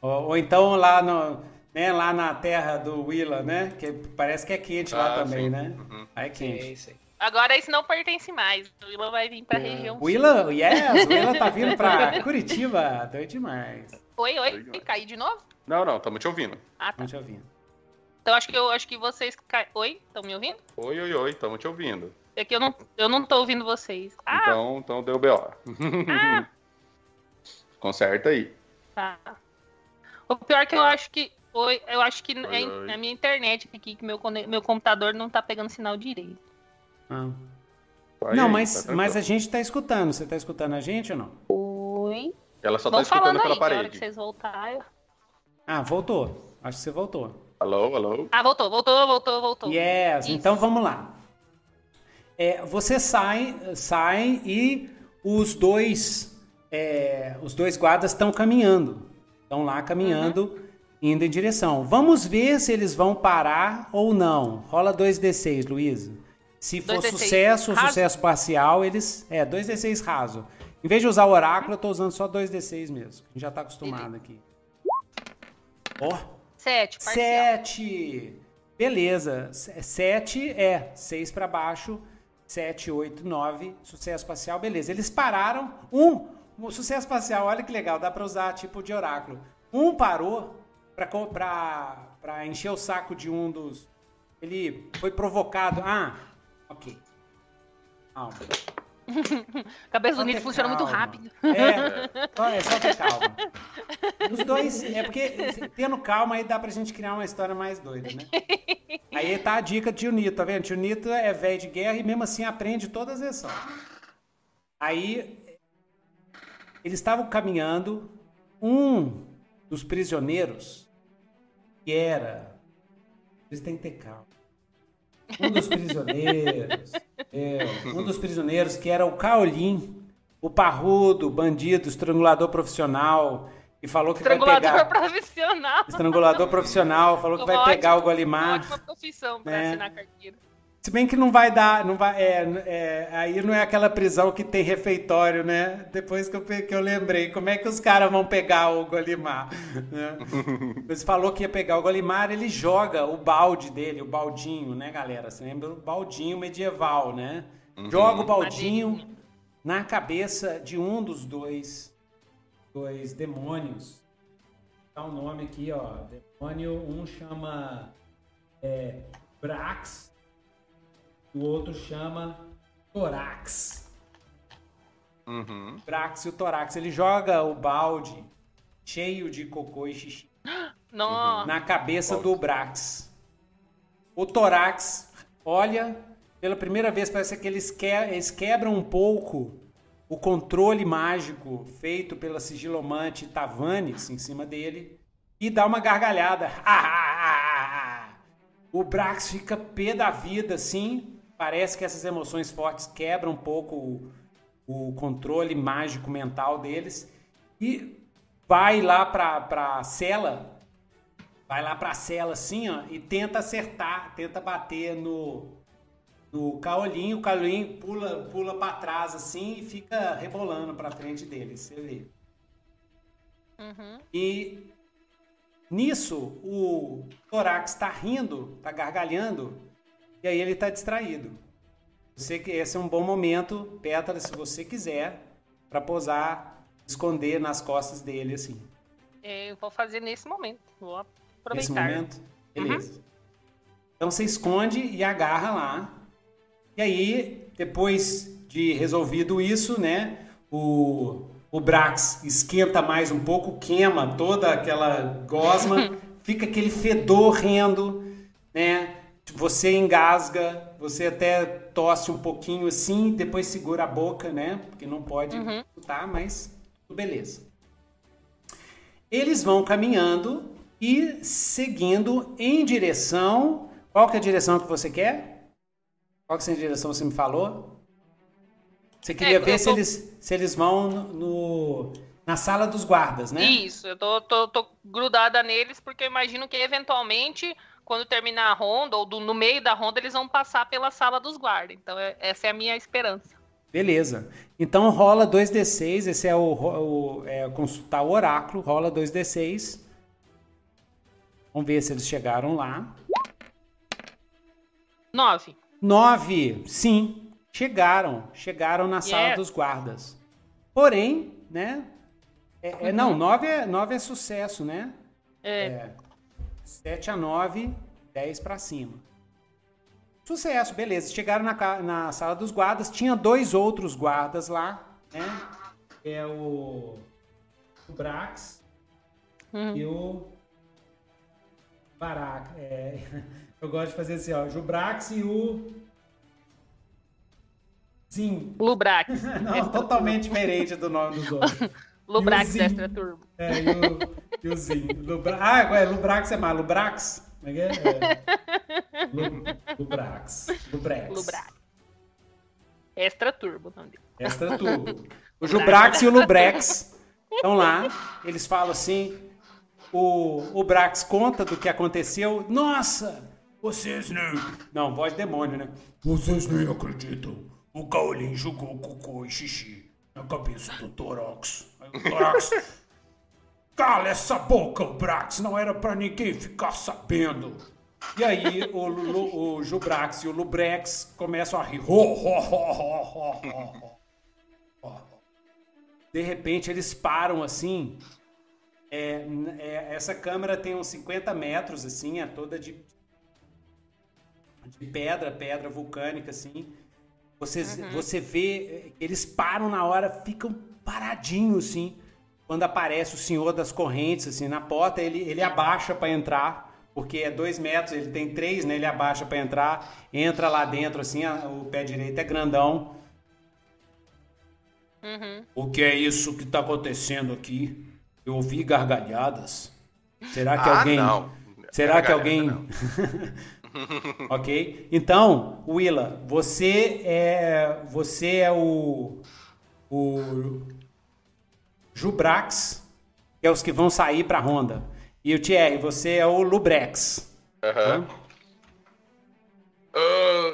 Ou, ou então lá no... Né, lá na terra do Willa, né? Que parece que é quente ah, lá também, sim. né? Uhum. Aí é quente. Sim, sim. Agora isso não pertence mais. O Willa vai vir pra é. região. Willa, yes! O Willa tá vindo pra Curitiba. Doido demais. Oi, oi. Caí de novo? Não, não. Tamo te ouvindo. Ah, tá. Tamo te ouvindo. Então acho que, eu, acho que vocês... Ca... Oi? Estão me ouvindo? Oi, oi, oi. Tamo te ouvindo. É que eu não, eu não tô ouvindo vocês. Ah. Então, então deu B O. Ah. Conserta aí. Tá. O pior é que eu acho que... Oi, eu acho que oi, é oi. na minha internet aqui que meu, meu computador não tá pegando sinal direito. Ah. Vai não, aí, mas, tá mas a gente tá escutando. Você tá escutando a gente ou não? Oi. Ela só Vão tá escutando aí, pela parede. Na hora que vocês voltarem. Ah, voltou. Acho que você voltou. Alô, alô. Ah, voltou, voltou, voltou, voltou. Yes, Isso. Então vamos lá. É, você sai, sai e os dois, é, os dois guardas estão caminhando. Estão lá caminhando. Uhum. Indo em direção. Vamos ver se eles vão parar ou não. Rola dois D seis, Luísa. Se for dois D seis sucesso ou sucesso parcial, eles... É, dois D seis raso. Em vez de usar o oráculo, eu tô usando só dois D seis mesmo. A gente já tá acostumado aqui. Ó. sete, parcial. sete! Beleza. sete é seis pra baixo. sete, oito, nove. Sucesso parcial, beleza. Eles pararam. um. Um sucesso parcial, olha que legal. Dá pra usar tipo de oráculo. Um parou pra, pra, pra encher o saco de um dos... Ele foi provocado. Ah, ok. Calma. A cabeça do Nitro funciona muito rápido. É, só, é só ter calma. Os dois, é porque tendo calma aí dá pra gente criar uma história mais doida, né? Aí tá a dica do tio Nitro, tá vendo? Tio Nitro é velho de guerra e mesmo assim aprende todas as lições. Aí, eles estavam caminhando, um dos prisioneiros, que era... Eles têm que ter calma. Um dos prisioneiros... É, um dos prisioneiros que era o Kaolin, o parrudo, bandido, estrangulador profissional, e falou que vai pegar... Estrangulador profissional. Estrangulador profissional, falou que vai pegar o Golimar. Uma ótima profissão pra assinar carteira. Se bem que não vai dar, não vai, é, é, aí não é aquela prisão que tem refeitório, né? Depois que eu, que eu lembrei, como é que os caras vão pegar o Golimar? Né? Ele falou que ia pegar o Golimar, ele joga o balde dele, o baldinho, né, galera? Você lembra? O baldinho medieval, né? Uhum. Joga o baldinho na cabeça de um dos dois, dois demônios. Dá um nome aqui, ó. Demônio, um chama é, Brax. O outro chama Torax. Uhum. Brax e o Torax. Ele joga o balde cheio de cocô e xixi Não. na cabeça do Brax. O Torax olha, pela primeira vez parece que eles, que... eles quebram um pouco o controle mágico feito pela sigilomante Tavanes em cima dele e dá uma gargalhada. O Brax fica pé da vida, assim. Parece que essas emoções fortes quebram um pouco o, o controle mágico mental deles. E vai lá pra, pra cela, vai lá pra cela assim, ó, e tenta acertar, tenta bater no, no Kaolin. O Kaolin pula, pula pra trás, assim, e fica rebolando pra frente dele, você vê. Uhum. E... Nisso, o Torax tá rindo, tá gargalhando, e aí ele tá distraído. Você, esse é um bom momento, Pétala, se você quiser, pra posar, esconder nas costas dele, assim. Eu vou fazer nesse momento, vou aproveitar. Nesse momento? Beleza. Uhum. Então você esconde e agarra lá. E aí, depois de resolvido isso, né, o... O Brax esquenta mais um pouco, queima toda aquela gosma, fica aquele fedor horrendo, né? Você engasga, você até tosse um pouquinho assim, depois segura a boca, né? Porque não pode uhum. escutar, mas beleza. Eles vão caminhando e seguindo em direção... Qual que é a direção que você quer? Qual que é a direção que você me falou? Você queria é, ver tô... se, eles, se eles vão no, na sala dos guardas, né? Isso, eu tô, tô, tô grudada neles, porque eu imagino que eventualmente, quando terminar a ronda, ou do, no meio da ronda, eles vão passar pela sala dos guardas. Então, é, essa é a minha esperança. Beleza. Então, rola dois D seis, esse é o, o é, consultar o oráculo, rola dois D seis. Vamos ver se eles chegaram lá. Nove. Nove, sim. Chegaram, chegaram na sala yeah. dos guardas. Porém, né? É, é, não, nove é, nove é sucesso, né? É. é. sete a nove, dez pra cima. Sucesso, beleza. Chegaram na, na sala dos guardas. Tinha dois outros guardas lá, né? É o, o Brax hum. e o Baraca. É, eu gosto de fazer assim, ó. O Jubrax e o... Sim. Lubrax. Não, extra totalmente turma. Diferente do nome dos outros. Lubrax extra turbo. É, e o, e o Zin. Lubra... Ah, é, Lubrax é mais. Lubrax? Como é que é? Lubrax. Lubrax. Lubrax. Extra turbo também. Extra turbo. O Jubrax e o Lubrax estão lá. Eles falam assim. O, o Brax conta do que aconteceu. Nossa! Vocês não. Não, voz de demônio, né? Vocês nem acreditam. O Kaolin jogou cocô e xixi na cabeça do Torax. Aí o Torax... Cala essa boca, o Brax! Não era pra ninguém ficar sabendo. E aí o, o, o Jubrax e o Lubrex começam a rir. De repente eles param assim É, é, essa câmara tem uns cinquenta metros, assim, é toda de, de pedra, pedra vulcânica, assim. Vocês, uhum. Você vê, eles param na hora, ficam paradinhos, assim. Quando aparece o Senhor das Correntes, assim, na porta, ele, ele abaixa para entrar, porque é dois metros, ele tem três, né? Ele abaixa para entrar, entra lá dentro, assim, a, o pé direito é grandão. Uhum. O que é isso que tá acontecendo aqui? Eu ouvi gargalhadas. Será que ah, alguém... Não. Será gargalhada, que alguém... Não. Ok? Então, Willa, você é... Você é o... O... Jubrax, que é os que vão sair pra ronda. E o Thierry, você é o Lubrax. Uhum.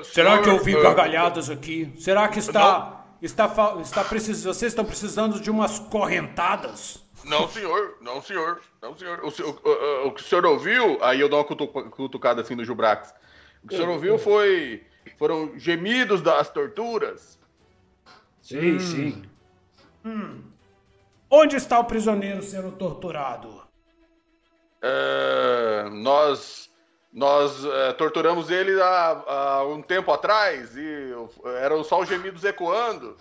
Uh, Será que eu ouvi gargalhadas aqui? Será que está... está, está precis... Vocês estão precisando de umas correntadas? Não, senhor. Não, senhor. Não, senhor. O, o, o, o que o senhor ouviu... Aí eu dou uma cutucada assim no Jubrax. O que o senhor ouviu foi... Foram gemidos das torturas. Sim, hum. sim. Hum. Onde está o prisioneiro sendo torturado? É, nós... Nós é, torturamos ele há, há um tempo atrás e eram só os gemidos ecoando.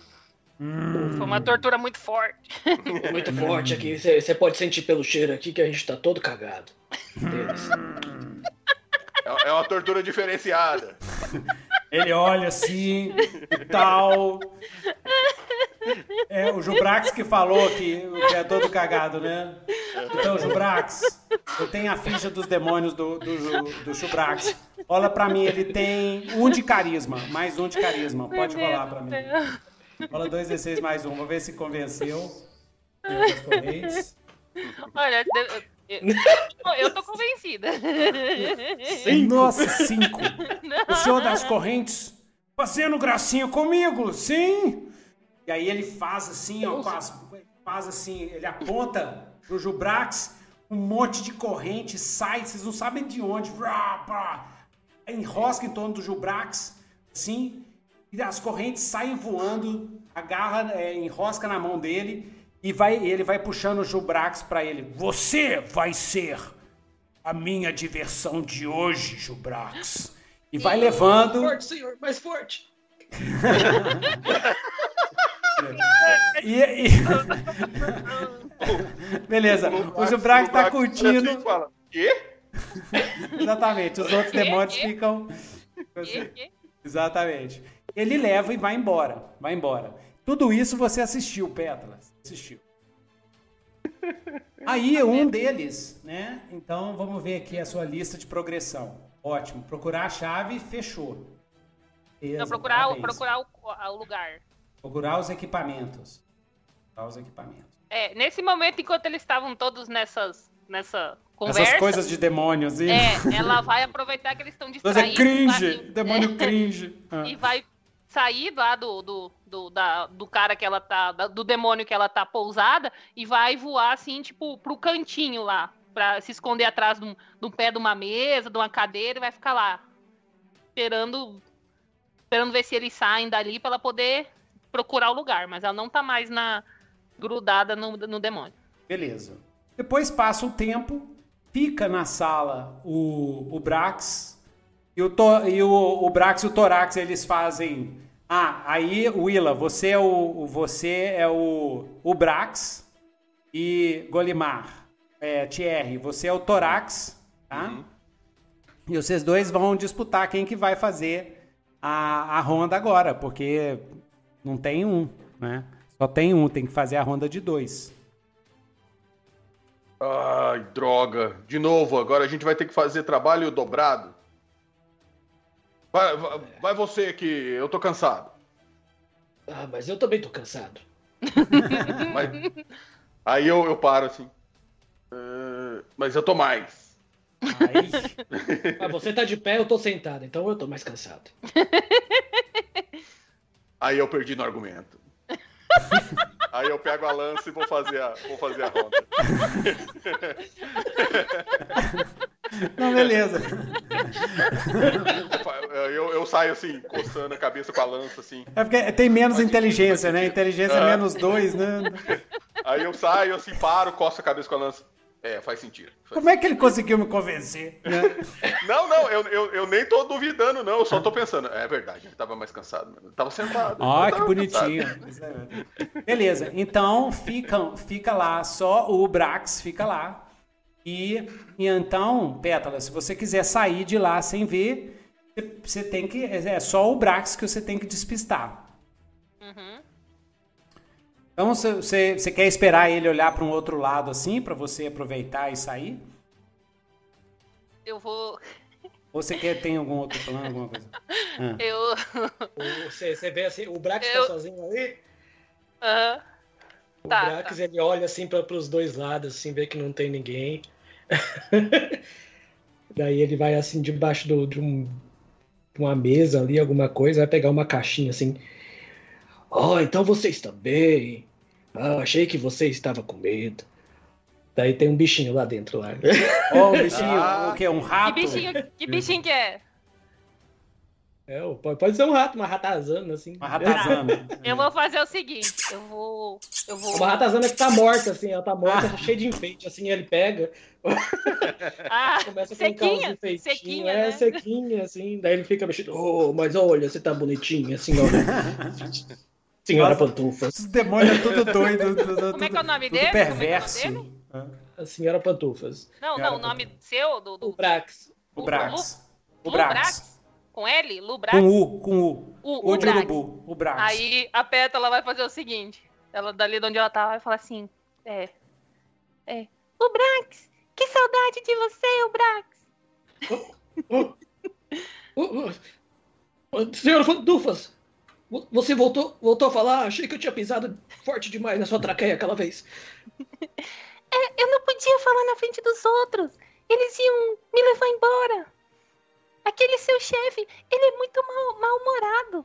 Hum. Foi uma tortura muito forte. Muito forte aqui. Você pode sentir pelo cheiro aqui que a gente tá todo cagado. Hum. É, é uma tortura diferenciada. Ele olha assim e tal. É o Jubrax que falou que é todo cagado, né? Então, Jubrax, eu tenho a ficha dos demônios do, do, do Jubrax. Olha pra mim, ele tem um de carisma, mais um de carisma. Pode rolar pra mim. Olha dois D seis mais um, vou ver se convenceu. Olha, eu tô convencida. Cinco. Nossa, cinco. Não. O Senhor das Correntes fazendo gracinha comigo, sim. E aí ele faz assim, ó, faz, faz assim, ele aponta pro Jubrax, um monte de corrente sai, vocês não sabem de onde, enrosca em torno do Jubrax, assim, e as correntes saem voando, agarra, é, enrosca na mão dele, e vai, ele vai puxando o Jubrax pra ele. Você vai ser a minha diversão de hoje, Jubrax. E vai levando... Mais forte, senhor, mais forte. E, e... Beleza, o Jubrax tá curtindo. Exatamente, os outros demônios ficam. Exatamente. Ele leva e vai embora. Vai embora. Tudo isso você assistiu, Pétala. Assistiu. Aí um deles, né? Então vamos ver aqui a sua lista de progressão. Ótimo. Procurar a chave, fechou. Beleza, não, procurar, é procurar o, o lugar. Procurar os equipamentos. Procurar os equipamentos. É, nesse momento, enquanto eles estavam todos nessas, nessa conversa... Essas coisas de demônios. E... É, ela vai aproveitar que eles estão distraídos. É cringe, vai, demônio é, cringe. E ah. vai sair lá do, do, do, da, do cara que ela tá... Do demônio que ela tá pousada e vai voar, assim, tipo, pro cantinho lá. Pra se esconder atrás de um, de um pé de uma mesa, de uma cadeira e vai ficar lá. Esperando... Esperando ver se eles saem dali pra ela poder procurar o lugar. Mas ela não tá mais na, grudada no, no demônio. Beleza. Depois passa o tempo. Fica na sala o, o Brax. E, o, e o, o Brax e o Torax, eles fazem... Ah, aí, Willa, você é o, você é o, o Brax. E Golimar, é, Thierry, você é o Torax. Tá? Uhum. E vocês dois vão disputar quem que vai fazer... A, a ronda agora, porque não tem um, né? Só tem um, tem que fazer a ronda de dois. Ai, droga. De novo, agora a gente vai ter que fazer trabalho dobrado. Vai, vai, vai você que eu tô cansado. Ah, mas eu também tô cansado. Mas, aí eu, eu paro assim. Uh, mas eu tô mais. Mas... Ah, você tá de pé, eu tô sentado, então eu tô mais cansado. Aí eu perdi no argumento. Aí eu pego a lança e vou fazer a, vou fazer a ronda. Não, beleza. Eu, eu saio assim, coçando a cabeça com a lança, assim. É porque tem menos assim, inteligência, né? Inteligência é menos dois, né? Aí eu saio assim, paro, coço a cabeça com a lança. É, faz sentido. Faz Como sentido. é que ele conseguiu me convencer? Né? Não, não, eu, eu, eu nem tô duvidando, não. Eu só tô pensando. É verdade, ele tava mais cansado. Ele tava sentado. Ah, que bonitinho. Cansado. Beleza, então fica, fica lá. Só o Brax fica lá. E, e então, Pétala, se você quiser sair de lá sem ver, você tem que... É só o Brax que você tem que despistar. Uhum. Então, você quer esperar ele olhar para um outro lado, assim, para você aproveitar e sair? Eu vou... Ou você quer, tem algum outro plano, alguma coisa? Ah. Eu... Você vê assim, o Brax eu... tá sozinho ali? Aham. Uhum. O tá, Brax, tá. ele olha assim para os dois lados, assim, vê que não tem ninguém... Daí ele vai assim debaixo do, de, um, de uma mesa ali, alguma coisa, vai pegar uma caixinha assim. Oh, então vocês também. Ah, achei que você estava com medo. Daí tem um bichinho lá dentro lá. Oh, um bichinho, ah, o que é um rato? Que bichinho, que bichinho que é? É, pode ser um rato, uma ratazana, assim. Uma ratazana. Eu vou fazer o seguinte, eu vou... Eu vou... Uma ratazana que tá morta, assim, ela tá morta, ah. tá cheia de enfeite, assim, ele pega... Ah, começa a colocar os enfeitinhos. Sequinha, é, né? sequinha, assim, daí ele fica mexendo. Oh, mas olha, você tá bonitinha, senhora. Senhora Pantufa. Os demônios é tudo doido. Tudo, tudo, Como é que é o nome dele? Perverso. Como é que é o nome dele? A senhora Pantufas. Não, senhora não, o nome Pantufa. seu? Do, do... O Brax. O Brax. O Brax. Com L? Lubrax? Com U, com U. O, o de urubu, o Brax. Aí a Pétala vai fazer o seguinte, ela dali de onde ela tá vai falar assim, é, é, Lubrax, que saudade de você, Lubrax. Oh, oh, oh, oh, senhora Fandufas, você voltou, voltou a falar, achei que eu tinha pisado forte demais na sua traqueia aquela vez. É, eu não podia falar na frente dos outros, eles iam me levar embora. Aquele seu chefe, ele é muito mal, mal-humorado.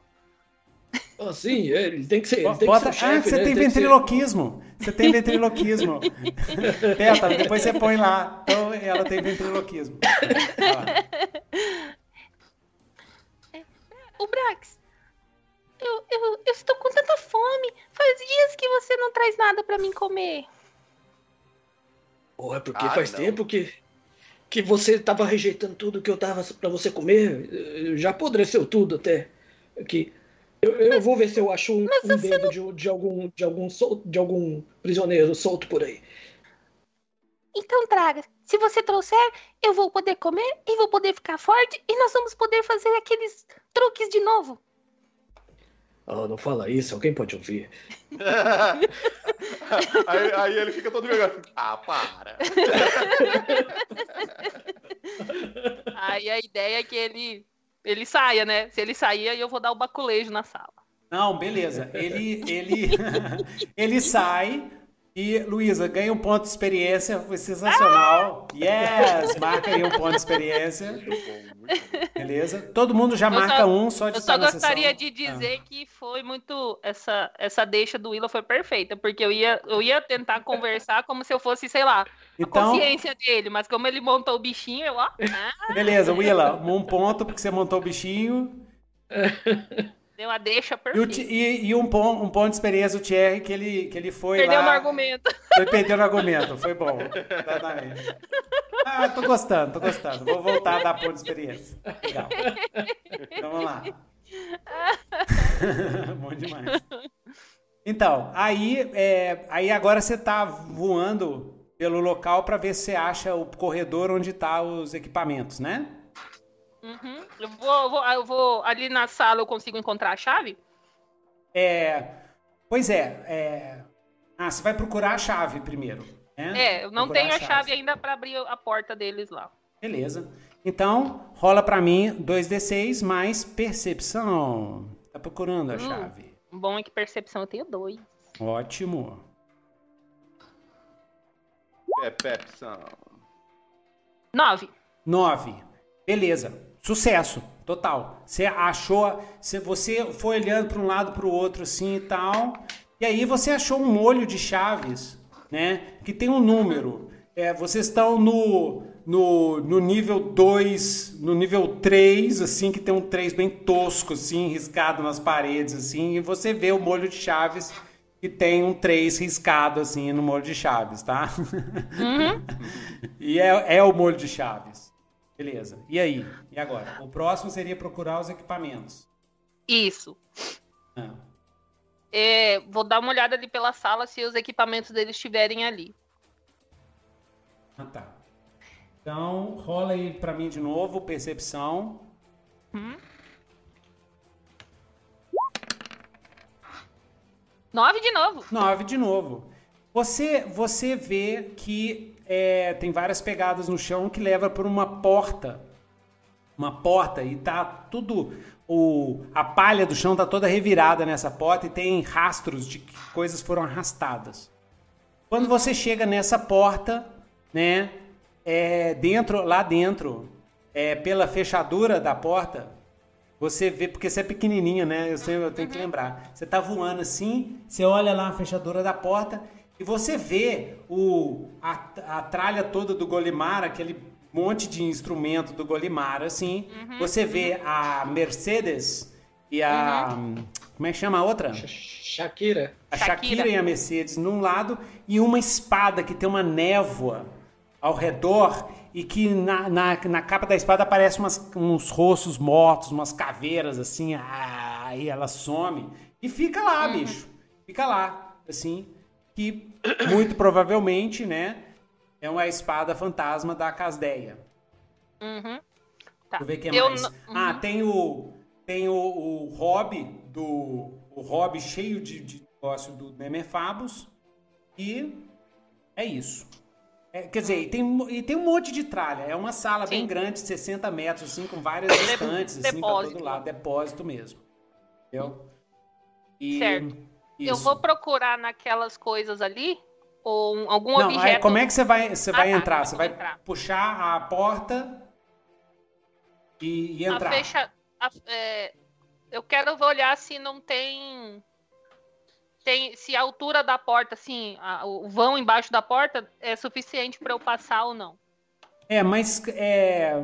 Ah, sim, ele tem que ser, ele tem Bota, que ser chefe, ah, você né? tem, tem ventriloquismo. Ser... Você tem ventriloquismo. Tenta, depois você põe lá. Então, ela tem ventriloquismo. O Brax, eu, eu, eu estou com tanta fome. Faz dias que você não traz nada pra mim comer. Oh, é porque ah, faz não. tempo que... Que você tava rejeitando tudo que eu tava pra você comer. Já apodreceu tudo até. Aqui. Eu, eu mas, vou ver se eu acho um, um dedo não... de, de, algum, de, algum sol, de algum prisioneiro solto por aí. Então traga. Se você trouxer, eu vou poder comer e vou poder ficar forte. E nós vamos poder fazer aqueles truques de novo. Oh, não fala isso, alguém pode ouvir. aí, aí ele fica todo meio... Ah, para! Aí a ideia é que ele, ele saia, né? Se ele sair, aí eu vou dar o baculejo na sala. Não, beleza. Ele, ele, ele sai e, Luísa, ganha um ponto de experiência. Foi sensacional. Ah! Yes! Marca aí um ponto de experiência. Muito bom, muito bom. Beleza? Todo mundo já eu marca só, um, só de Eu só gostaria sessão. de dizer ah. que foi muito... Essa, essa deixa do Willow foi perfeita, porque eu ia, eu ia tentar conversar como se eu fosse, sei lá, então, a consciência dele, mas como ele montou o bichinho, eu... Ó, ah. Beleza, Willow, um ponto porque você montou o bichinho. Deu a deixa perfeita. E, e, e um, ponto, um ponto de experiência do Thierry que ele, que ele foi Perdeu lá... Perdeu no argumento. Foi perdendo o argumento, foi bom. Exatamente. Ah, tô gostando, tô gostando. Vou voltar a dar ponto de experiência. Legal. Então, vamos lá. Bom demais. Então, aí, é, aí agora você tá voando pelo local para ver se você acha o corredor onde tá os equipamentos, né? Uhum. Eu, vou, eu, vou, eu vou... Ali na sala eu consigo encontrar a chave? É... Pois é, é... Ah, você vai procurar a chave primeiro. É, eu não Procurar tenho a chave, chave ainda para abrir a porta deles lá. Beleza. Então, rola para mim dois D seis mais percepção. Tá procurando a hum, chave. Bom é que percepção eu tenho dois. Ótimo. Percepção. Nove. Nove. Beleza. Sucesso. Total. Você achou... Você foi olhando para um lado para o outro assim e tal. E aí você achou um molho de chaves... Né? Que tem um número. É, vocês estão no, no, no nível dois, no nível três, assim, que tem um três bem tosco, assim, riscado nas paredes, assim, e você vê o molho de chaves que tem um três riscado, assim, no molho de chaves, tá? Uhum. E é, é o molho de chaves. Beleza. E aí? E agora? O próximo seria procurar os equipamentos. Isso. Ah. É, vou dar uma olhada ali pela sala se os equipamentos deles estiverem ali. Ah, tá. Então, rola aí pra mim de novo, percepção. Hum. Nove de novo. Nove de novo. Você, você vê que é, tem várias pegadas no chão que leva por uma porta. Uma porta e tá tudo... O, a palha do chão tá toda revirada nessa porta e tem rastros de que coisas foram arrastadas. Quando você chega nessa porta, né, é, dentro, lá dentro, é, pela fechadura da porta... Você vê, porque você é pequenininha, né? Eu, sei, eu tenho que lembrar. Você tá voando assim, você olha lá a fechadura da porta e você vê o, a, a tralha toda do Golimar, aquele monte de instrumento do Golimar, assim. Uhum. Você vê a Mercedes e a... Uhum. Como é que chama a outra? Shakira. A Shakira e a Mercedes num lado e uma espada que tem uma névoa ao redor... E que na, na, na capa da espada aparecem umas, uns rostos mortos, umas caveiras, assim, aí ela some. E fica lá, uhum. bicho. Fica lá, assim, que muito provavelmente, né, é uma espada fantasma da Casdeia. Uhum. Tá. Deixa eu ver o que é mais. Não... Uhum. Ah, tem o tem o, o hobby do... O hobby cheio de, de negócio do Nemerfabus. E é isso. É, quer dizer, e tem, e tem um monte de tralha. É uma sala Sim. bem grande, sessenta metros, assim, com várias estantes, assim, depósito. Pra todo lado. Depósito mesmo. Entendeu? E certo. Isso. Eu vou procurar naquelas coisas ali, ou algum Não, objeto... Aí, como é que você vai, você ah, vai tá, entrar? Você vai entrar. Puxar a porta e, e entrar. A fecha, a, é, eu quero olhar se não tem... Tem, se a altura da porta, assim, a, o vão embaixo da porta é suficiente para eu passar ou não. É, mas é,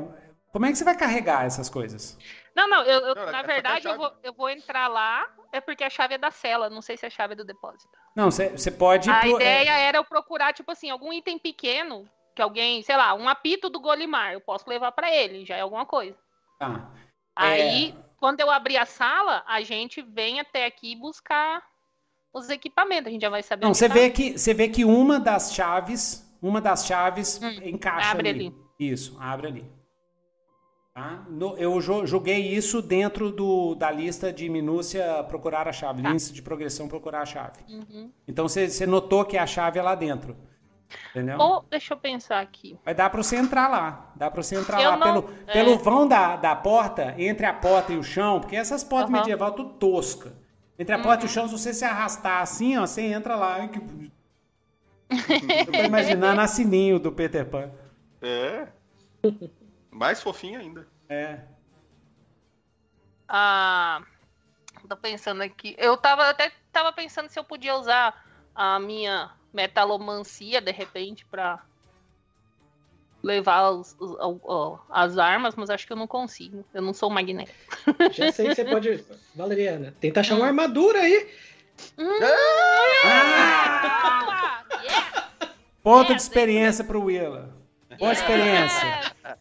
como é que você vai carregar essas coisas? Não, não, eu, eu, não na verdade eu vou, eu vou entrar lá, é porque a chave é da cela, não sei se a chave é do depósito. Não, você pode... A pro... ideia é... era eu procurar, tipo assim, algum item pequeno, que alguém, sei lá, um apito do Golimar, eu posso levar para ele, já é alguma coisa. Tá. Ah, aí, é... quando eu abrir a sala, a gente vem até aqui buscar... os equipamentos, a gente já vai saber. Não, você vê que você vê que uma das chaves, uma das chaves hum, encaixa abre ali. ali. Isso, abre ali. Tá? No, eu joguei isso dentro do, da lista de minúcia procurar a chave, tá. Lista de progressão procurar a chave. Uhum. Então você notou que a chave é lá dentro. Entendeu? Ou, deixa eu pensar aqui. Vai dar para você entrar lá. Dá para você entrar eu lá. Não, pelo, é... pelo vão da, da porta, entre a porta e o chão, porque essas portas uhum. medievais tudo tosca. Entre a porta uhum. e o chão, se você se arrastar assim, ó, você entra lá. Ai, que bonito. Eu tô imaginando a Sininho do Peter Pan. É. Mais fofinho ainda. É. Ah, tô pensando aqui. Eu tava, até tava pensando se eu podia usar a minha metalomancia, de repente, pra levar os, os, os, as armas, mas acho que eu não consigo. Eu não sou magnético. Já sei que você pode... Valeriana, tenta achar hum. uma armadura aí. Hum. Ah! Ah! Yeah! Ponto yes, de experiência yes. pro Willa. Boa yes! experiência.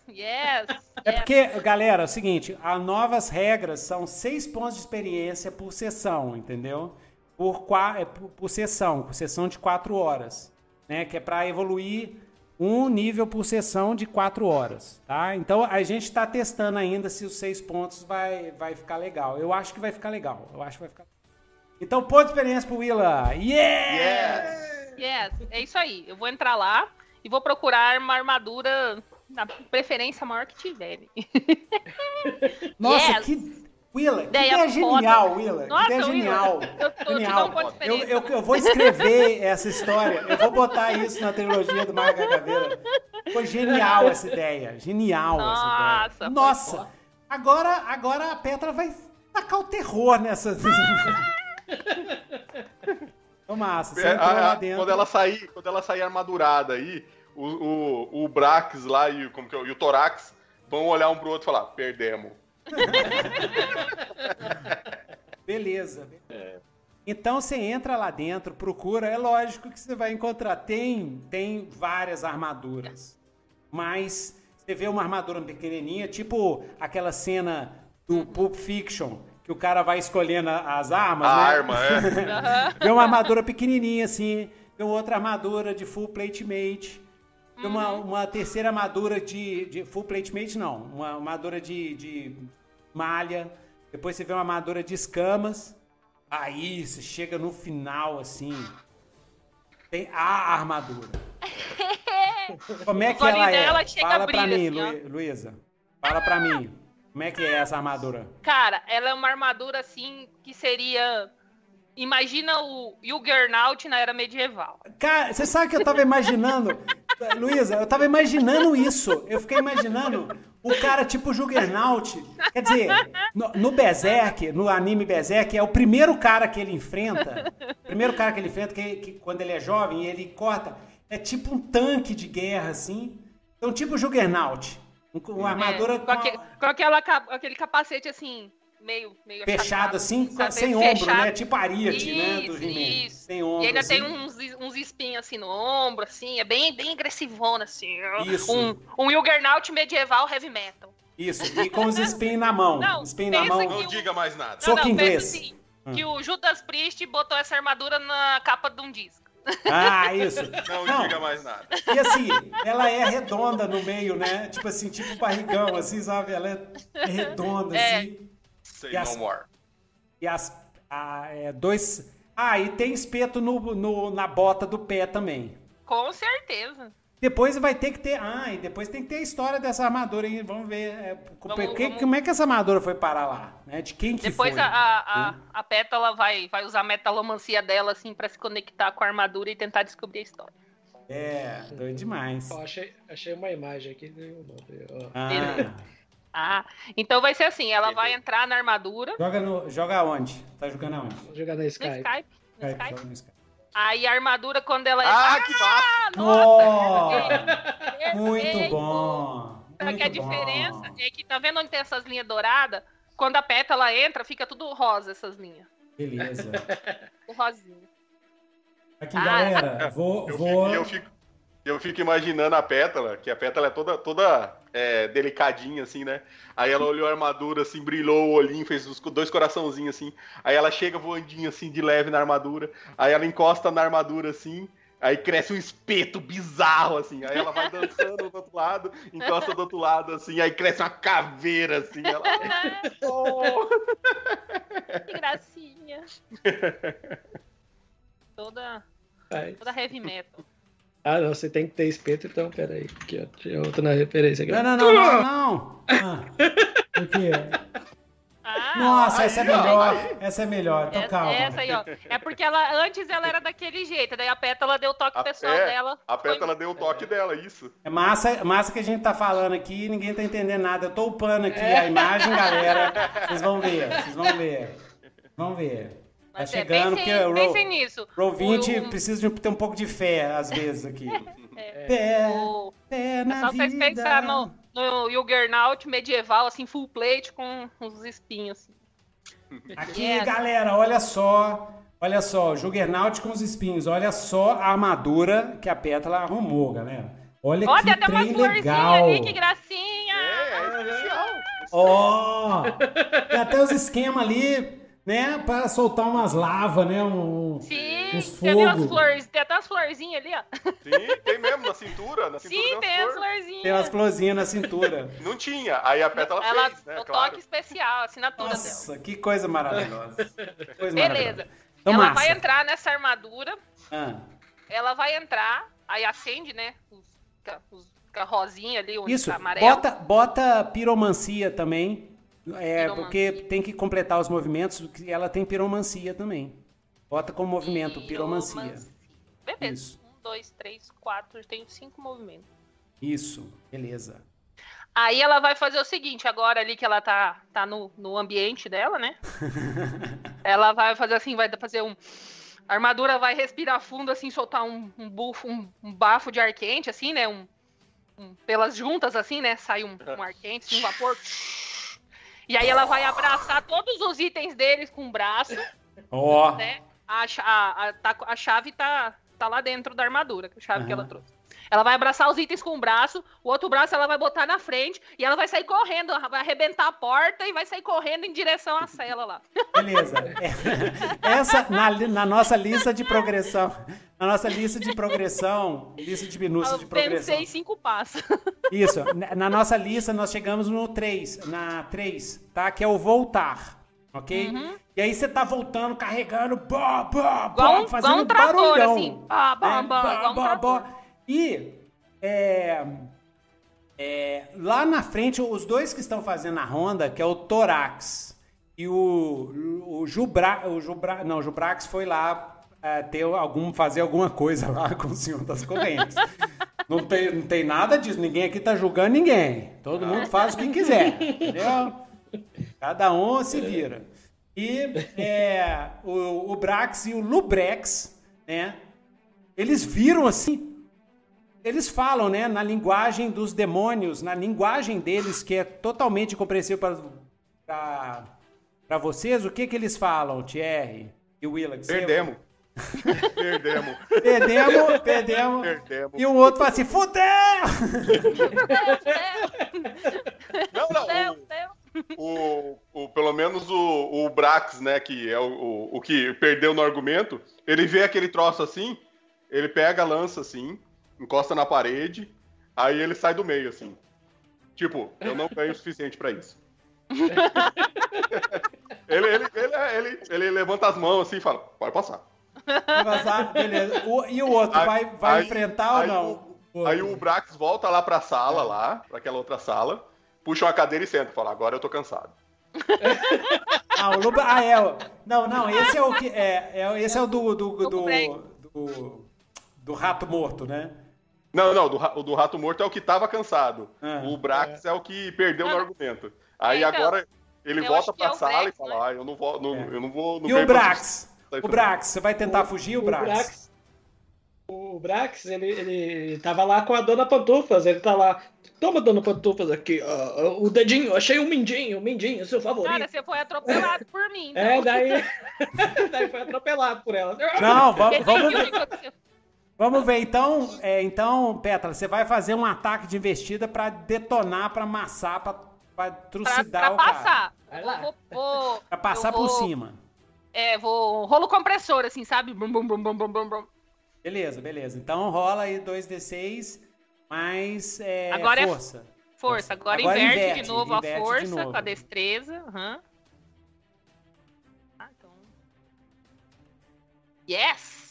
Yes! É porque, galera, é o seguinte, as novas regras são seis pontos de experiência por sessão, entendeu? Por, por, por sessão, por sessão de quatro horas, né? Que é pra evoluir... Um nível por sessão de quatro horas, tá? Então, a gente está testando ainda se os seis pontos vai, vai ficar legal. Eu acho que vai ficar legal. Eu acho que vai ficar... Então, ponto de experiência pro Willa. Yeah! Yes! Yes! É isso aí. Eu vou entrar lá e vou procurar uma armadura na preferência maior que tiver. Nossa, yes. que... Willa, que ideia genial, foda. Willa. Nossa, que ideia genial. Eu, tô, genial. Te eu, eu, eu vou escrever essa história, eu vou botar isso na trilogia do Marca Caveira. Foi genial essa ideia, genial Nossa, essa ideia. Nossa, agora, agora a Petra vai tacar o terror nessa... Ô, massa, você entrou lá dentro. Quando ela sair, quando ela sair armadurada aí, o, o, o Brax lá e, como que é, e o Torax vão olhar um pro outro e falar, perdemos. Beleza. É. Então você entra lá dentro, procura, é lógico que você vai encontrar, tem, tem várias armaduras, mas você vê uma armadura pequenininha, tipo aquela cena do Pulp Fiction, que o cara vai escolhendo as armas, a né? arma, é. Tem uma armadura pequenininha assim, tem outra armadura de full plate mate, tem uma, uma terceira armadura de, de full plate mate não, uma armadura de, de malha, depois você vê uma armadura de escamas. Aí, você chega no final, assim, tem a armadura. Como é que ela é? Fala pra mim, Luísa. Fala pra mim. Como é que é essa armadura? Cara, ela é uma armadura, assim, que seria... Imagina o Juggernaut na era medieval. Cara, você sabe que eu tava imaginando... Luísa, eu tava imaginando isso. Eu fiquei imaginando... O cara tipo Juggernaut, quer dizer, no, no Berserk, no anime Berserk, é o primeiro cara que ele enfrenta, o primeiro cara que ele enfrenta, que, que quando ele é jovem, ele corta, é tipo um tanque de guerra, assim, então tipo Juggernaut, uma armadura é, com, com, aquele, uma... com aquela, aquele capacete, assim, meio... meio fechado, assim, sabe? Sem ombro, fechado. Né, tipo ariete, né, do He-Man, sem ombro. E ainda assim. Tem uns, uns espinhos, assim, no ombro, assim, é bem, bem agressivona, assim. Isso. Um, um Juggernaut medieval heavy metal. Isso, e com os espinhos na mão. Não, espinho na mão. Não o... diga mais nada. Soco não, não, inglês. Pensa, assim, hum. que o Judas Priest botou essa armadura na capa de um disco. Ah, isso. Não, não diga mais nada. E assim, ela é redonda no meio, né, tipo assim, tipo barrigão, assim, sabe, ela é redonda, é. Assim. Say e as, no more. E as ah, é, dois... Ah, e tem espeto no, no, na bota do pé também. Com certeza. Depois vai ter que ter... Ah, e depois tem que ter a história dessa armadura, hein? Vamos ver é, vamos, que, vamos... como é que essa armadura foi parar lá, né? De quem que depois foi? Depois a, a, a Pétala vai, vai usar a metalomancia dela, assim, pra se conectar com a armadura e tentar descobrir a história. É, doido demais. Oh, achei, achei uma imagem aqui. Oh. Ah... Ah, então vai ser assim, ela vai entrar na armadura. Joga, no, joga onde? Tá jogando aonde? Jogar na Skype. No Skype. No Skype. Skype. No Skype. Aí a armadura, quando ela... Ah, que ah, nossa! Oh, muito bom! Só que a diferença bom. É que, tá vendo onde tem essas linhas douradas? Quando a Pétala entra, fica tudo rosa essas linhas. Beleza. O rosinho. Aqui, ah, galera, vou... Eu vou... Fico, eu fico... Eu fico imaginando a Pétala, que a Pétala é toda, toda é, delicadinha, assim, né? Aí ela olhou a armadura, assim, brilhou o olhinho, fez os dois coraçãozinhos, assim. Aí ela chega voandinha, assim, de leve na armadura. Aí ela encosta na armadura, assim. Aí cresce um espeto bizarro, assim. Aí ela vai dançando do outro lado, encosta do outro lado, assim. Aí cresce uma caveira, assim. Ela... Oh! Que gracinha. Toda, toda heavy metal. Ah, não, você tem que ter espeto, então, peraí, que eu tinha outra referência aqui. Não, não, não, não, não. Ah, o quê? Ah, nossa, aí, essa é melhor, ó. Essa é melhor, então essa, calma. Essa aí, ó, é porque ela, antes ela era daquele jeito, daí a Pétala deu o toque a pessoal pé, dela. A Pétala foi... deu o toque é. Dela, isso. É massa, massa que a gente tá falando aqui e ninguém tá entendendo nada, eu tô upando aqui é. A imagem, galera, vocês vão ver, vocês vão ver, vão ver. Tá mas chegando, é, pensem, porque pensem Roll, nisso. Roll vinte o... precisa de ter um pouco de fé, às vezes, aqui. É, fé, o... fé na é só vocês pensarem no, no Juggernaut medieval, assim, full plate com uns espinhos. Assim. Aqui, yes. Galera, olha só. Olha só, Juggernaut com os espinhos. Olha só a armadura que a Pétala arrumou, galera. Olha, olha que tem uma florzinha ali, que gracinha. É, é especial. Ó, oh, tem até os esquemas ali... Né? Pra soltar umas lavas, né? Um, sim, uns fogo. Tem umas flores, tem até umas florzinhas ali, ó. Sim, tem mesmo, na cintura. Na cintura sim, tem, tem as flor. Florzinhas. Tem umas florzinhas na cintura. Não tinha, aí a Pétala ela fez, né? O claro. Toque especial, a assinatura nossa, dela. Nossa, que coisa maravilhosa. Que coisa beleza. Maravilhosa. Então, ela massa. Vai entrar nessa armadura, ah. Ela vai entrar, aí acende, né? Os, os, os rosinha ali, o isso. Tá amarelo. Bota, bota piromancia também. É, piromancia. Porque tem que completar os movimentos, ela tem piromancia também. Bota como movimento, piromancia. piromancia. Beleza. Isso. Um, dois, três, quatro, tem cinco movimentos. Isso, beleza. Aí ela vai fazer o seguinte, agora ali que ela tá, tá no, no ambiente dela, né? Ela vai fazer assim, vai fazer um... A armadura vai respirar fundo, assim, soltar um, um, bufo, um, um bafo de ar quente, assim, né? Um, um, pelas juntas, assim, né? Sai um, um ar quente, assim, um vapor... E aí ela vai abraçar todos os itens deles com o braço. Ó. Oh. Né? a, a, a, a chave tá, tá lá dentro da armadura, a chave uhum. que ela trouxe. Ela vai abraçar os itens com um braço, o outro braço ela vai botar na frente e ela vai sair correndo, vai arrebentar a porta e vai sair correndo em direção à cela lá. Beleza. É. Essa, na, na nossa lista de progressão, na nossa lista de progressão, lista de minúcias de progressão. Eu pensei cinco passos. Isso. Na nossa lista nós chegamos no três, na três, tá? Que é o voltar, ok? Uhum. E aí você tá voltando, carregando, bó, bó, bó, fazendo um trator, barulhão. Assim. Bó, bó, bó, bó, bó, bó. E é, é, lá na frente, os dois que estão fazendo a ronda, que é o Torax e o, o, Jubra, o, Jubra, não, o Jubrax foi lá é, ter algum, fazer alguma coisa lá com o Senhor das Correntes. não, tem, não tem nada disso, ninguém aqui tá julgando ninguém. Todo mundo faz o que quiser, entendeu? Cada um se vira. E é, o, o Brax e o Lubrax, né? Eles viram assim... Eles falam, né, na linguagem dos demônios, na linguagem deles, que é totalmente compreensível para vocês. O que que eles falam, Thierry e Willax? Perdemos. Perdemos. Perdemos, perdemos. Perdemos. E o outro fala assim, fudeu! Não, não. O, o, o, pelo menos o, o Brax, né, que é o, o, o que perdeu no argumento, ele vê aquele troço assim, ele pega a lança assim, encosta na parede, aí ele sai do meio, assim. Tipo, eu não ganho o suficiente pra isso. ele, ele, ele, ele, ele levanta as mãos, assim, e fala, pode passar. Vai passar, beleza. O, e o outro, aí, vai, vai aí, enfrentar aí, ou não? O, aí o Brax volta lá pra sala, lá, pra aquela outra sala, puxa uma cadeira e senta, fala, agora eu tô cansado. Ah, o Luba... Ah, é. Não, não, esse é o que... É, é, esse é o do... do, do, do, do... Do rato morto, né? Não, não, do, o do rato morto é o que tava cansado. Ah, o Brax é. é o que perdeu ah, no argumento. Aí então, agora ele volta pra é sala Brax, e fala, né? ah, eu não vou... Não, é. eu não vou não e o Brax? Pra... O Brax, você vai tentar o, fugir, o, o Brax? Brax? O Brax, ele, ele tava lá com a Dona Pantufas, ele tá lá... Toma, Dona Pantufas, aqui, ó, o dedinho, achei o mindinho, o mindinho, seu favorito. Cara, você foi atropelado por mim. Então. É, daí... daí foi atropelado por ela. Não, vamos... vamos... Vamos ver, então, é, então, Pétala, você vai fazer um ataque de investida pra detonar, pra amassar, pra, pra trucidar pra, pra o passar. Cara. Vou, vou, vou, pra passar vou, por cima. É, vou... Rolo compressor, assim, sabe? Bum, bum, bum, bum, bum, bum. Beleza, beleza. Então rola aí dois D seis, mais é, agora força. É força. Força, agora, agora inverte, inverte de novo inverte a força, novo. Com a destreza. Uhum. Ah, então... Yes!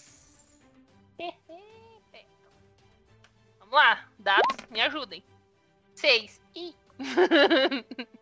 Vamos lá, dados, me ajudem. Seis. Ih.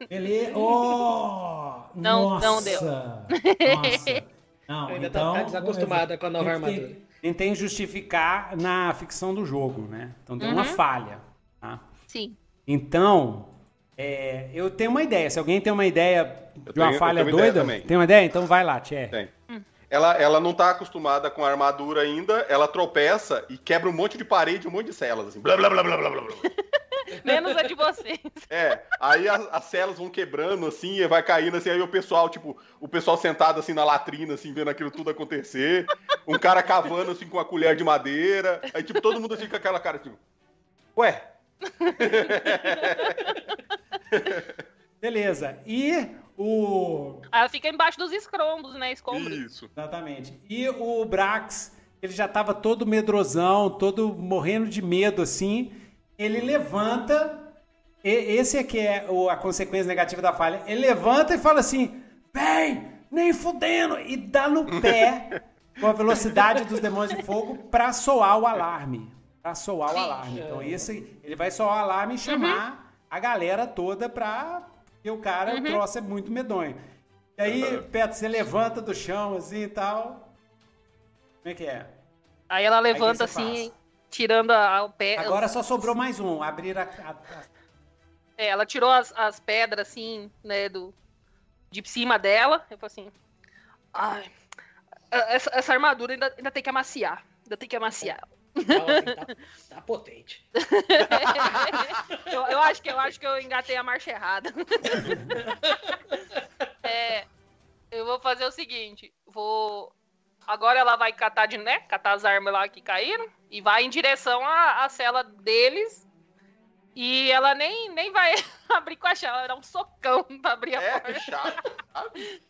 Ele... Oh! Não, nossa. Não deu. Nossa. Não, ainda então... tá desacostumada com a nova armadura. Tentei justificar na ficção do jogo, né? Então deu uhum. uma falha. Tá? Sim. Então, é, eu tenho uma ideia. Se alguém tem uma ideia de uma tenho, falha doida... Tem uma ideia? Então vai lá, Thierry. Tem. Hum. Ela, ela não tá acostumada com a armadura ainda, ela tropeça e quebra um monte de parede, um monte de celas, assim, blá, blá, blá, blá, blá, blá. Menos a de vocês. É, aí as, as celas vão quebrando, assim, e vai caindo, assim, aí o pessoal, tipo, o pessoal sentado, assim, na latrina, assim, vendo aquilo tudo acontecer, um cara cavando, assim, com uma colher de madeira, aí, tipo, todo mundo, assim, com aquela cara, tipo, ué? Beleza, e... O... Ela fica embaixo dos escombros, né? Escombros. Isso. Exatamente. E o Brax, ele já tava todo medrosão, todo morrendo de medo, assim. Ele levanta. E, esse aqui é o, a consequência negativa da falha. Ele levanta e fala assim: vem, nem fudendo! E dá no pé com a velocidade dos demônios de fogo pra soar o alarme. Pra soar o Sim. alarme. Então, esse, ele vai soar o alarme e chamar uhum. a galera toda pra. E o cara, uhum. o troço é muito medonho. E aí, Petra, você levanta do chão, assim, e tal. Como é que é? Aí ela levanta, aí assim, passa. Tirando a, a pé... Agora só sobrou mais um, abrir a... a, a... É, ela tirou as, as pedras, assim, né, do, de cima dela. Eu falo assim... Ai, essa, essa armadura ainda, ainda tem que amaciar. Ainda tem que amaciar. Tá, tá potente. eu, eu, acho que, eu acho que eu engatei a marcha errada. é, eu vou fazer o seguinte: vou Agora ela vai catar de né, catar as armas lá que caíram e vai em direção à, à cela deles. E ela nem, nem vai abrir com a chave, ela dá um socão pra abrir a é, porta. É, chato, sabe?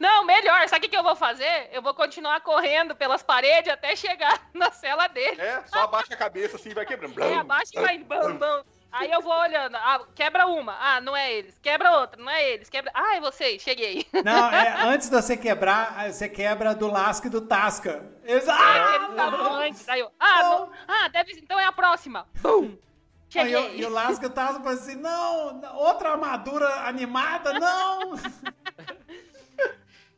Não, melhor, sabe o que eu vou fazer? Eu vou continuar correndo pelas paredes até chegar na cela dele. É, só abaixa a cabeça assim e vai quebrando. É, abaixa e vai bam, bam. Aí eu vou olhando, ah, quebra uma, ah, não é eles, quebra outra, não é eles, quebra... Ah, é vocês, cheguei. Não, é, antes de você quebrar, você quebra do Lasca e do Tasca. Eles... Ah, ah, não. Antes, aí eu, ah, não. Não, ah, deve, então é a próxima. Bum. Cheguei. Aí eu, e o Lasca e o Tasca falam assim, não, outra armadura animada, não.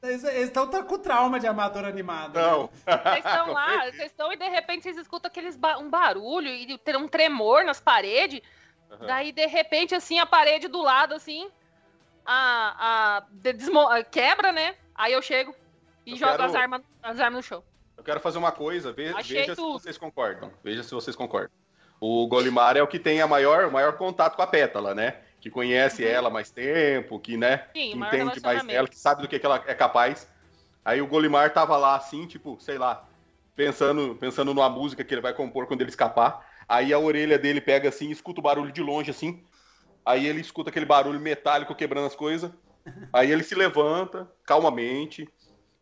Eles estão com trauma de armadura animada. Não. Né? Vocês estão lá, vocês estão e de repente vocês escutam aqueles ba- um barulho e um tremor nas paredes. Uhum. Daí, de repente, assim, a parede do lado, assim, a, a, desmo- a quebra, né? Aí eu chego e eu jogo quero... as, armas, as armas no chão. Eu quero fazer uma coisa, ve- veja tudo. se vocês concordam. Veja se vocês concordam. O Golimar é o que tem a maior, maior contato com a Pétala, né? Que conhece uhum. ela há mais tempo, que, né, Sim, que entende mais dela, que sabe do que, que ela é capaz. Aí o Golimar tava lá, assim, tipo, sei lá, pensando, pensando numa música que ele vai compor quando ele escapar. Aí a orelha dele pega assim, escuta o barulho de longe assim. Aí ele escuta aquele barulho metálico quebrando as coisas. Aí ele se levanta, calmamente,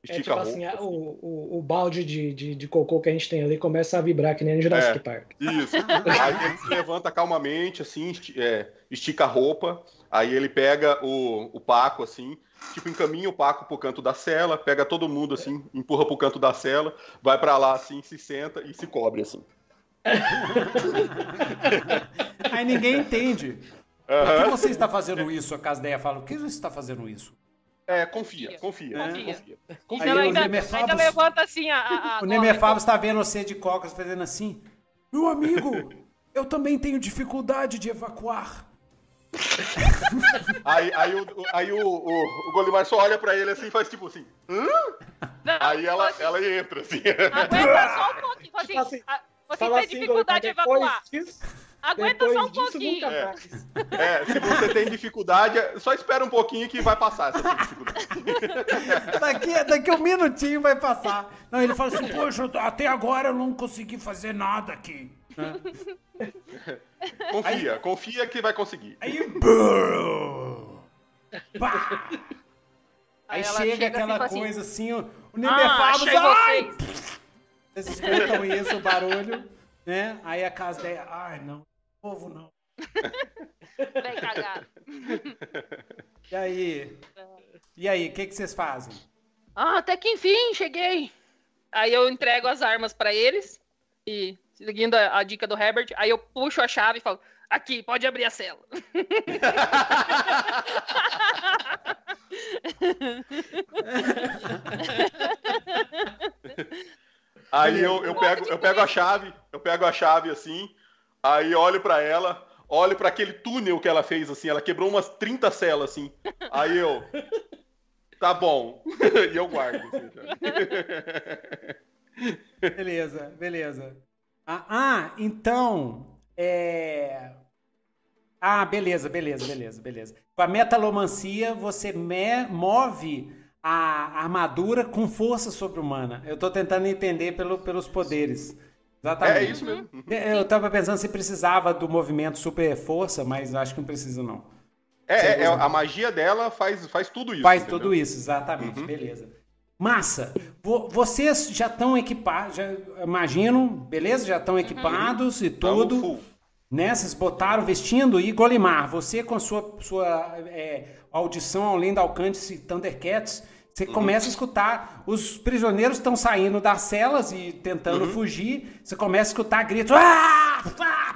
estica é, tipo a roupa. Assim, assim. O, o, o balde de, de, de cocô que a gente tem ali começa a vibrar que nem no Jurassic é, Park. Isso. Aí ele se levanta calmamente, assim, estica a roupa. Aí ele pega o, o Paco, assim, tipo, encaminha o Paco pro canto da cela, pega todo mundo, assim, empurra pro canto da cela, vai pra lá, assim, se senta e se cobre, assim. Aí ninguém entende. Uhum. Por que você está fazendo isso? A Casdeia fala, por que você está fazendo isso? É, confia, confia. confia, é. confia. confia. Aí, ainda, o Nemerfabus, ainda levanta assim a... a o Nemerfabus está vendo você de cócoras fazendo assim. Meu amigo, eu também tenho dificuldade de evacuar. Aí, aí, o, aí o, o, o Golimar só olha pra ele assim e faz tipo assim. Hã? Não, aí ela, assim, ela entra assim. Aguenta só um pouquinho. Assim, tipo assim, a... Você Fala tem dificuldade assim, Golimar, de evacuar. Disso, Aguenta só um disso, pouquinho. É. é, se você tem dificuldade, só espera um pouquinho que vai passar essa dificuldade. daqui, daqui um minutinho vai passar. Não, ele fala assim, poxa, até agora eu não consegui fazer nada aqui. Confia, aí, confia que vai conseguir. Aí, aí chega, chega aquela assim, coisa assim, o Nemerfabus... Ah, vocês escutam isso, o barulho, né? Aí a Casdeia, ai, não, povo não. Bem cagado. E aí? E aí, o que, que vocês fazem? Ah, até que enfim, cheguei. Aí eu entrego as armas pra eles, e seguindo a, a dica do Herbert, aí eu puxo a chave e falo, aqui, pode abrir a cela. Aí eu, eu, pego, eu pego a chave, eu pego a chave assim, aí olho pra ela, olho pra aquele túnel que ela fez assim, ela quebrou umas trinta celas assim, aí eu, tá bom, e eu guardo. Assim, beleza, beleza. Ah, ah então, é... Ah, beleza, beleza, beleza, beleza. Com a metalomancia você me- move... a armadura com força sobre-humana. Eu tô tentando entender pelo, pelos poderes. Exatamente. É isso mesmo. Eu tava pensando se precisava do movimento super força, mas acho que não precisa, não. É, é, é a magia dela faz, faz tudo isso. Faz entendeu? Tudo isso, exatamente. Uhum. Beleza. Massa. Vocês já estão equipados, já imagino, beleza? Já estão equipados uhum. e tudo. Tamo full. Né? Vocês botaram vestindo e Golimar, você com a sua, sua é, audição ao além do alcance Thundercats, você uhum. começa a escutar, os prisioneiros estão saindo das celas e tentando uhum. fugir, você começa a escutar gritos, ah, ah,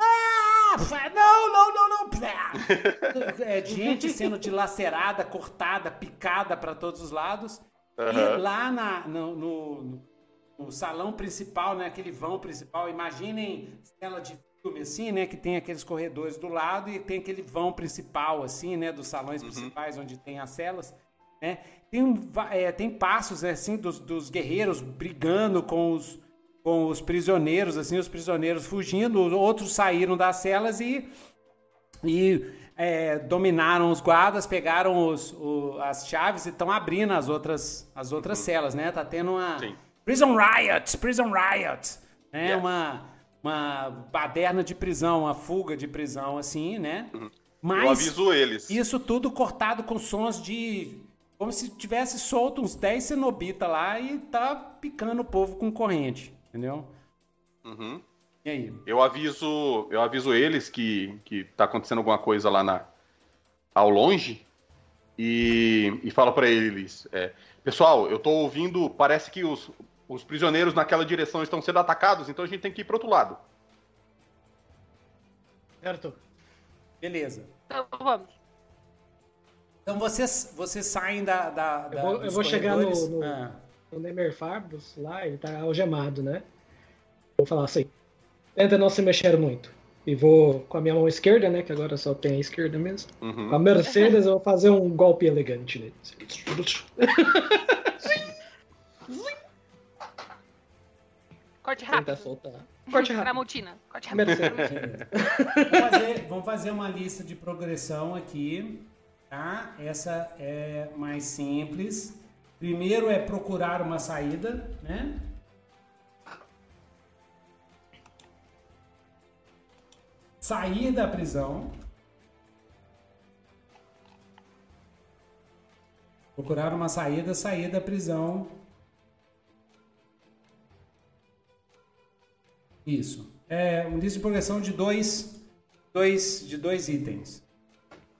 ah, ah, não, não, não, não, é, gente sendo dilacerada, cortada, picada para todos os lados, uhum. e lá na, no... no o salão principal, né, aquele vão principal, imaginem cela de filme assim, né, que tem aqueles corredores do lado e tem aquele vão principal assim, né, dos salões uhum. principais onde tem as celas, né, tem, um, é, tem passos assim dos, dos guerreiros brigando com os, com os prisioneiros, assim, os prisioneiros fugindo, outros saíram das celas e, e é, dominaram os guardas, pegaram os, o, as chaves e estão abrindo as outras, as outras uhum. celas, né? Tá tendo uma... Sim. Prison Riot, Prison Riot, né? Yeah. Uma, uma baderna de prisão, uma fuga de prisão, assim, né? Uhum. Mas eu aviso eles. Isso tudo cortado com sons de... Como se tivesse solto uns dez cenobitas lá e tá picando o povo com corrente, entendeu? Uhum. E aí? Eu aviso, eu aviso eles que, que tá acontecendo alguma coisa lá na, ao longe e, e falo pra eles... É, pessoal, eu tô ouvindo... Parece que os, os prisioneiros naquela direção estão sendo atacados, então a gente tem que ir pro outro lado. Certo. Beleza. Então vamos. Então vocês, vocês saem da, da, da eu vou, eu vou chegar no, no, ah. no Nemerfabus lá, ele tá algemado, né? Vou falar assim, tenta não se mexer muito. E vou com a minha mão esquerda, né? Que agora só tem a esquerda mesmo. Uhum. Com a Mercedes eu vou fazer um golpe elegante nele. Corte rápido. Tenta soltar. Corte rápido. Tramontina. Corte rápido. Vamos fazer, vamos fazer uma lista de progressão aqui, tá? Essa é mais simples. Primeiro é procurar uma saída, né? Sair da prisão. Procurar uma saída, sair da prisão. Isso. É um lista de progressão de dois, dois, de dois itens.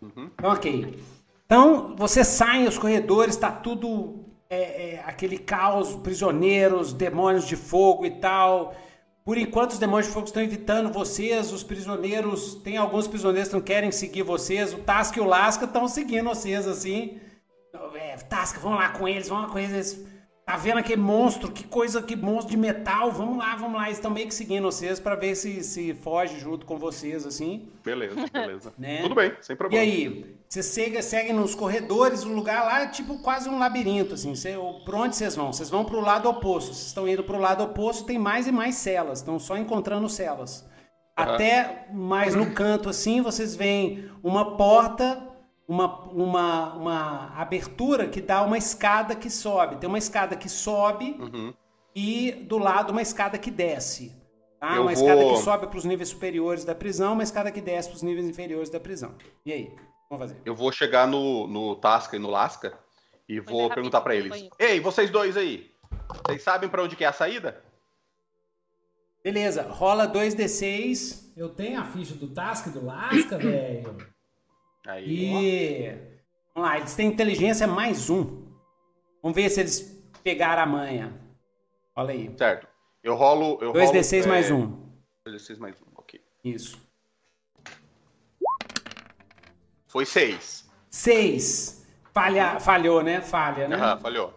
Uhum. Então, ok. Então, você sai, os corredores, tá tudo é, é, aquele caos, prisioneiros, demônios de fogo e tal. Por enquanto, os demônios de fogo estão evitando vocês, os prisioneiros, tem alguns prisioneiros que não querem seguir vocês, o Tasca e o Lasca estão seguindo vocês, assim. É, Tasca, vamos lá com eles, vamos lá com eles. Tá vendo aquele monstro? Que coisa, que monstro de metal. Vamos lá, vamos lá. Eles estão meio que seguindo vocês pra ver se, se foge junto com vocês, assim. Beleza, beleza. Né? Tudo bem, sem problema. E aí, vocês seguem segue nos corredores, o um lugar lá é tipo quase um labirinto, assim. Cê, por onde vocês vão? Vocês vão pro lado oposto. Vocês estão indo pro lado oposto, tem mais e mais celas. Estão só encontrando celas. Uhum. Até mais no canto, assim, vocês veem uma porta... Uma, uma, uma abertura que dá uma escada que sobe. Tem uma escada que sobe uhum. e do lado uma escada que desce. Tá? Uma vou... escada que sobe para os níveis superiores da prisão, uma escada que desce para os níveis inferiores da prisão. E aí? Vamos fazer. Eu vou chegar no, no Tasca e no Lasca e Mas vou é perguntar para eles. Banho. Ei, vocês dois aí, vocês sabem para onde que é a saída? Beleza, rola dois D seis. Eu tenho a ficha do Tasca e do Lasca, velho. Aí, e... Vamos lá, eles têm inteligência mais um. Vamos ver se eles pegaram a manha. Olha aí. Certo. Eu rolo... Eu dois D seis mais um. É... dois D seis mais um, ok. Isso. Foi seis. seis. Falha... Falhou, né? Falha, né? Aham, falhou.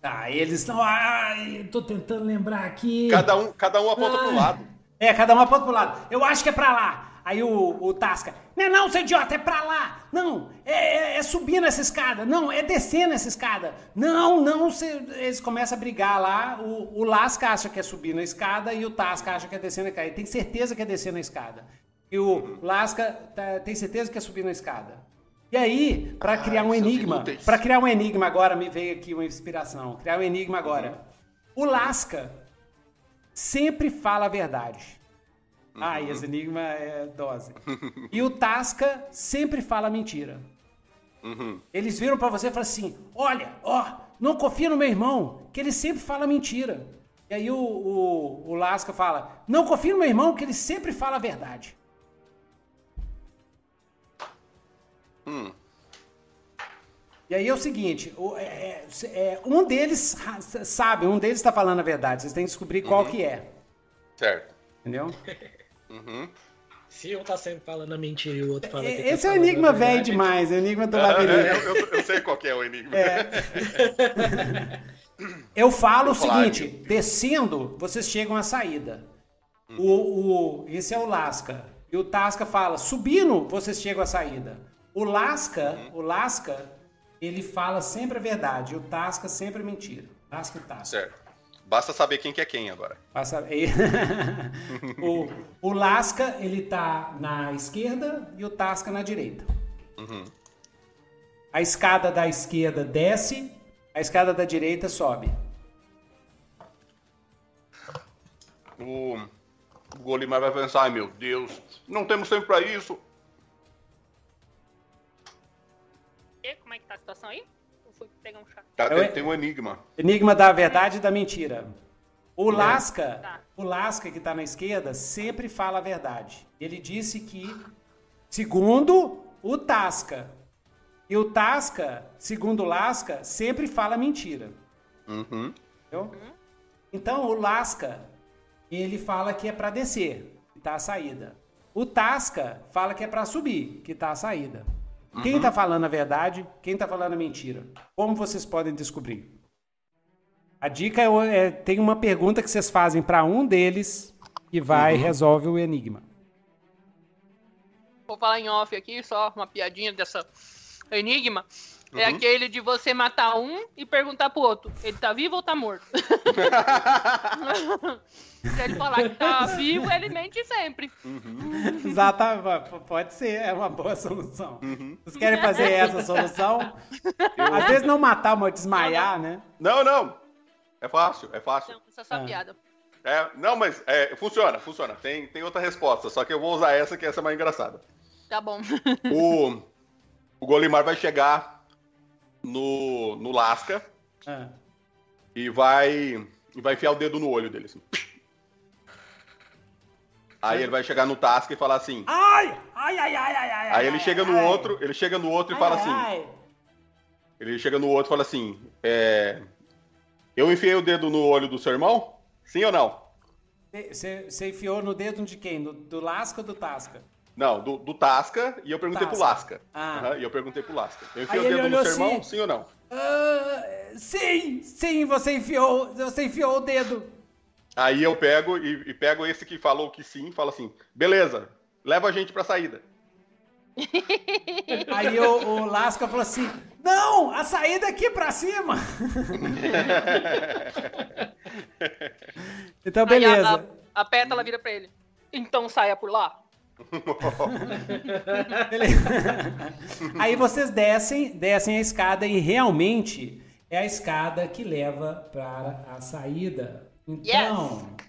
Tá, eles estão... Ai, tô tentando lembrar aqui. Cada um, cada um aponta ah. pro lado. É, cada um aponta pro lado. Eu acho que é pra lá. Aí o, o Tasca, não, não, seu idiota, é pra lá, não, é, é, é subindo essa escada, não, é descendo essa escada, não, não, cê... eles começam a brigar lá, o, o Lasca acha que é subindo a escada e o Tasca acha que é descendo a escada, ele tem certeza que é descendo a escada, e o Lasca tá, tem certeza que é subindo a escada. E aí, pra criar um enigma, pra criar um enigma agora, me veio aqui uma inspiração, criar um enigma agora, o Lasca sempre fala a verdade. Ah, e esse enigma é dose. E o Tasca sempre fala mentira. Uhum. Eles viram pra você e falam assim, olha, ó, não confia no meu irmão, que ele sempre fala mentira. E aí o, o, o Lasca fala, não confia no meu irmão, que ele sempre fala a verdade. Hum. E aí é o seguinte, o, é, é, um deles sabe, um deles tá falando a verdade, vocês têm que descobrir uhum. qual que é. Certo. Entendeu? Uhum. Se um tá sempre falando a mentira e o outro fala... Esse que é o enigma velho demais, é o enigma do ah, labirinto. Eu, eu, eu sei qual que é o enigma. É. Eu falo eu o seguinte, de... descendo, vocês chegam à saída. Uhum. O, o, esse é o Lasca. E o Tasca fala, subindo, vocês chegam à saída. O Lasca, uhum. o Lasca, ele fala sempre a verdade. E o Tasca sempre a mentira. Lasca e Tasca. Certo. Basta saber quem que é quem agora. Basta... o, o Lasca, ele tá na esquerda e o Tasca na direita. Uhum. A escada da esquerda desce, a escada da direita sobe. O, o Golimar vai pensar, ai meu Deus, não temos tempo pra isso. E como é que tá a situação aí? Fui pegar um chá. Tá, tem, tem um enigma. Enigma da verdade e da mentira. O é. Lasca, tá. o Lasca que tá na esquerda, sempre fala a verdade. Ele disse que, segundo o Tasca, e o Tasca, segundo o Lasca, sempre fala mentira. Uhum. Entendeu? Uhum. Então, o Lasca, ele fala que é pra descer, que tá a saída. O Tasca fala que é pra subir, que tá a saída. Quem tá falando a verdade, quem tá falando a mentira? Como vocês podem descobrir? A dica é, é tem uma pergunta que vocês fazem para um deles e vai uhum. resolve o enigma. Vou falar em off aqui, só uma piadinha dessa enigma. Uhum. É aquele de você matar um e perguntar pro outro, ele tá vivo ou tá morto? Se ele falar que tá vivo, ele mente sempre. Uhum. Exatamente, pode ser, é uma boa solução. Uhum. Vocês querem fazer essa solução? Eu... Às vezes não matar, mas desmaiar, não, não. né? Não, não, é fácil, é fácil. Não, essa é só ah. piada. É, não, mas é, funciona, funciona, tem, tem outra resposta, só que eu vou usar essa, que essa é mais engraçada. Tá bom. O, o Golimar vai chegar... No, no Lasca ah. e vai e vai enfiar o dedo no olho dele assim. Aí ele vai chegar no Tasca e falar assim ai, ai, ai, ai, ai, ai aí ele ai, chega no ai. outro ele chega no outro ai, e fala assim ai. ele chega no outro e fala assim é, eu enfiei o dedo no olho do seu irmão? Sim ou não? Você enfiou no dedo de quem? Do, do Lasca ou do Tasca? Não, do, do Tasca, e eu perguntei Tasca. pro Lasca. Ah. Uhum, e eu perguntei pro Lasca. Eu enfiei aí o dedo no seu irmão, sim ou não? Uh, sim, sim, você enfiou, você enfiou o dedo. Aí eu pego e, e pego esse que falou que sim, falo assim, beleza, leva a gente pra saída. Aí o, o Lasca falou assim, não, a saída é aqui pra cima. Então, beleza. Aí a, a, a Pétala vira pra ele, então saia por lá. Aí vocês descem, descem a escada e realmente é a escada que leva para a saída. Então, yes.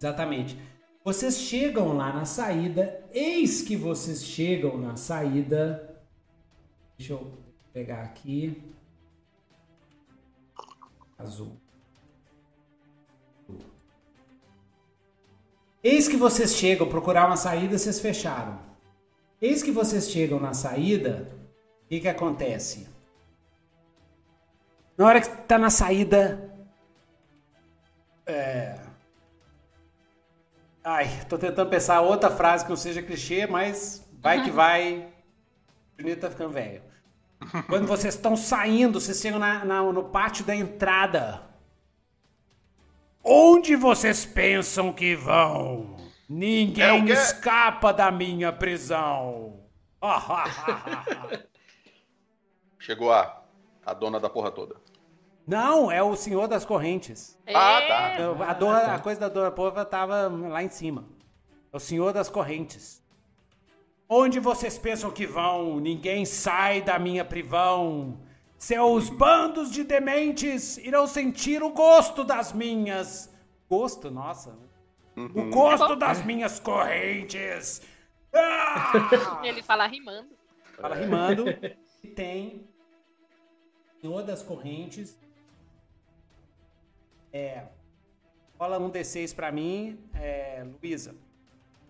exatamente. Vocês chegam lá na saída, eis que vocês chegam na saída. Deixa eu pegar aqui. Azul. Eis que vocês chegam, procurar uma saída, vocês fecharam. Eis que vocês chegam na saída, o que que acontece? Na hora que tá na saída... É... Ai, tô tentando pensar outra frase que não seja clichê, mas vai uhum. que vai. O Juninho tá ficando velho. Quando vocês estão saindo, vocês chegam na, na, no pátio da entrada... Onde vocês pensam que vão? Ninguém escapa da minha prisão. Chegou a, a dona da porra toda. Não, é o Senhor das Correntes. É. Ah, tá. A, dona, a coisa da dona porra tava lá em cima. É o Senhor das Correntes. Onde vocês pensam que vão? Ninguém sai da minha privão. Seus bandos de dementes irão sentir o gosto das minhas... Gosto? Nossa. Uhum. O gosto é das minhas correntes. Ah! Ele fala rimando. Fala rimando. E tem... Senhor das Correntes. É... Rola um D seis pra mim, é, Luísa.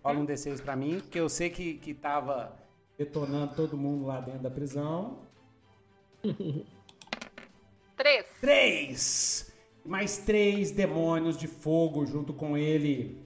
Rola um D seis pra mim, que eu sei que, que tava detonando todo mundo lá dentro da prisão. Três. Três. Mais três demônios de fogo junto com ele.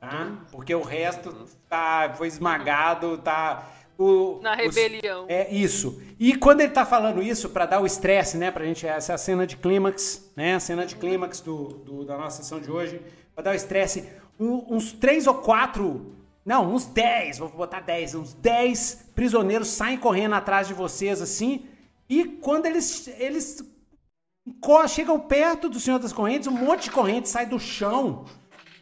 Tá? Porque o resto tá, foi esmagado, tá... O, Na rebelião. Os, é isso. E quando ele tá falando isso, pra dar o estresse, né? Pra gente, essa é a cena de clímax, né? A cena de clímax do, do, da nossa sessão de hoje. Pra dar o estresse, um, uns três ou quatro... Não, uns dez, vou botar dez, uns dez prisioneiros saem correndo atrás de vocês, assim, e quando eles, eles chegam perto do Senhor das Correntes, um monte de corrente sai do chão,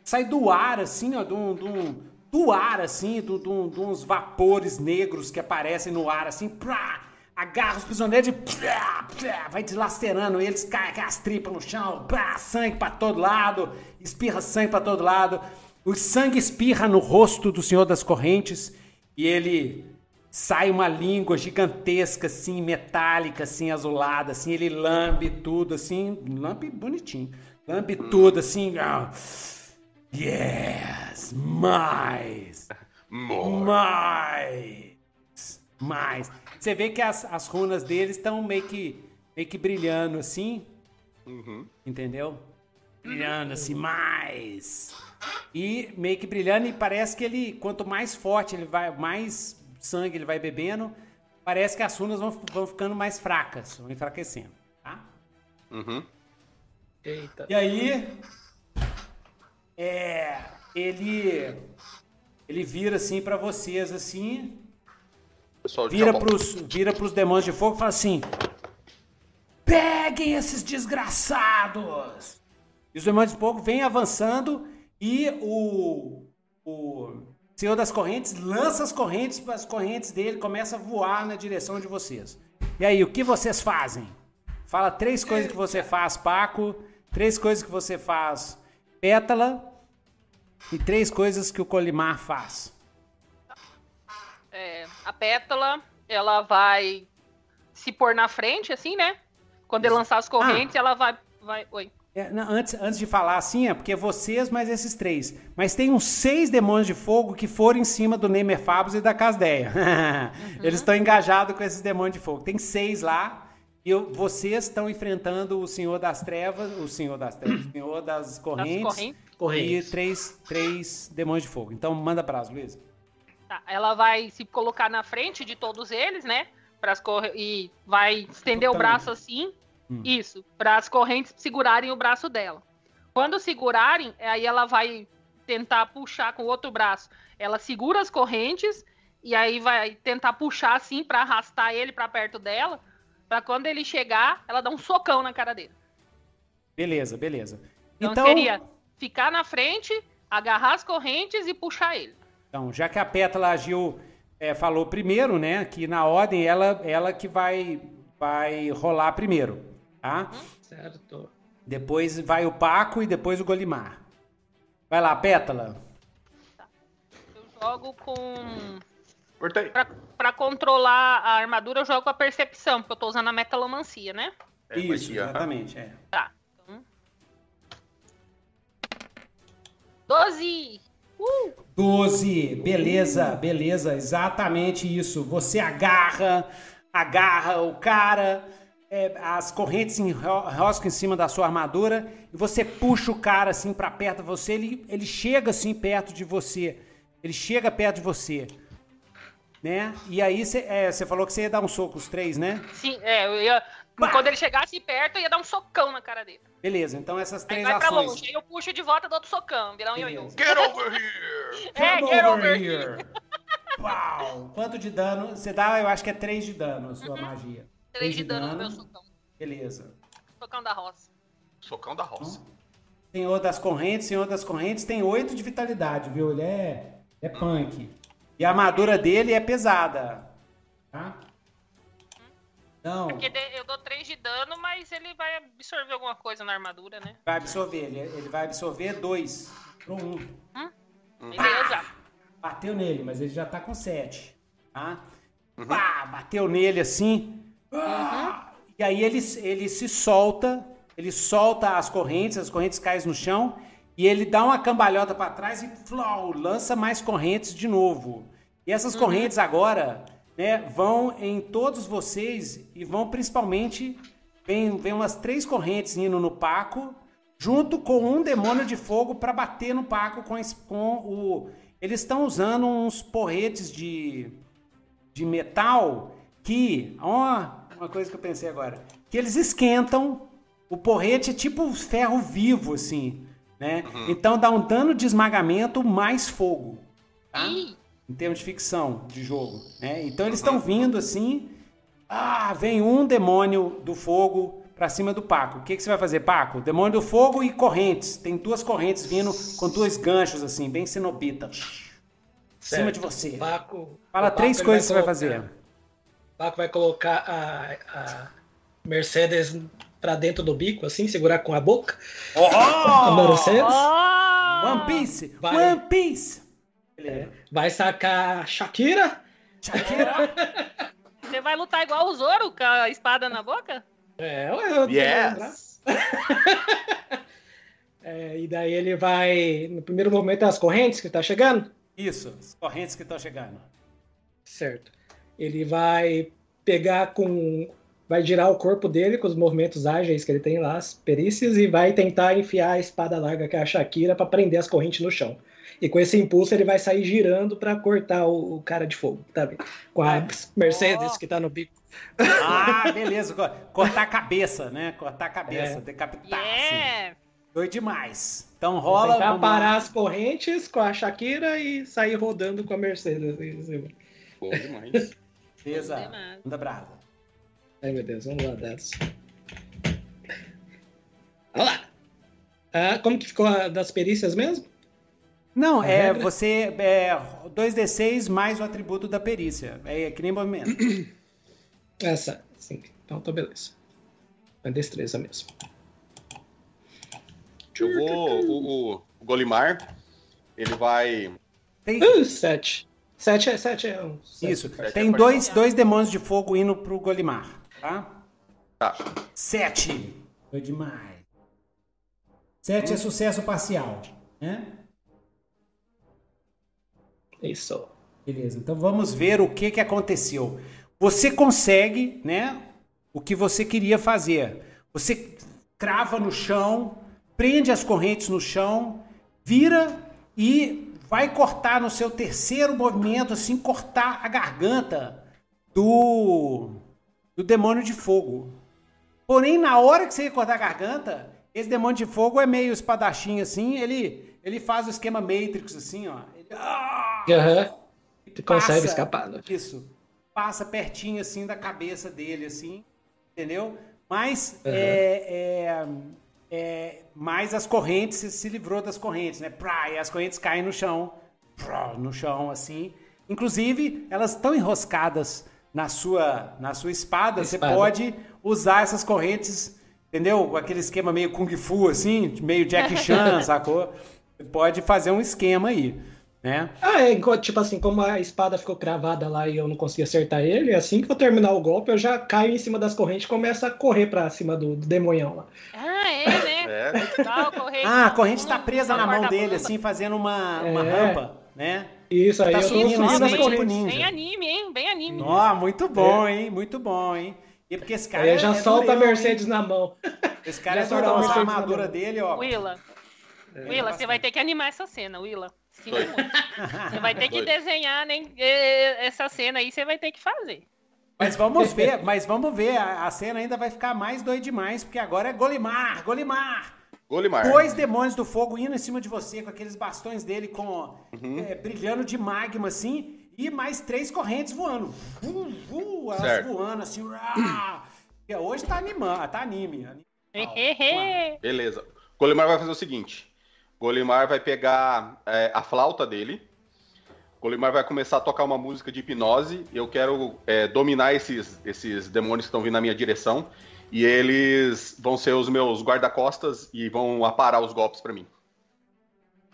sai do ar, assim, ó, do, do, do ar, assim, do, do, de uns vapores negros que aparecem no ar, assim, plá, agarra os prisioneiros e plá, plá, vai deslacerando eles, cai, cai as tripas no chão, plá, sangue pra todo lado, espirra sangue pra todo lado, o sangue espirra no rosto do Senhor das Correntes e ele... Sai uma língua gigantesca, assim, metálica, assim, azulada, assim, ele lambe tudo, assim, lambe bonitinho, lambe tudo, assim, ah, yes, mais, More. mais, mais. Você vê que as, as runas deles estão meio que, meio que brilhando, assim, uhum. entendeu? Brilhando, assim, mais, e meio que brilhando, e parece que ele, quanto mais forte ele vai, mais... sangue ele vai bebendo, parece que as runas vão, vão ficando mais fracas, vão enfraquecendo, tá? Uhum. Eita. E aí, é, ele ele vira assim pra vocês, assim, pessoal, vira pros, vira pros demônios de fogo e fala assim, peguem esses desgraçados! E os demônios de fogo vêm avançando e o... o Senhor das Correntes lança as correntes, as correntes dele começa a voar na direção de vocês. E aí, o que vocês fazem? Fala três coisas que você faz, Paco, três coisas que você faz, Pétala, e três coisas que o Golimar faz. É, a Pétala, ela vai se pôr na frente, assim, né? Quando ele lançar as correntes, ah. ela vai... vai... Oi. É, não, antes, antes de falar assim, é porque vocês mais esses três. Mas tem uns seis demônios de fogo que foram em cima do Nemerfabus e da Casdeia. Uhum. Eles estão engajados com esses demônios de fogo. Tem seis lá e eu, vocês estão enfrentando o Senhor das Trevas, o Senhor das Trevas, o Senhor das Correntes, das correntes. E três, três demônios de fogo. Então manda pra as, Luísa. Tá, ela vai se colocar na frente de todos eles, né? Pras corre... E vai estender Totalmente. o braço assim... Hum. Isso, para as correntes segurarem o braço dela. Quando segurarem, aí ela vai tentar puxar com o outro braço. Ela segura as correntes e aí vai tentar puxar assim para arrastar ele para perto dela, para quando ele chegar, ela dá um socão na cara dele. Beleza, beleza. Então, então seria ficar na frente, agarrar as correntes e puxar ele. Então, já que a Pétala agiu, é, falou primeiro, né, que na ordem ela, ela que vai, vai rolar primeiro. Tá? Certo. Depois vai o Paco e depois o Golimar. Vai lá, Pétala. Tá. Eu jogo com... Pra, pra controlar a armadura, eu jogo com a percepção, porque eu tô usando a metalomancia, né? É, Isso, aqui, exatamente. É. Tá. Então... doze! Uh! doze! Beleza, beleza. Exatamente isso. Você agarra, agarra o cara... É, as correntes enroscam em cima da sua armadura e você puxa o cara assim pra perto de você, ele, ele chega assim perto de você, ele chega perto de você, né? E aí você é, falou que você ia dar um soco, os três, né? Sim, é, eu ia, quando ele chegasse perto eu ia dar um socão na cara dele. Beleza, então essas três aí vai pra ações. Longe, aí eu puxo de volta do outro socão, virar um ioiô. Get over here! É, get, get over here! here. Uau! Quanto de dano? Você dá, eu acho que é três de dano a sua uhum. magia. três de dano no meu socão. Beleza. Socão da roça. Socão da roça. Senhor das Correntes, Senhor das Correntes tem oito de vitalidade, viu? Ele é, é hum. punk. E a armadura dele é pesada. Tá? Hum. Então... Porque eu dou três de dano, mas ele vai absorver alguma coisa na armadura, né? Vai absorver. Ele, ele vai absorver dois. Pro um. Hum? Hum. Beleza. Bateu nele, mas ele já tá com sete. Tá? Uhum. Pá, bateu nele assim... Ah, uhum. E aí ele, ele se solta, ele solta as correntes, as correntes caem no chão e ele dá uma cambalhota pra trás e flau, lança mais correntes de novo. E essas uhum. correntes agora, né, vão em todos vocês e vão principalmente, vem, vem umas três correntes indo no Paco, junto com um demônio de fogo pra bater no Paco com, esse, com o... Eles estão usando uns porretes de, de metal... Que, ó, uma coisa que eu pensei agora, que eles esquentam, o porrete é tipo ferro vivo, assim, né? Uhum. Então dá um dano de esmagamento mais fogo, tá? Uhum. Em termos de ficção de jogo, né? Então eles estão vindo assim, ah, vem um demônio do fogo, pra cima do Paco. O que, que você vai fazer, Paco? Demônio do Fogo e correntes. Tem duas correntes vindo com dois ganchos, assim, bem cenobita. Em cima de você. Paco, Fala três Paco coisas que você colocar, vai fazer. O Paco vai colocar a, a Mercedes pra dentro do bico, assim, segurar com a boca. Oh! A Mercedes. Oh! One Piece! Vai, One Piece! É, vai sacar Shakira. Shakira! Você vai lutar igual o Zoro, com a espada na boca? É, eu yes. é, e daí ele vai... No primeiro momento é as correntes que tá chegando? Isso, as correntes que estão chegando. Certo. Ele vai pegar com... Vai girar o corpo dele com os movimentos ágeis que ele tem lá, as perícias, e vai tentar enfiar a espada larga, que é a Shakira, pra prender as correntes no chão. E com esse impulso ele vai sair girando pra cortar o, o cara de fogo, tá vendo? Com a ah, Mercedes oh. que tá no bico. Ah, beleza. Cortar a cabeça, né? Cortar a cabeça, é. decapitar. Yeah. Assim. Doido demais. Então rola... Vou tentar parar lá. as correntes com a Shakira e sair rodando com a Mercedes. Bom demais. Beleza. Anda brava. Ai, meu Deus. Vamos lá, das. Olha lá. Ah, como que ficou a das perícias mesmo? Não, a é regra? você... É, dois D seis mais o atributo da perícia. É que nem movimento. Essa, sim. Então tá beleza. É destreza mesmo. Eu vou... O, o, o Golimar, ele vai... Tem... Uh, sete. Sete é, sete é um. Sete. Isso. Sete Tem é dois, dois demônios de fogo indo pro Golimar, tá? Tá. Sete. Foi demais. Sete hum. é sucesso parcial, né? Isso. Beleza, então vamos ver o que, que aconteceu. Você consegue, né, o que você queria fazer. Você crava no chão, prende as correntes no chão, vira e vai cortar no seu terceiro movimento, assim, cortar a garganta do, do demônio de fogo. Porém, na hora que você ia cortar a garganta, esse demônio de fogo é meio espadachim, assim, ele, ele faz o esquema Matrix, assim, ó. Ele, ah! Aham, uhum. consegue escapar, né? Isso, passa pertinho assim da cabeça dele, assim, entendeu? Mas, uhum. é, é, é, mas as correntes, se livrou das correntes, né? Prá, e as correntes caem no chão, prá, no chão, assim. Inclusive, elas estão enroscadas na sua, na sua espada. espada, você pode usar essas correntes, entendeu? Aquele esquema meio Kung Fu, assim, meio Jackie Chan, sacou? Você pode fazer um esquema aí. É. Ah, é, tipo assim, como a espada ficou cravada lá e eu não consegui acertar ele, assim que eu terminar o golpe, eu já caio em cima das correntes e começo a correr pra cima do, do demonhão lá. Ah, é, né? É. Tá, ah, a corrente tá presa tá na mão dele, bomba. assim, fazendo uma, é. uma rampa, né? Isso aí, tá eu subindo em cima tipo ninja. Bem anime, hein? Bem anime. Ó, muito bom, é. hein? Muito bom, hein? E porque esse cara aí é, já é solta a Mercedes hein? na mão. Esse cara já é solta a armadura dele, ó. Willa, é, Willa, você vai ter que animar essa cena, Willa. Sim, você vai ter que Dois. desenhar né, essa cena aí, você vai ter que fazer. Mas vamos ver, mas vamos ver. A, a cena ainda vai ficar mais doida demais, porque agora é Golimar, Golimar. Golimar. Dois demônios do fogo indo em cima de você, com aqueles bastões dele com, uhum. é, brilhando de magma, assim, e mais três correntes voando. Vum, vum, elas certo. voando, assim. Hoje tá animando, tá anime. anime. Beleza. Golimar vai fazer o seguinte. Golimar vai pegar é, a flauta dele. Golimar vai começar a tocar uma música de hipnose. Eu quero é, dominar esses, esses demônios que estão vindo na minha direção. E eles vão ser os meus guarda-costas e vão aparar os golpes pra mim.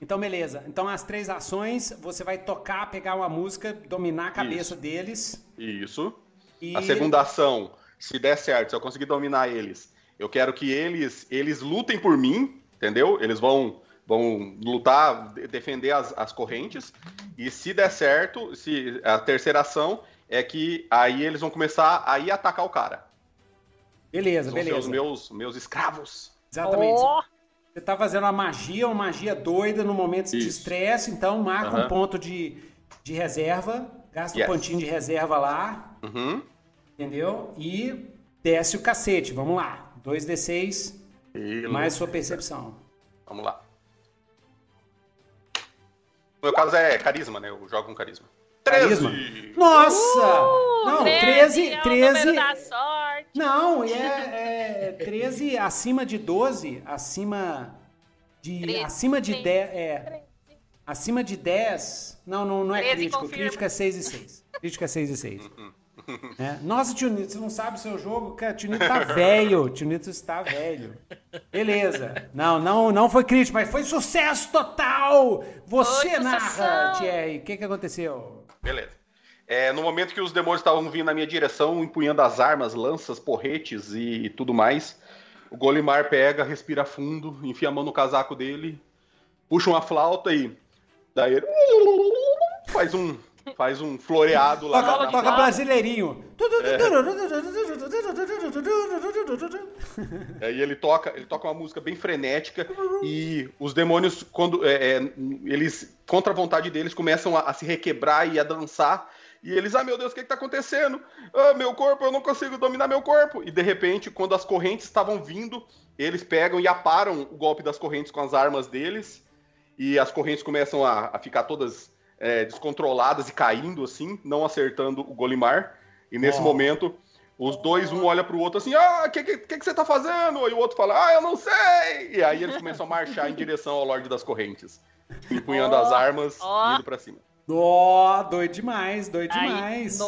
Então, beleza. Então, as três ações, você vai tocar, pegar uma música, dominar a cabeça Isso. deles. Isso. E... A segunda ação, se der certo, se eu conseguir dominar eles, eu quero que eles, eles lutem por mim, entendeu? Eles vão... Vão lutar, defender as, as correntes. E se der certo, se, a terceira ação é que aí eles vão começar a ir atacar o cara. Beleza, eles vão beleza. Ser os meus, meus escravos. Exatamente. Oh! Você tá fazendo uma magia, uma magia doida no momento Isso. de estresse. Então marca uhum. um ponto de, de reserva. Gasta yes. um pontinho de reserva lá. Uhum. Entendeu? E desce o cacete. Vamos lá. dois D seis e... mais sua percepção. Vamos lá. No meu caso é carisma, né? Eu jogo com carisma. treze! Carisma. Nossa! Uh, Não, treze, treze. É o número da sorte. Não, é, é treze acima de doze, acima de treze, acima de treze. dez, é, acima de dez, não, não, não é crítico, confirma. Crítico é seis e seis, crítico é seis e seis. É. Nossa, Tio Nito, você não sabe o seu jogo? Cara, Tio Nito tá velho, Tio Nito está velho. Beleza, não, não, não foi crítico, mas foi sucesso total! Você foi narra, Thierry, o que que aconteceu? Beleza. É, no momento que os demônios estavam vindo na minha direção, empunhando as armas, lanças, porretes e, e tudo mais, o Golimar pega, respira fundo, enfia a mão no casaco dele, puxa uma flauta e daí ele faz um, faz um floreado lá. Toca, na, toca na... brasileirinho. É. Aí ele toca, ele toca uma música bem frenética e os demônios, quando é, é, eles, contra a vontade deles, começam a, a se requebrar e a dançar. E eles, ah, meu Deus, o que que tá acontecendo? Ah, meu corpo, eu não consigo dominar meu corpo. E, de repente, quando as correntes estavam vindo, eles pegam e aparam o golpe das correntes com as armas deles. E as correntes começam a, a ficar todas é, descontroladas e caindo, assim, não acertando o Golimar. E, nesse oh. momento, os dois, um olha pro outro assim, ah, o que, que, que que você tá fazendo? E o outro fala, ah, eu não sei! E aí eles começam a marchar em direção ao Lorde das Correntes, empunhando oh. as armas oh. e indo pra cima. Nó, doido demais, doido demais. Ai,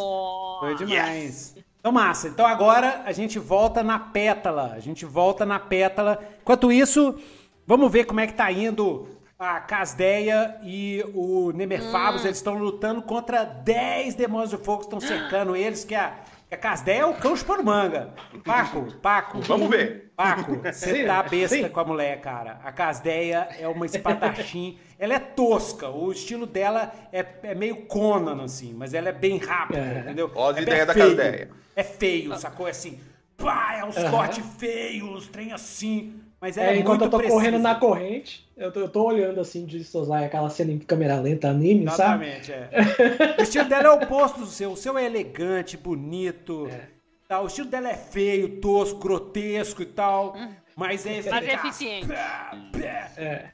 doido demais. Yes. Então, massa. Então, agora a gente volta na pétala. A gente volta na pétala. Enquanto isso, vamos ver como é que tá indo a Casdeia e o Nemerfabus. Hum. Eles estão lutando contra dez demônios do fogo que estão cercando eles, que a, a Casdeia é o cão chupando manga. Paco, Paco. Vamos ver. Paco, você tá besta Sim. com a mulher, cara. A Casdeia é uma espadachim. Ela é tosca, o estilo dela é, é meio Conan, assim, mas ela é bem rápida, é. entendeu? Olha a é ideia da Casdeia. É feio, sacou? É assim, pá, é uns uhum. cortes feios, trem assim, mas ela é, é enquanto muito eu tô precisa. Correndo na corrente, eu tô, eu tô olhando assim, de Sozai, aquela cena em câmera lenta, anime, Exatamente, sabe? Exatamente, é. O estilo dela é o oposto do seu, o seu é elegante, bonito, é. tal. O estilo dela é feio, tosco, grotesco e tal, hum. mas é eficaz. Mas é eficiente. Pá, pá. É.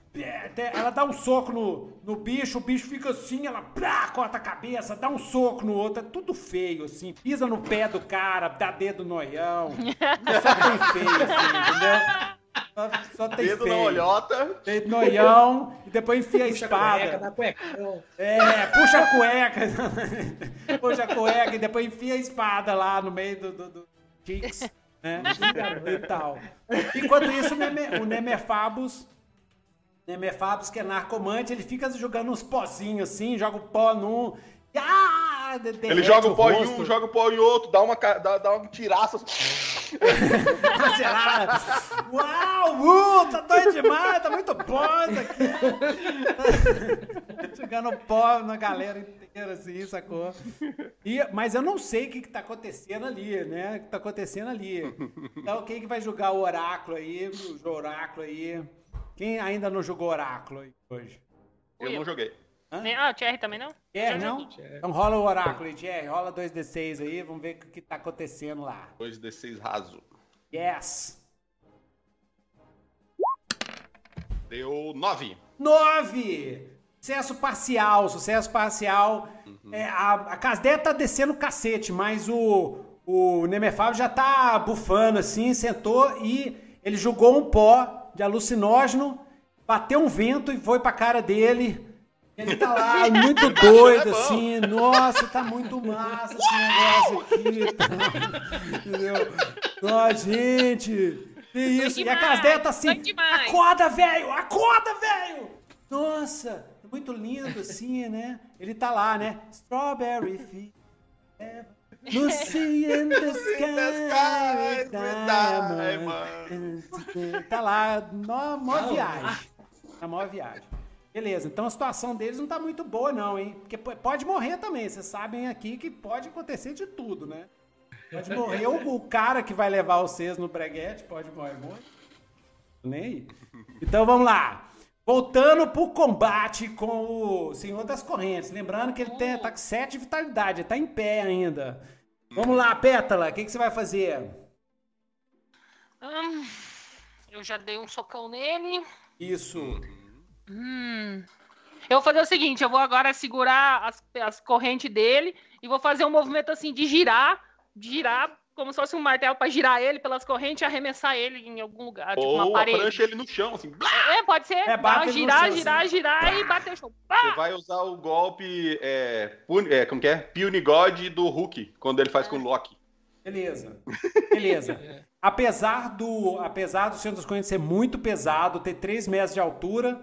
Ela dá um soco no, no bicho, o bicho fica assim, ela plá, corta a cabeça, dá um soco no outro, é tudo feio, assim, pisa no pé do cara, dá dedo no olhão, só tem feio, assim, entendeu? Só, só tem dedo feio. Na olhota. Dedo no olhão, e depois enfia a espada. Puxa a cueca, na cueca. É, puxa a cueca, puxa a cueca, e depois enfia a espada lá no meio do... do, do... né? E tal. Enquanto isso, o Nemerfabus... Nemerfabus, que é narcomante, ele fica jogando uns pozinhos assim, joga o pó num... Ah, ele joga o, o pó rosto. Em um, joga o pó em outro, dá uma, dá, dá um tiraço. Uau, uh, tá doido demais, tá muito bom isso aqui. Jogando pó na galera inteira, assim, sacou? E, mas eu não sei o que que tá acontecendo ali, né? O que tá acontecendo ali. Então, quem que vai jogar o oráculo aí? O oráculo aí... Quem ainda não jogou oráculo hoje? Eu não joguei. Hã? Ah, o Thierry também não? Thierry não? Então rola o oráculo aí, Thierry. Rola dois D seis aí, vamos ver o que tá acontecendo lá. dois D seis raso. Yes! Deu nove. nove! Sucesso parcial, sucesso parcial. Uhum. É, a, a Casdeia tá descendo o cacete, mas o, o Nemerfabus já tá bufando assim, sentou e ele jogou um pó de alucinógeno, bateu um vento e foi pra cara dele. Ele tá lá, muito doido, assim, nossa, tá muito massa esse negócio aqui, tá? Entendeu? Nossa, gente, que isso, e a Casdeia tá assim, acorda, velho, acorda, velho! Nossa, muito lindo, assim, né? Ele tá lá, né? Strawberry Field, Lucy in the sky, diamond. Tá lá, nó, mó viagem. Tá mó viagem. Beleza, então a situação deles não tá muito boa não, hein? Porque pode morrer também, vocês sabem aqui que pode acontecer de tudo, né? Pode morrer o, o cara que vai levar vocês no breguete, pode morrer muito. Nem aí. Então vamos lá. Voltando pro combate com o Senhor das Correntes. Lembrando que ele tem, tá com sete de vitalidade, ele tá em pé ainda. Vamos lá, Pétala, o que que você vai fazer? Hum, eu já dei um socão nele. Isso. Hum, eu vou fazer o seguinte, eu vou agora segurar as, as correntes dele e vou fazer um movimento assim de girar, de girar como se fosse um martelo pra girar ele pelas correntes e arremessar ele em algum lugar, tipo uma parede. Ou prancha ele no chão, assim. É, pode ser. É, bate girar, chão, girar, assim. girar e bater no chão. Você vai usar o golpe, é, puni, é, como que é? Punigod do Hulk, quando ele faz é. com o Loki. Beleza, beleza. É. Apesar do, apesar do Senhor das Correntes ser muito pesado, ter três metros de altura,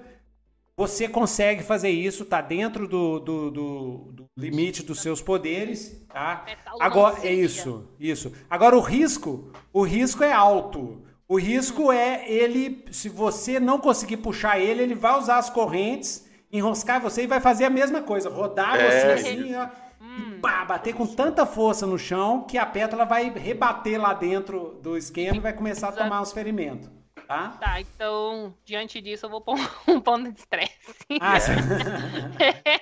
você consegue fazer isso, tá dentro do, do, do, do limite dos seus poderes, tá? Agora, é isso, isso. Agora o risco, o risco é alto. O risco é ele, se você não conseguir puxar ele, ele vai usar as correntes, enroscar você e vai fazer a mesma coisa, rodar você assim, ó. E pá, bater com tanta força no chão que a pétala vai rebater lá dentro do esquema e vai começar a tomar uns ferimentos, tá? Tá, então, diante disso, eu vou pôr um ponto de estresse. Ah,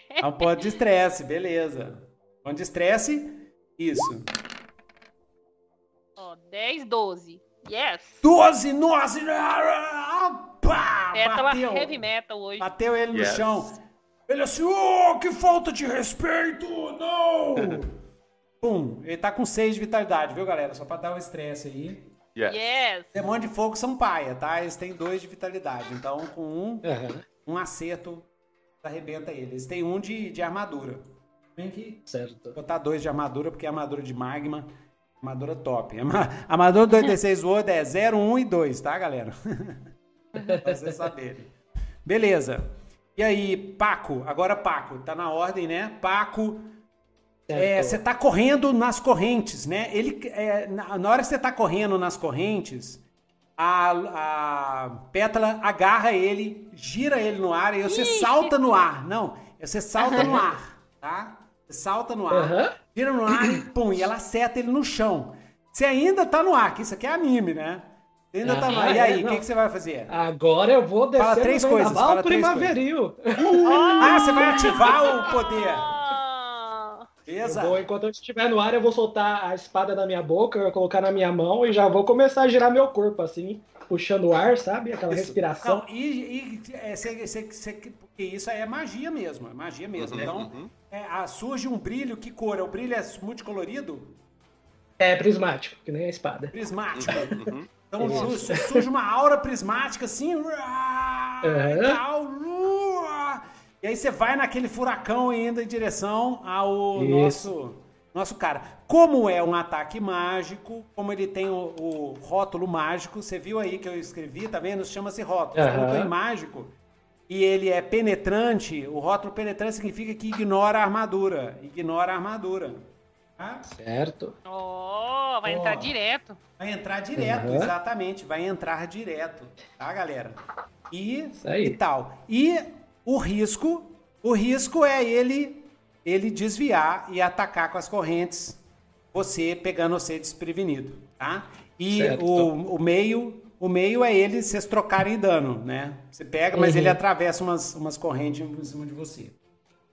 é um ponto de estresse, beleza. Ponto de estresse, isso. Ó, dez, doze. Yes! doze, nossa! Pá, pétala bateu. Heavy metal hoje. Bateu ele yes. no chão. Ele assim, oh, que falta de respeito, não! Pum, ele tá com seis de vitalidade, viu, galera? Só pra dar um estresse aí. Yes. yes. Demônio de fogo são paia, tá? Eles têm dois de vitalidade, então com um, uhum. um acerto arrebenta ele. Eles têm um de, de armadura. Vem aqui. Certo. Vou botar dois de armadura, porque é armadura de magma, armadura top. Armadura dois D seis World é zero, um e dois, tá, galera? Pra vocês saberem. Beleza. E aí, Paco, agora Paco, tá na ordem, né? Paco, você é, tá correndo nas correntes, né? Ele, é, na, na hora que você tá correndo nas correntes, a, a pétala agarra ele, gira ele no ar e você Ih, salta no ar. Não, você salta uh-huh. no ar, tá? Você salta no ar, uh-huh. gira no ar e pum, e ela acerta ele no chão. Você ainda tá no ar, que isso aqui é anime, né? Ainda ah, tá lá. E aí, o que, que você vai fazer? Agora eu vou descer. Fala três coisas. Fala primaveril. Três coisas. Ah, você vai ativar o poder. Beleza? Eu vou, enquanto eu estiver no ar, eu vou soltar a espada da minha boca, eu vou colocar na minha mão e já vou começar a girar meu corpo, assim, puxando o ar, sabe? Aquela isso. respiração. Não, e, e é, cê, cê, cê, porque isso aí é magia mesmo, é magia mesmo. Uhum, então, uhum. É, a, surge um brilho, que cor? O brilho é multicolorido? É, prismático, que nem a espada. Prismático. Uhum. Então surge, surge uma aura prismática assim, uá, uhum. tal, uá, e aí você vai naquele furacão ainda em direção ao nosso, nosso cara. Como é um ataque mágico, como ele tem o, o rótulo mágico, você viu aí que eu escrevi, tá vendo? Chama-se rótulo, uhum. você botou em mágico e ele é penetrante, o rótulo penetrante significa que ignora a armadura, ignora a armadura. Ah. Certo. Oh, vai oh. entrar direto. Vai entrar direto, uhum. exatamente. Vai entrar direto, tá, galera? E, e tal. E o risco, o risco é ele, ele desviar e atacar com as correntes, você pegando você desprevenido, tá? E o, o meio, o meio é ele vocês trocarem dano, né? Você pega, mas uhum. ele atravessa umas, umas correntes em cima de você.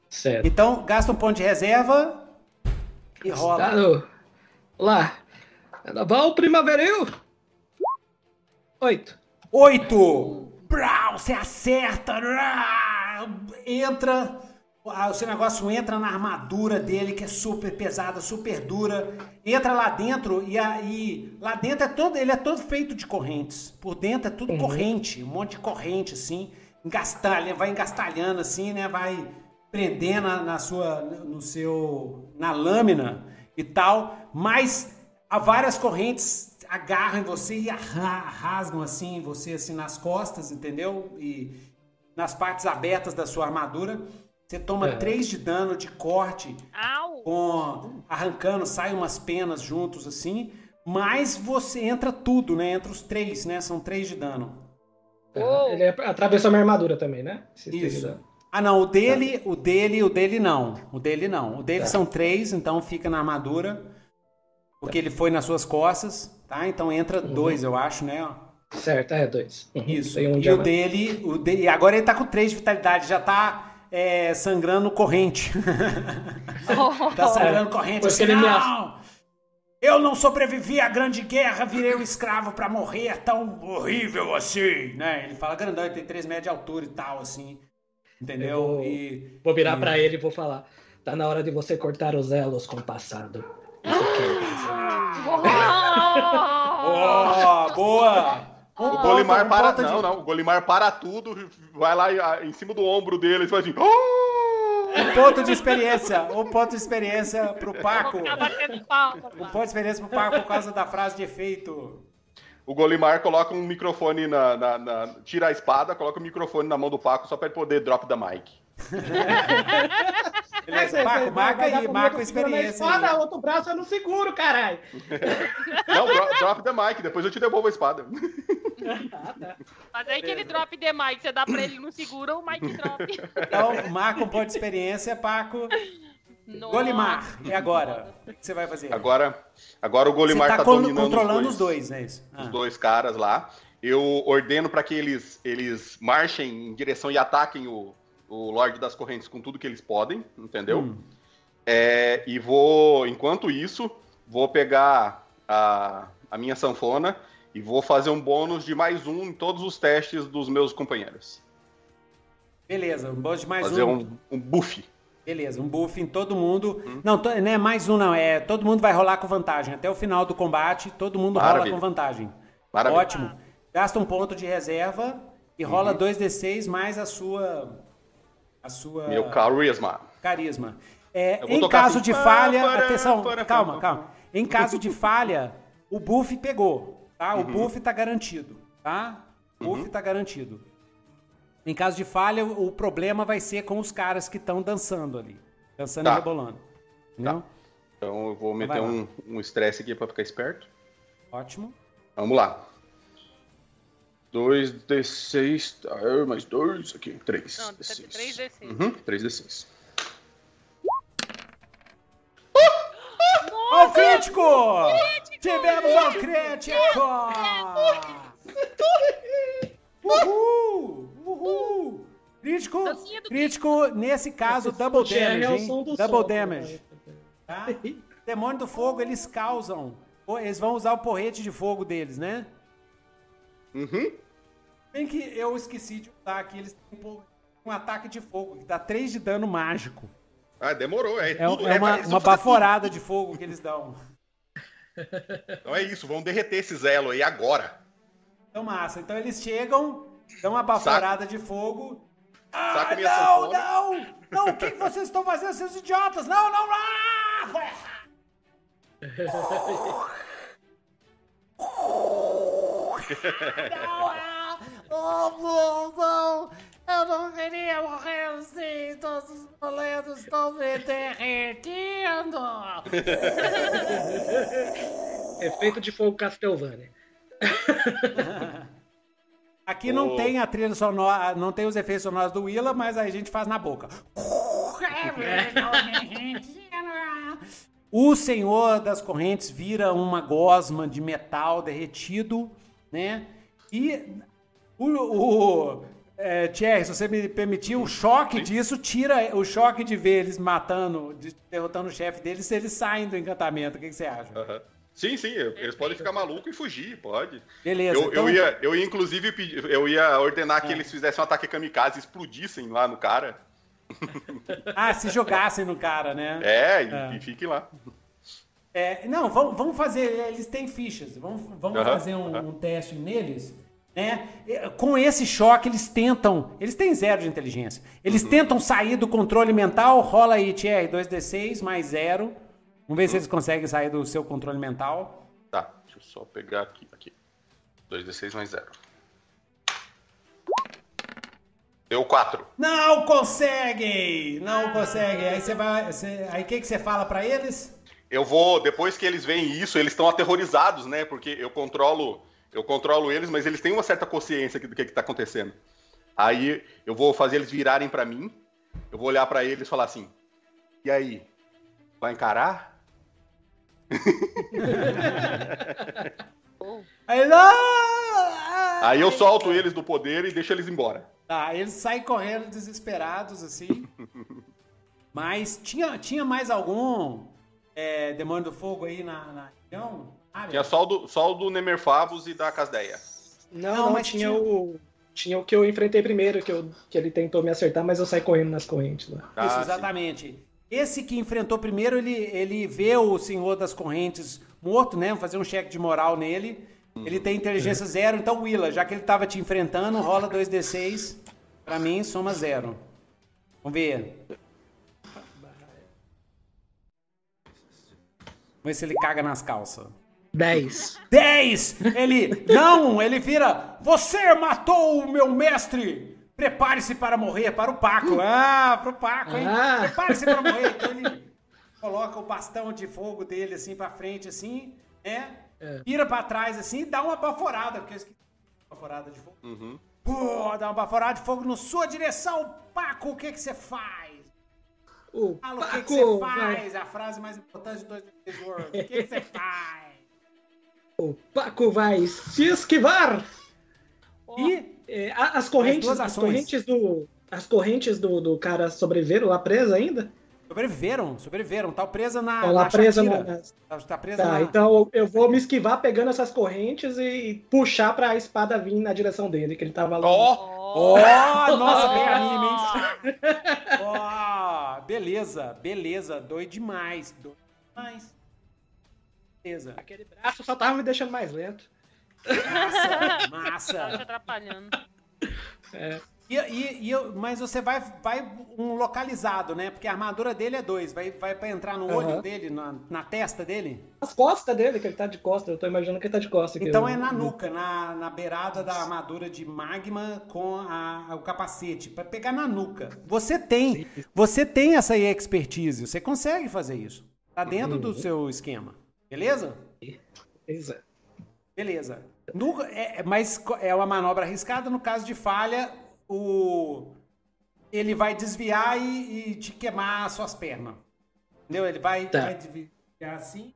Certo. Então, gasta um ponto de reserva. E rola. Tá no... Lá. Carnaval primaveril. Oito. Oito. Brau, você acerta. Entra. O seu negócio entra na armadura dele, que é super pesada, super dura. Entra lá dentro e aí... Lá dentro é todo... Ele é todo feito de correntes. Por dentro é tudo uhum. corrente. Um monte de corrente, assim. Engastalha, vai engastalhando, assim, né? Vai... prender na, na sua, no seu, na lâmina e tal, mas há várias correntes agarram em você e rasgam assim, você assim nas costas, entendeu? E nas partes abertas da sua armadura, você toma é. três de dano de corte, com, arrancando, saem umas penas juntos assim, mas você entra tudo, né? Entra os três, né? São três de dano. Oh. Ele atravessou minha armadura também, né? Esses Isso. Ah, não, o dele, tá. o dele, o dele não. O dele não. O dele tá. são três, então fica na armadura. Porque tá. ele foi nas suas costas, tá? Então entra uhum. dois, eu acho, né? Certo, é dois. Uhum. Isso. Um e o dele, o dele... Agora ele tá com três de vitalidade, já tá é, sangrando corrente. Tá sangrando corrente. Porque assim, ele não! Eu não sobrevivi à grande guerra, virei um escravo pra morrer tão horrível assim, né? Ele fala grandão, ele tem três metros de altura e tal, assim... Entendeu? Vou, e, vou virar e... pra ele e vou falar. Tá na hora de você cortar os elos com o passado. Oh, boa! Oh, o Golimar para de... não, não, o Golimar para tudo, vai lá em cima do ombro dele e faz assim. Um ponto de experiência, um ponto de experiência pro Paco. Um ponto de experiência pro Paco por causa da frase de efeito. O Golimar coloca um microfone na, na, na... tira a espada, coloca o microfone na mão do Paco só pra ele poder drop da mic. Beleza, Paco, marca aí, marca a experiência. Espada, outro braço eu não seguro, caralho. Não, drop the mic, depois eu te devolvo a espada. Tá, tá. Mas aí que ele drop the mic, você dá pra ele, não segura, o mic drop. Então, marca um ponto de experiência, Paco. Nossa. Golimar, é agora. O que você vai fazer? Agora, agora o Golimar tá, tá dominando controlando os dois, os dois, né? Isso? Os ah. dois caras lá. Eu ordeno pra que eles, eles marchem em direção e ataquem o o Lorde das Correntes com tudo que eles podem, entendeu? Hum. É, e vou, enquanto isso, vou pegar a, a minha sanfona e vou fazer um bônus de mais um em todos os testes dos meus companheiros. Beleza, um bônus de mais fazer um. Fazer um, um buff. Beleza, um buff em todo mundo. Hum. Não, to, não é mais um não, é todo mundo vai rolar com vantagem. Até o final do combate, todo mundo Maravilha. rola com vantagem. Maravilha. Ótimo. Gasta um ponto de reserva e rola dois D seis mais a sua... A sua... Meu carisma. Carisma. É, em caso assim. de falha... Para, atenção, para, para, calma, para. calma. Em caso de falha, o buff pegou, tá? O uhum. buff tá garantido, tá? O buff uhum. tá garantido. Em caso de falha, o problema vai ser com os caras que estão dançando ali. Dançando tá. e rebolando. Tá. Então eu vou meter então um estresse um aqui pra ficar esperto. Ótimo. Vamos lá. dois D seis, ah, mais dois, aqui, três. Não, três D seis. Uhum, três D seis. Uh! Ó o crítico! crítico! Tivemos ao crítico! Uhul! Uhul! Crítico, crítico, nesse caso, double damage, hein? Double damage. Tá? Demônio do fogo, eles causam. Eles vão usar o porrete de fogo deles, né? Uhum. Bem que eu esqueci de usar aqui, eles têm um ataque de fogo, que dá três de dano mágico. Ah, demorou, é. É, tudo, é uma, é, uma baforada tudo. de fogo que eles dão. Então é isso, vão derreter esse Zelo aí agora. Então massa, então eles chegam, dão uma baforada Saco. de fogo. Ah, Saco minha não, não! Não, o que vocês estão fazendo, seus idiotas? Não, não, não! Não, não, não, eu não queria morrer assim, todos os boletos estão me derretendo. Efeito de fogo Castlevania. Aqui não oh. tem a trilha sonora, não tem os efeitos sonoros do Willa, mas a gente faz na boca. O Senhor das Correntes vira uma gosma de metal derretido, né? E o, o é, Thierry, se você me permitir, o choque disso tira o choque de ver eles matando, de, derrotando o chefe deles, se eles saem do encantamento. O que, que você acha? Uhum. Sim, sim, eles podem ficar malucos e fugir, pode. Beleza. Eu, então... eu, ia, eu ia, inclusive, pedir, eu ia ordenar que é. eles fizessem um ataque kamikaze e explodissem lá no cara. Ah, se jogassem no cara, né? É, e é. fiquem lá. É, não, vamos, vamos fazer, eles têm fichas, vamos, vamos uhum, fazer um, uhum. um teste neles, né? Com esse choque eles tentam, eles têm zero de inteligência, eles uhum. tentam sair do controle mental, rola aí, Thierry, dois D seis mais zero, vamos ver uhum. se eles conseguem sair do seu controle mental. Tá, deixa eu só pegar aqui, aqui. dois D seis mais zero. Deu quatro. Não consegue, não consegue, aí você vai, você, aí o que, que você fala pra eles? Eu vou, depois que eles veem isso, eles estão aterrorizados, né? Porque eu controlo, eu controlo eles, mas eles têm uma certa consciência do que está acontecendo. Aí eu vou fazer eles virarem para mim, eu vou olhar para eles e falar assim, e aí, vai encarar? Aí, aí eu solto eles do poder e deixo eles embora. Tá, eles saem correndo desesperados, assim. Mas tinha, tinha mais algum... É, Demônio do Fogo aí na, na região? Ah, tinha só o do, só do Nemerfabus e da Casdeia. Não, não, mas tinha, tinha o tinha o que eu enfrentei primeiro, que, eu, que ele tentou me acertar, mas eu saí correndo nas correntes lá. Ah, isso, exatamente. Sim. Esse que enfrentou primeiro, ele, ele vê o Senhor das Correntes morto, né? Vou fazer um cheque de moral nele. Hum. Ele tem inteligência zero, então Willa, já que ele tava te enfrentando, rola dois D seis. Pra mim, soma zero. Vamos ver. Vamos ver se ele caga nas calças. dez. dez! Ele... Não! Ele vira... Você matou o meu mestre! Prepare-se para morrer, para o Paco. Ah, pro Paco, hein? Ah. Prepare-se para morrer. Então ele coloca o bastão de fogo dele, assim, pra frente, assim, né? É. Vira pra trás, assim, e dá uma baforada, porque eu esqueci uma baforada de fogo. Uhum. Pô, dá uma baforada de fogo na sua direção, Paco! O que que você faz? O Fala Paco, o que você faz, vai... a frase mais importante de dois D seis World. O que você faz? O Paco vai se esquivar! E é, as correntes, as, as correntes, do, as correntes do, do cara sobreviveram lá presa ainda? Sobreviveram, sobreviveram. Tá presa na, tá na presa na... Tá, tá presa tá, na... Então eu vou me esquivar pegando essas correntes e puxar pra espada vir na direção dele, que ele tava lá. Oh! Oh, nossa, bem anime, hein? Ó, oh, beleza, beleza, doido demais, doido demais. Beleza. Aquele braço só tava me deixando mais lento. Massa, massa. Tava te atrapalhando. É. E, e, e eu, mas você vai, vai um localizado, né? Porque a armadura dele é dois, vai, vai pra entrar no uhum. olho dele, na, na testa dele? Nas costas dele, que ele tá de costas, eu tô imaginando que ele tá de costas. Então eu... é na nuca, na, na beirada da armadura de magma com a, o capacete, pra pegar na nuca. Você tem, você tem essa expertise, você consegue fazer isso. Tá dentro uhum. do seu esquema, beleza? Beleza. Beleza. No, é, mas é uma manobra arriscada, no caso de falha... O... ele vai desviar e, e te queimar as suas pernas. Entendeu? Ele vai, tá. vai desviar assim.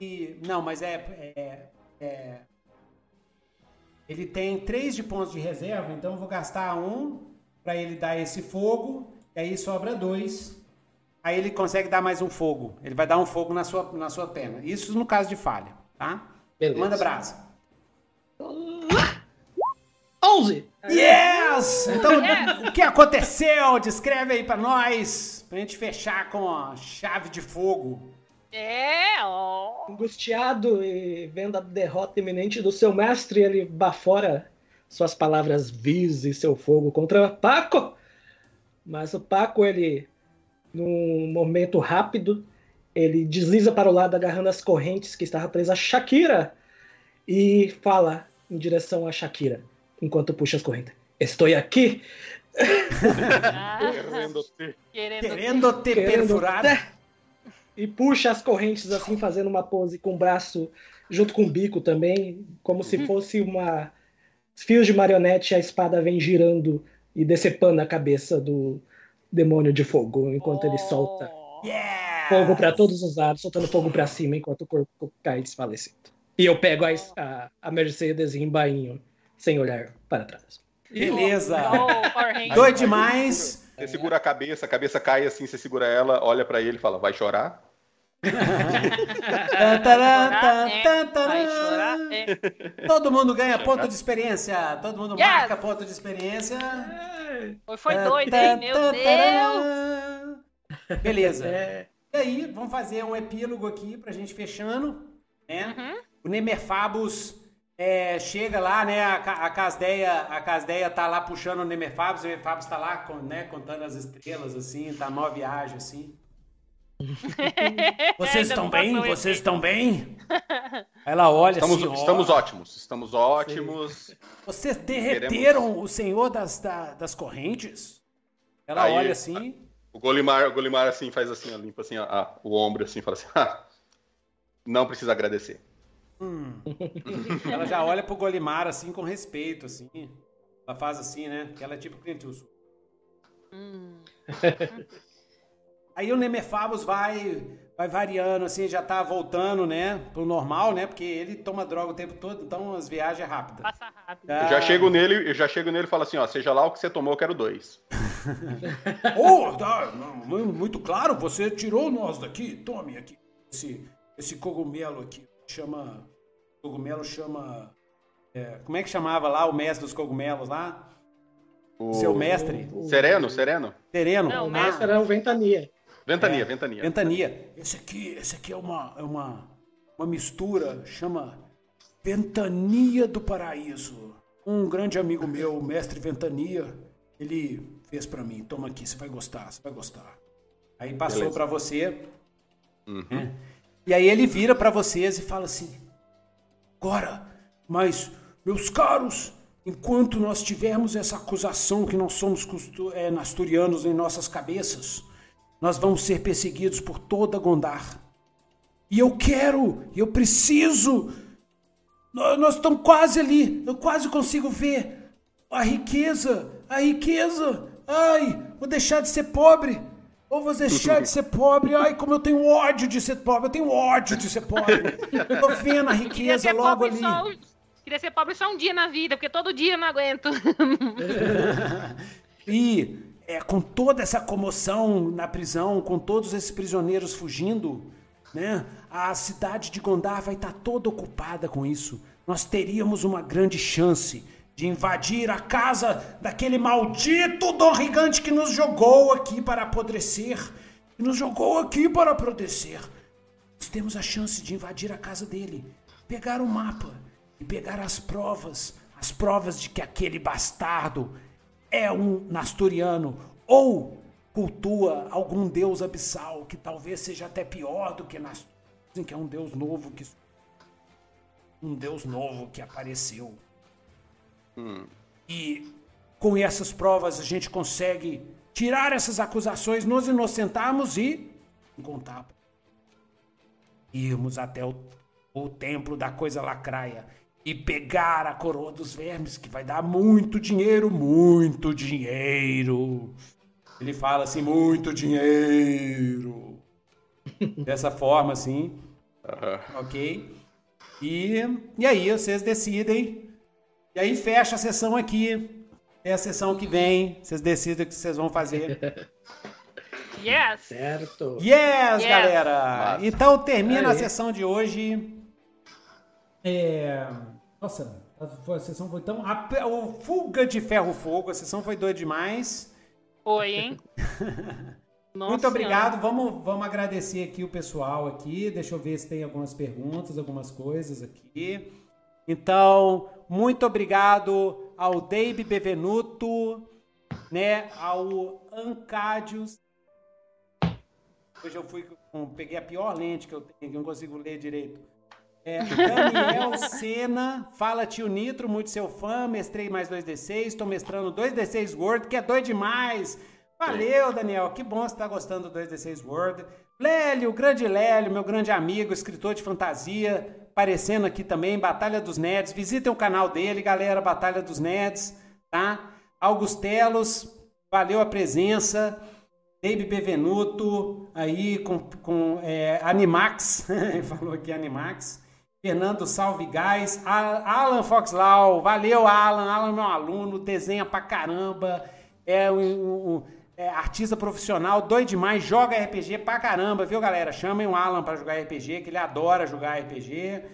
E... Não, mas é, é, é... Ele tem três de pontos de reserva, então eu vou gastar um pra ele dar esse fogo. E aí sobra dois. Aí ele consegue dar mais um fogo. Ele vai dar um fogo na sua, na sua perna. Isso no caso de falha, tá? Beleza. Manda brasa. onze! Yes! Então, yes. O que aconteceu? Descreve aí pra nós, pra gente fechar com a chave de fogo. É, ó. Angustiado e vendo a derrota iminente do seu mestre, ele bafora suas palavras vis e seu fogo contra Paco. Mas o Paco, ele, num momento rápido, ele desliza para o lado agarrando as correntes que estava presa a Shakira e fala em direção a Shakira. Enquanto puxa as correntes. Estou aqui. Querendo-te. Querendo-te perfurar. E puxa as correntes assim, fazendo uma pose com o braço, junto com o bico também, como uhum. se fosse uma fios de marionete, a espada vem girando e decepando a cabeça do demônio de fogo, enquanto oh. ele solta yes. fogo para todos os lados, soltando fogo para cima, enquanto o corpo cai desfalecido. E eu pego a, a, a Mercedes em bainho. Sem olhar para trás. Beleza. Doido demais. Você segura a cabeça, a cabeça cai assim, você segura ela, olha pra ele e fala, vai chorar? Vai chorar? Todo mundo ganha ponto de experiência. Todo mundo yes. marca ponto de experiência. Foi doido, hein? Meu Deus. Beleza. É. E aí, vamos fazer um epílogo aqui pra gente fechando. Né? Uhum. O Nemerfabus... É, chega lá, né? A, a, Casdeia, a Casdeia tá lá puxando o Nemerfabus, o Nemerfabus tá lá, né, contando as estrelas, assim, tá numa viagem, assim. Vocês estão bem? Vocês estão bem? Ela olha estamos, assim. Estamos ó, ótimos, estamos ótimos. Sim. Vocês derreteram Queremos... o Senhor das, da, das Correntes? Ela Aí, olha assim. A, o Golimar, o Golimar assim, faz assim, ó, limpa assim, ó, a, o ombro assim, fala assim: ah, não precisa agradecer. Hum. Ela já olha pro Golimar assim com respeito, assim. Ela faz assim, né? Porque ela é tipo Clint Eastwood. Hum. Aí o Nemerfabus vai, vai variando, assim, já tá voltando, né? Pro normal, né? Porque ele toma droga o tempo todo, então as viagens é rápida. Passa rápido. Ah... Eu já chego nele, eu já chego nele e falo assim, ó, seja lá o que você tomou, eu quero dois. Oh, tá, muito claro, você tirou nós daqui, tome aqui esse, esse cogumelo aqui. Chama. Cogumelo chama. É, como é que chamava lá o mestre dos cogumelos lá? O seu mestre? O... Sereno, Sereno? Sereno. Não, o mestre ah. era o Ventania. Ventania, é, ventania. Ventania. Esse aqui, esse aqui é uma, é uma, uma mistura, chama Ventania do Paraíso. Um grande amigo meu, mestre Ventania, ele fez pra mim. Toma aqui, você vai gostar, você vai gostar. Aí passou Beleza. pra você. Uhum. Né? E aí ele vira pra vocês e fala assim: agora, mas, meus caros, enquanto nós tivermos essa acusação que nós somos é, nasturianos em nossas cabeças, nós vamos ser perseguidos por toda Gondar. E eu quero, eu preciso... Nós estamos quase ali, eu quase consigo ver a riqueza, a riqueza. Ai, vou deixar de ser pobre. Ou vou deixar de ser pobre. Ai, como eu tenho ódio de ser pobre. Eu tenho ódio de ser pobre. Eu tô vendo a riqueza logo ali. Só, queria ser pobre só um dia na vida, porque todo dia eu não aguento. E é, com toda essa comoção na prisão, com todos esses prisioneiros fugindo... Né? A cidade de Gondar vai estar toda ocupada com isso. Nós teríamos uma grande chance de invadir a casa daquele maldito Dom Rigante que nos jogou aqui para apodrecer. Que nos jogou aqui para apodrecer. Nós temos a chance de invadir a casa dele, pegar o mapa e pegar as provas, as provas de que aquele bastardo é um nasturiano ou... cultua algum deus abissal, que talvez seja até pior do que Nastur, que é um deus novo que um deus novo que apareceu. Hum. E com essas provas a gente consegue tirar essas acusações, nos inocentarmos e encontrar. Irmos até o, o templo da coisa lacraia e pegar a coroa dos vermes, que vai dar muito dinheiro, muito dinheiro. Ele fala assim, muito dinheiro. Dessa forma, assim. Uh-huh. Ok? E, e aí, vocês decidem. E aí, fecha a sessão aqui. É a sessão que vem. Vocês decidem o que vocês vão fazer. Yes! Certo! Yes, yes. Galera! Nossa. Então, termina aí a sessão de hoje. É... Nossa, a sessão foi tão... A... O Fuga de Ferro Fogo. A sessão foi doida demais. Oi, hein? Nossa, muito obrigado. Vamos, vamos agradecer aqui o pessoal aqui. Deixa eu ver se tem algumas perguntas, algumas coisas aqui. Então, muito obrigado ao Dave Bevenuto, né? Ao Ancádios. Hoje eu fui, peguei a pior lente que eu tenho, que eu não consigo ler direito. É, Daniel Senna, fala tio Nitro, muito seu fã, mestrei mais dois D seis, tô mestrando dois D seis World, que é doido demais. Valeu, Daniel, que bom você tá gostando do dois D seis World. Lélio, grande Lélio, meu grande amigo, escritor de fantasia, aparecendo aqui também, Batalha dos Nerds, visitem o canal dele, galera, Batalha dos Nerds, tá? Augustelos, valeu a presença. Baby Bevenuto, aí com, com é, Animax, falou aqui Animax. Fernando Salve Gás, Alan Foxlau, valeu Alan, Alan meu aluno, desenha pra caramba, é um, um, um é, artista profissional, doido demais, joga R P G pra caramba, viu galera? Chamem o Alan pra jogar R P G, que ele adora jogar R P G.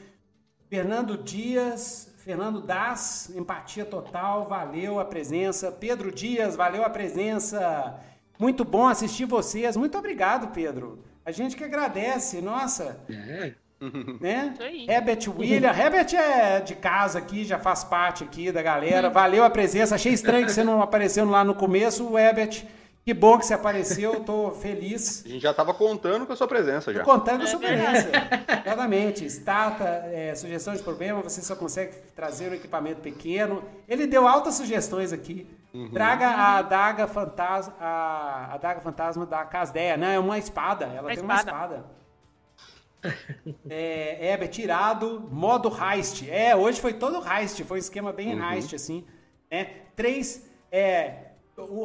Fernando Dias, Fernando Das, empatia total, valeu a presença. Pedro Dias, valeu a presença. Muito bom assistir vocês, muito obrigado, Pedro. A gente que agradece, nossa. É. Né? Herbert William, Herbert é de casa aqui, já faz parte aqui da galera, valeu a presença, achei estranho que você não apareceu lá no começo, o Herbert, que bom que você apareceu, tô feliz. A gente já tava contando com a sua presença já. Tô contando com a sua presença, exatamente. Starta, é, sugestão de problema, você só consegue trazer um equipamento pequeno, ele deu altas sugestões aqui. Uhum. Traga a adaga fantasma, a adaga fantasma da Casdeia, né? É uma espada, ela é tem espada. uma espada. É, é tirado, modo heist. É, hoje foi todo heist, foi um esquema bem uhum. heist, assim. Né? Três, é,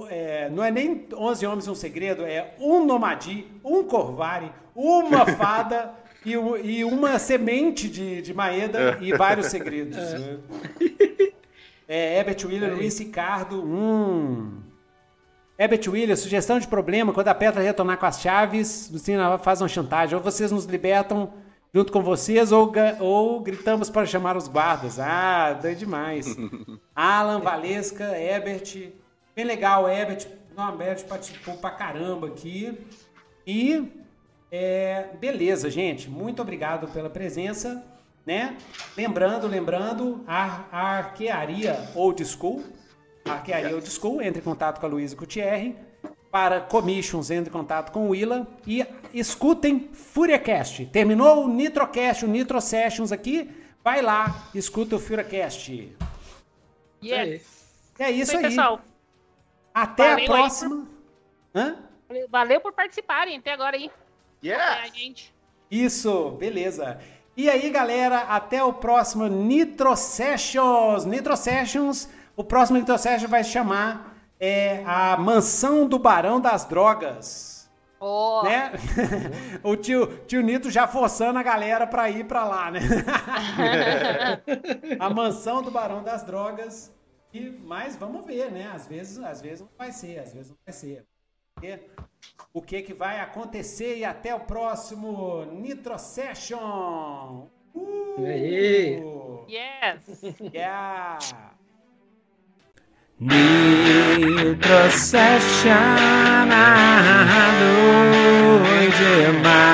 é, não é nem onze homens um segredo, é um nomadi, um corvari, uma fada e, e uma semente de, de maeda e vários segredos. É. É, Herbert William, é. Luiz Ricardo, hum... Herbert William, sugestão de problema, quando a Pétala retornar com as chaves, Lucina faz uma chantagem, ou vocês nos libertam junto com vocês, ou, ou gritamos para chamar os guardas. Ah, doido demais. Alan, Valesca, Herbert, bem legal, Herbert, não, Herbert participou pra caramba aqui. E é, beleza, gente. Muito obrigado pela presença, né? Lembrando, lembrando, a, a arquearia Old School, a arquearia Old School, entre em contato com a Luísa Gutierrez. Para commissions, entre em contato com o Willa e escutem Fúria Cast. Terminou o Nitrocast, o Nitro Sessions aqui. Vai lá, escuta o Fúria Cast. Yes. É isso Bem, aí. Pessoal, até a próxima. Por... Hã? Valeu por participarem até agora aí. Yeah. Gente. Isso, beleza. E aí, galera, até o próximo Nitro Sessions. Nitro Sessions, o próximo Nitro Sessions vai chamar é a Mansão do Barão das Drogas. Oh. Né? O tio, tio Nito já forçando a galera pra ir pra lá, né? A Mansão do Barão das Drogas. E, mas vamos ver, né? Às vezes, às vezes não vai ser, às vezes não vai ser. O que que vai acontecer? E até o próximo Nitro Session! Uh! E aí? Yes! Yeah! Nitro Session, doido demais.